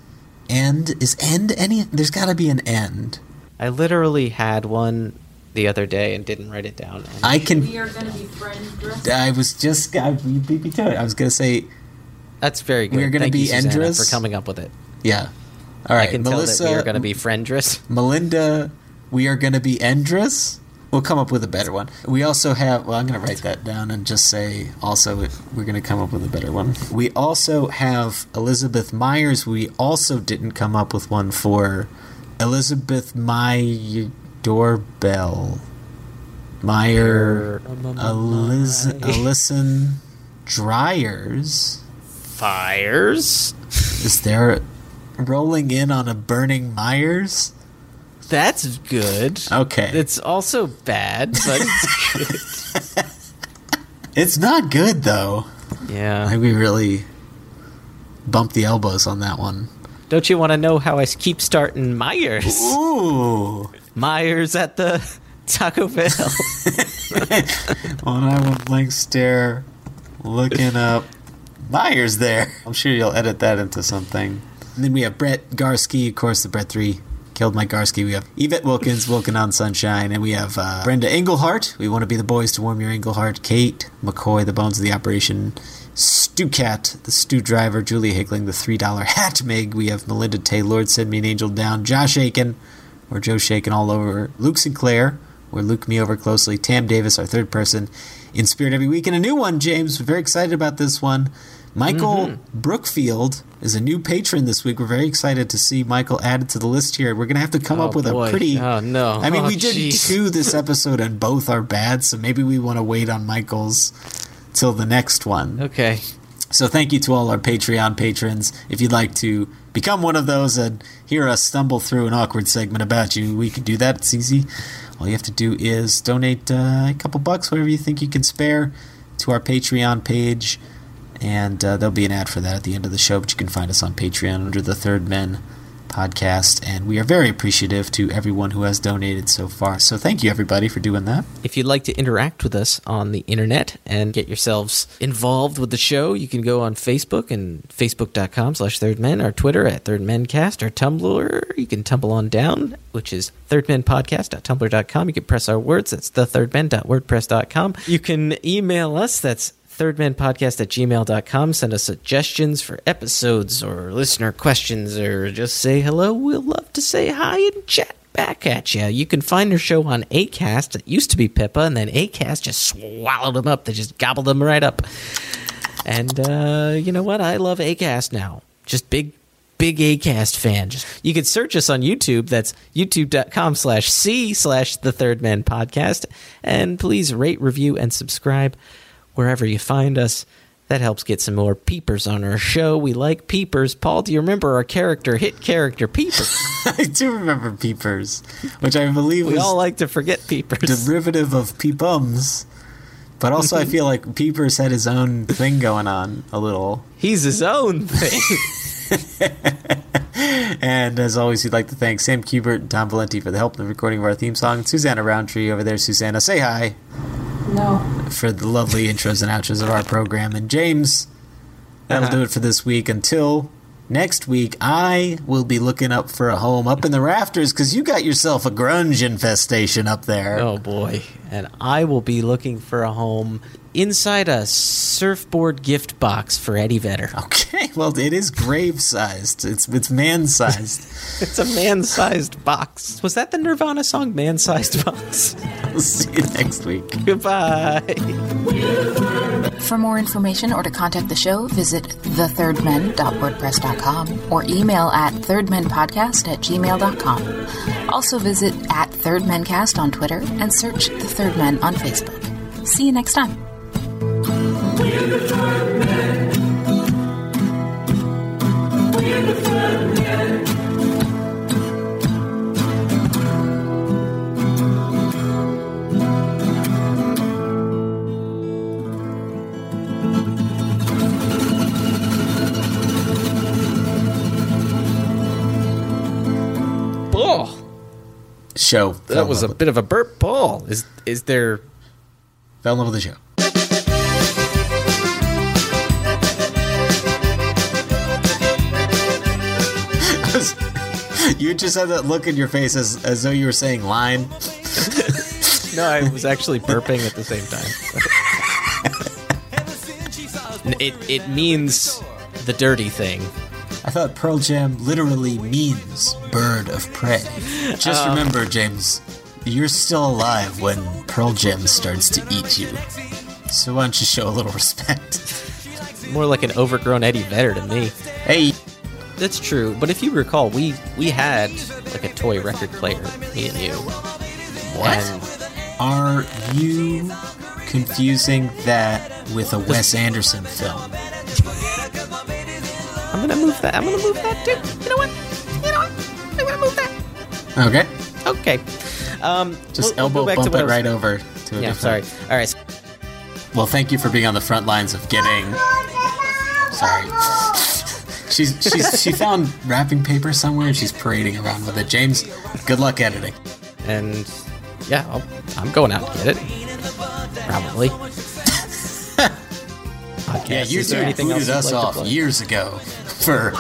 End? Is end any? There's got to be an end. I literally had one the other day and didn't write it down. And I can. We are going to be friends. I was just. I, you beat me to it. I was going to say. That's very good. We're going to be Endress for coming up with it. Yeah. All right, I can Melissa, tell that we are going to be friendress. Melinda, we are going to be Endress. We'll come up with a better one. We also have. Well, I'm going to write that down and just say. Also, if we're going to come up with a better one. We also have Elizabeth Myers. We also didn't come up with one for Elizabeth Myers. Doorbell Meyer Eliz- Ellison Dryers Fires. Is there rolling in on a burning Myers? That's good. Okay. It's also bad, but it's good. It's not good though. Yeah. Like we really bumped the elbows on that one. Don't you want to know how I keep starting Myers? Ooh. Myers at the Taco Bell. When I'm a blank stare, looking up, Myers there. I'm sure you'll edit that into something. And then we have Brett Garski, of course, the Brett three. Killed Mike Garski. We have Yvette Wilkins, Wilkin on Sunshine. And we have uh, Brenda Englehart. We want to be the boys to warm your Englehart. Kate McCoy, the bones of the operation. Stu Cat, the Stu Driver. Julie Hickling, the three dollar hat mig. We have Melinda Tay, Lord Send Me an Angel Down. Josh Aiken, or Joe Shaken all over. Luke Sinclair, or Luke Me Over Closely. Tam Davis, our third person. In Spirit Every Week. And a new one, James. We're very excited about this one. Michael mm-hmm. Brookfield is a new patron this week. We're very excited to see Michael added to the list here. We're going to have to come oh, up with boy. a pretty... Oh, no. I mean, oh, we did geez. two this episode, and both are bad, so maybe we want to wait on Michael's till the next one. Okay. So thank you to all our Patreon patrons. If you'd like to become one of those and hear us stumble through an awkward segment about you, we can do that. It's easy. All you have to do is donate uh, a couple bucks, whatever you think you can spare, to our Patreon page. And uh, there'll be an ad for that at the end of the show, but you can find us on Patreon under the Third Men Podcast. And we are very appreciative to everyone who has donated so far. So thank you, everybody, for doing that. If you'd like to interact with us on the internet and get yourselves involved with the show, you can go on Facebook and facebook.com slash Third Men, or Twitter at Third Men Cast, or Tumblr. You can tumble on down, which is third men podcast dot tumblr dot com. You can press our words. That's the third men dot wordpress dot com. You can email us. That's thirdmanpodcast at gmail dot com. Send us suggestions for episodes or listener questions, or just say hello. We'll love to say hi and chat back at you. You can find our show on Acast. It used to be Pippa, and then Acast just swallowed them up. They just gobbled them right up. And uh, you know what? I love Acast now. Just big, big Acast fan. Just, you can search us on YouTube. That's youtube.com slash C slash The Third Man Podcast. And please rate, review, and subscribe wherever you find us. That helps get some more peepers on our show. We like peepers. Paul, do you remember our character, hit character, Peepers? I do remember Peepers, which I believe we was all like to forget Peepers. Derivative of Peepums. But also I feel like Peepers had his own thing going on a little. He's his own thing. And as always, we'd like to thank Sam Kubert and Tom Valenti for the help in the recording of our theme song. Susanna Roundtree over there. Susanna, say hi. No. For the lovely intros and outros of our program. And James, that'll uh-huh. do it for this week. Until next week, I will be looking up for a home up in the rafters, because you got yourself a grunge infestation up there. Oh, boy. And I will be looking for a home inside a surfboard gift box for Eddie Vedder. Okay. Well, it is grave-sized. It's it's man-sized. It's a man-sized box. Was that the Nirvana song, Man-Sized Box? We'll see you next week. Goodbye. For more information or to contact the show, visit the third men dot wordpress dot com or email at thirdmenpodcast at gmail dot com. Also visit at thirdmencast on Twitter and search The Third Men on Facebook. See you next time. We're the Third Men. We're the Third Men. Paul, show. That was a bit of a burp. Paul, is is there? Fell in love with the show. You just had that look in your face as, as though you were saying line. No, I was actually burping at the same time. it it means the dirty thing. I thought Pearl Jam literally means bird of prey. Just um, remember, James, you're still alive when Pearl Jam starts to eat you. So why don't you show a little respect? More like an overgrown Eddie Vedder to me. Hey. That's true, but if you recall, we, we had like a toy record player, me and you. What? And are you confusing that with a Wes Anderson film? I'm gonna move that. I'm gonna move that too. You know what? You know what? I'm gonna move that. Okay. Okay. Um, Just we'll, elbow we'll bump it right over to a yeah, different. Sorry. All right. Well, thank you for being on the front lines of getting. Sorry. She's she's she found wrapping paper somewhere and she's parading around with it. James, good luck editing. And yeah, I'll, I'm going out to get it. Probably. Yeah, YouTube booted us off like years ago for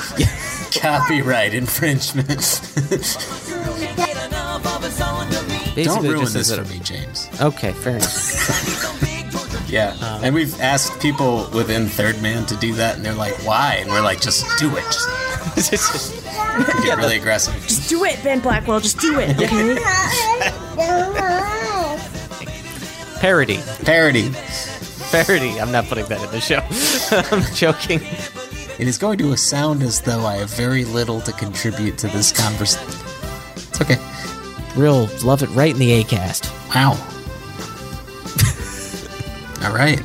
copyright infringement. Basically, don't ruin this for me, James. Okay, fair enough. yeah, um, and we've asked people within Third Man to do that, and they're like, why? And we're like, just do it. Just get yeah, really aggressive. Just do it, Ben Blackwell. Just do it. Parody. Parody. Parody. I'm not putting that in the show. I'm joking. It is going to sound as though I have very little to contribute to this conversation. It's okay. Real love it right in the Acast. Wow. All right.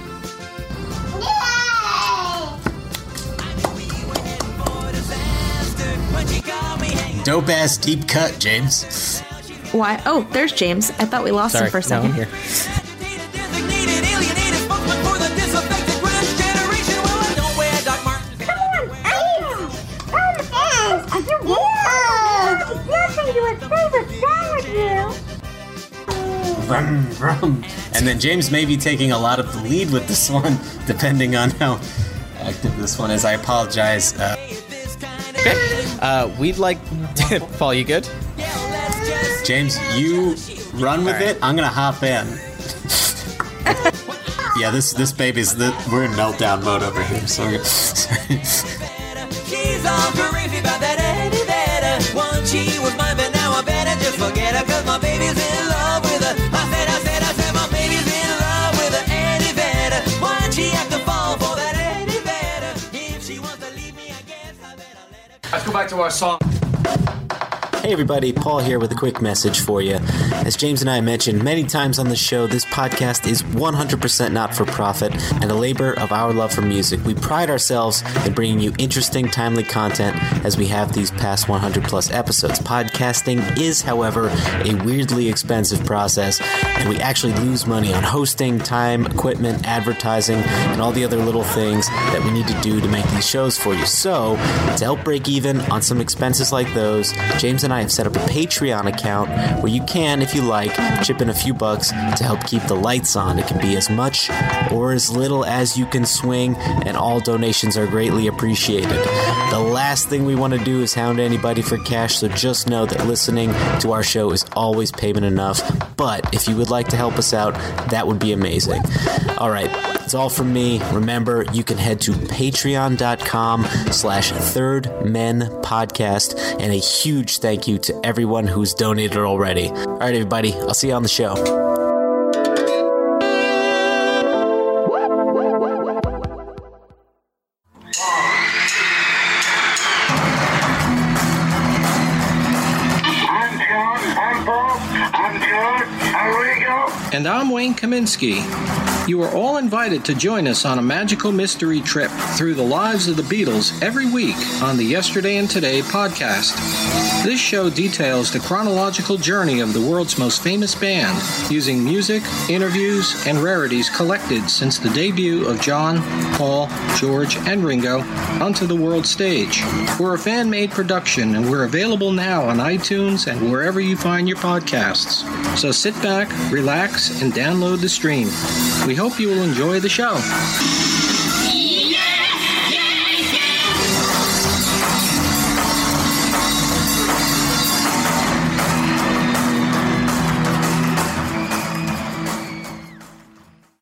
Yay! Dope ass deep cut, James. Why? Oh, there's James. I thought we lost Sorry, him for a second. No, I'm here. Vroom, vroom. And then James may be taking a lot of the lead with this one, depending on how active this one is. I apologize. Uh, okay. Uh, we'd like to... Paul, you good? James, you run with right. it. I'm going to hop in. yeah, this this baby's... The, we're in meltdown mode over here. So we're, sorry. She's all crazy about that Eddie Vedder. One she was mine, but now I better just forget her, because my baby's in love with her. Let's go back to our song. Hey everybody, Paul here with a quick message for you. As James and I mentioned many times on the show, this podcast is one hundred percent not for profit and a labor of our love for music. We pride ourselves in bringing you interesting, timely content as we have these past one hundred plus episodes. Podcasting is, however, a weirdly expensive process, and we actually lose money on hosting, time, equipment, advertising, and all the other little things that we need to do to make these shows for you. So, to help break even on some expenses like those, James and I I have set up a Patreon account where you can, if you like, chip in a few bucks to help keep the lights on. It can be as much or as little as you can swing, and all donations are greatly appreciated. The last thing we want to do is hound anybody for cash, so just know that listening to our show is always payment enough. But if you would like to help us out, that would be amazing. All right, it's all from me. Remember, you can head to patreon.com slash Third Men Podcast, and a huge thank you. Thank you to everyone who's donated already. All right, everybody. I'll see you on the show. I'm John. I'm Bob. I'm George. I'm Rico. And I'm Wayne Kaminsky. You are all invited to join us on a magical mystery trip through the lives of the Beatles every week on the Yesterday and Today podcast. This show details the chronological journey of the world's most famous band, using music, interviews, and rarities collected since the debut of John, Paul, George, and Ringo onto the world stage. We're a fan-made production, and we're available now on iTunes and wherever you find your podcasts. So sit back, relax, and download the stream. We We hope you will enjoy the show.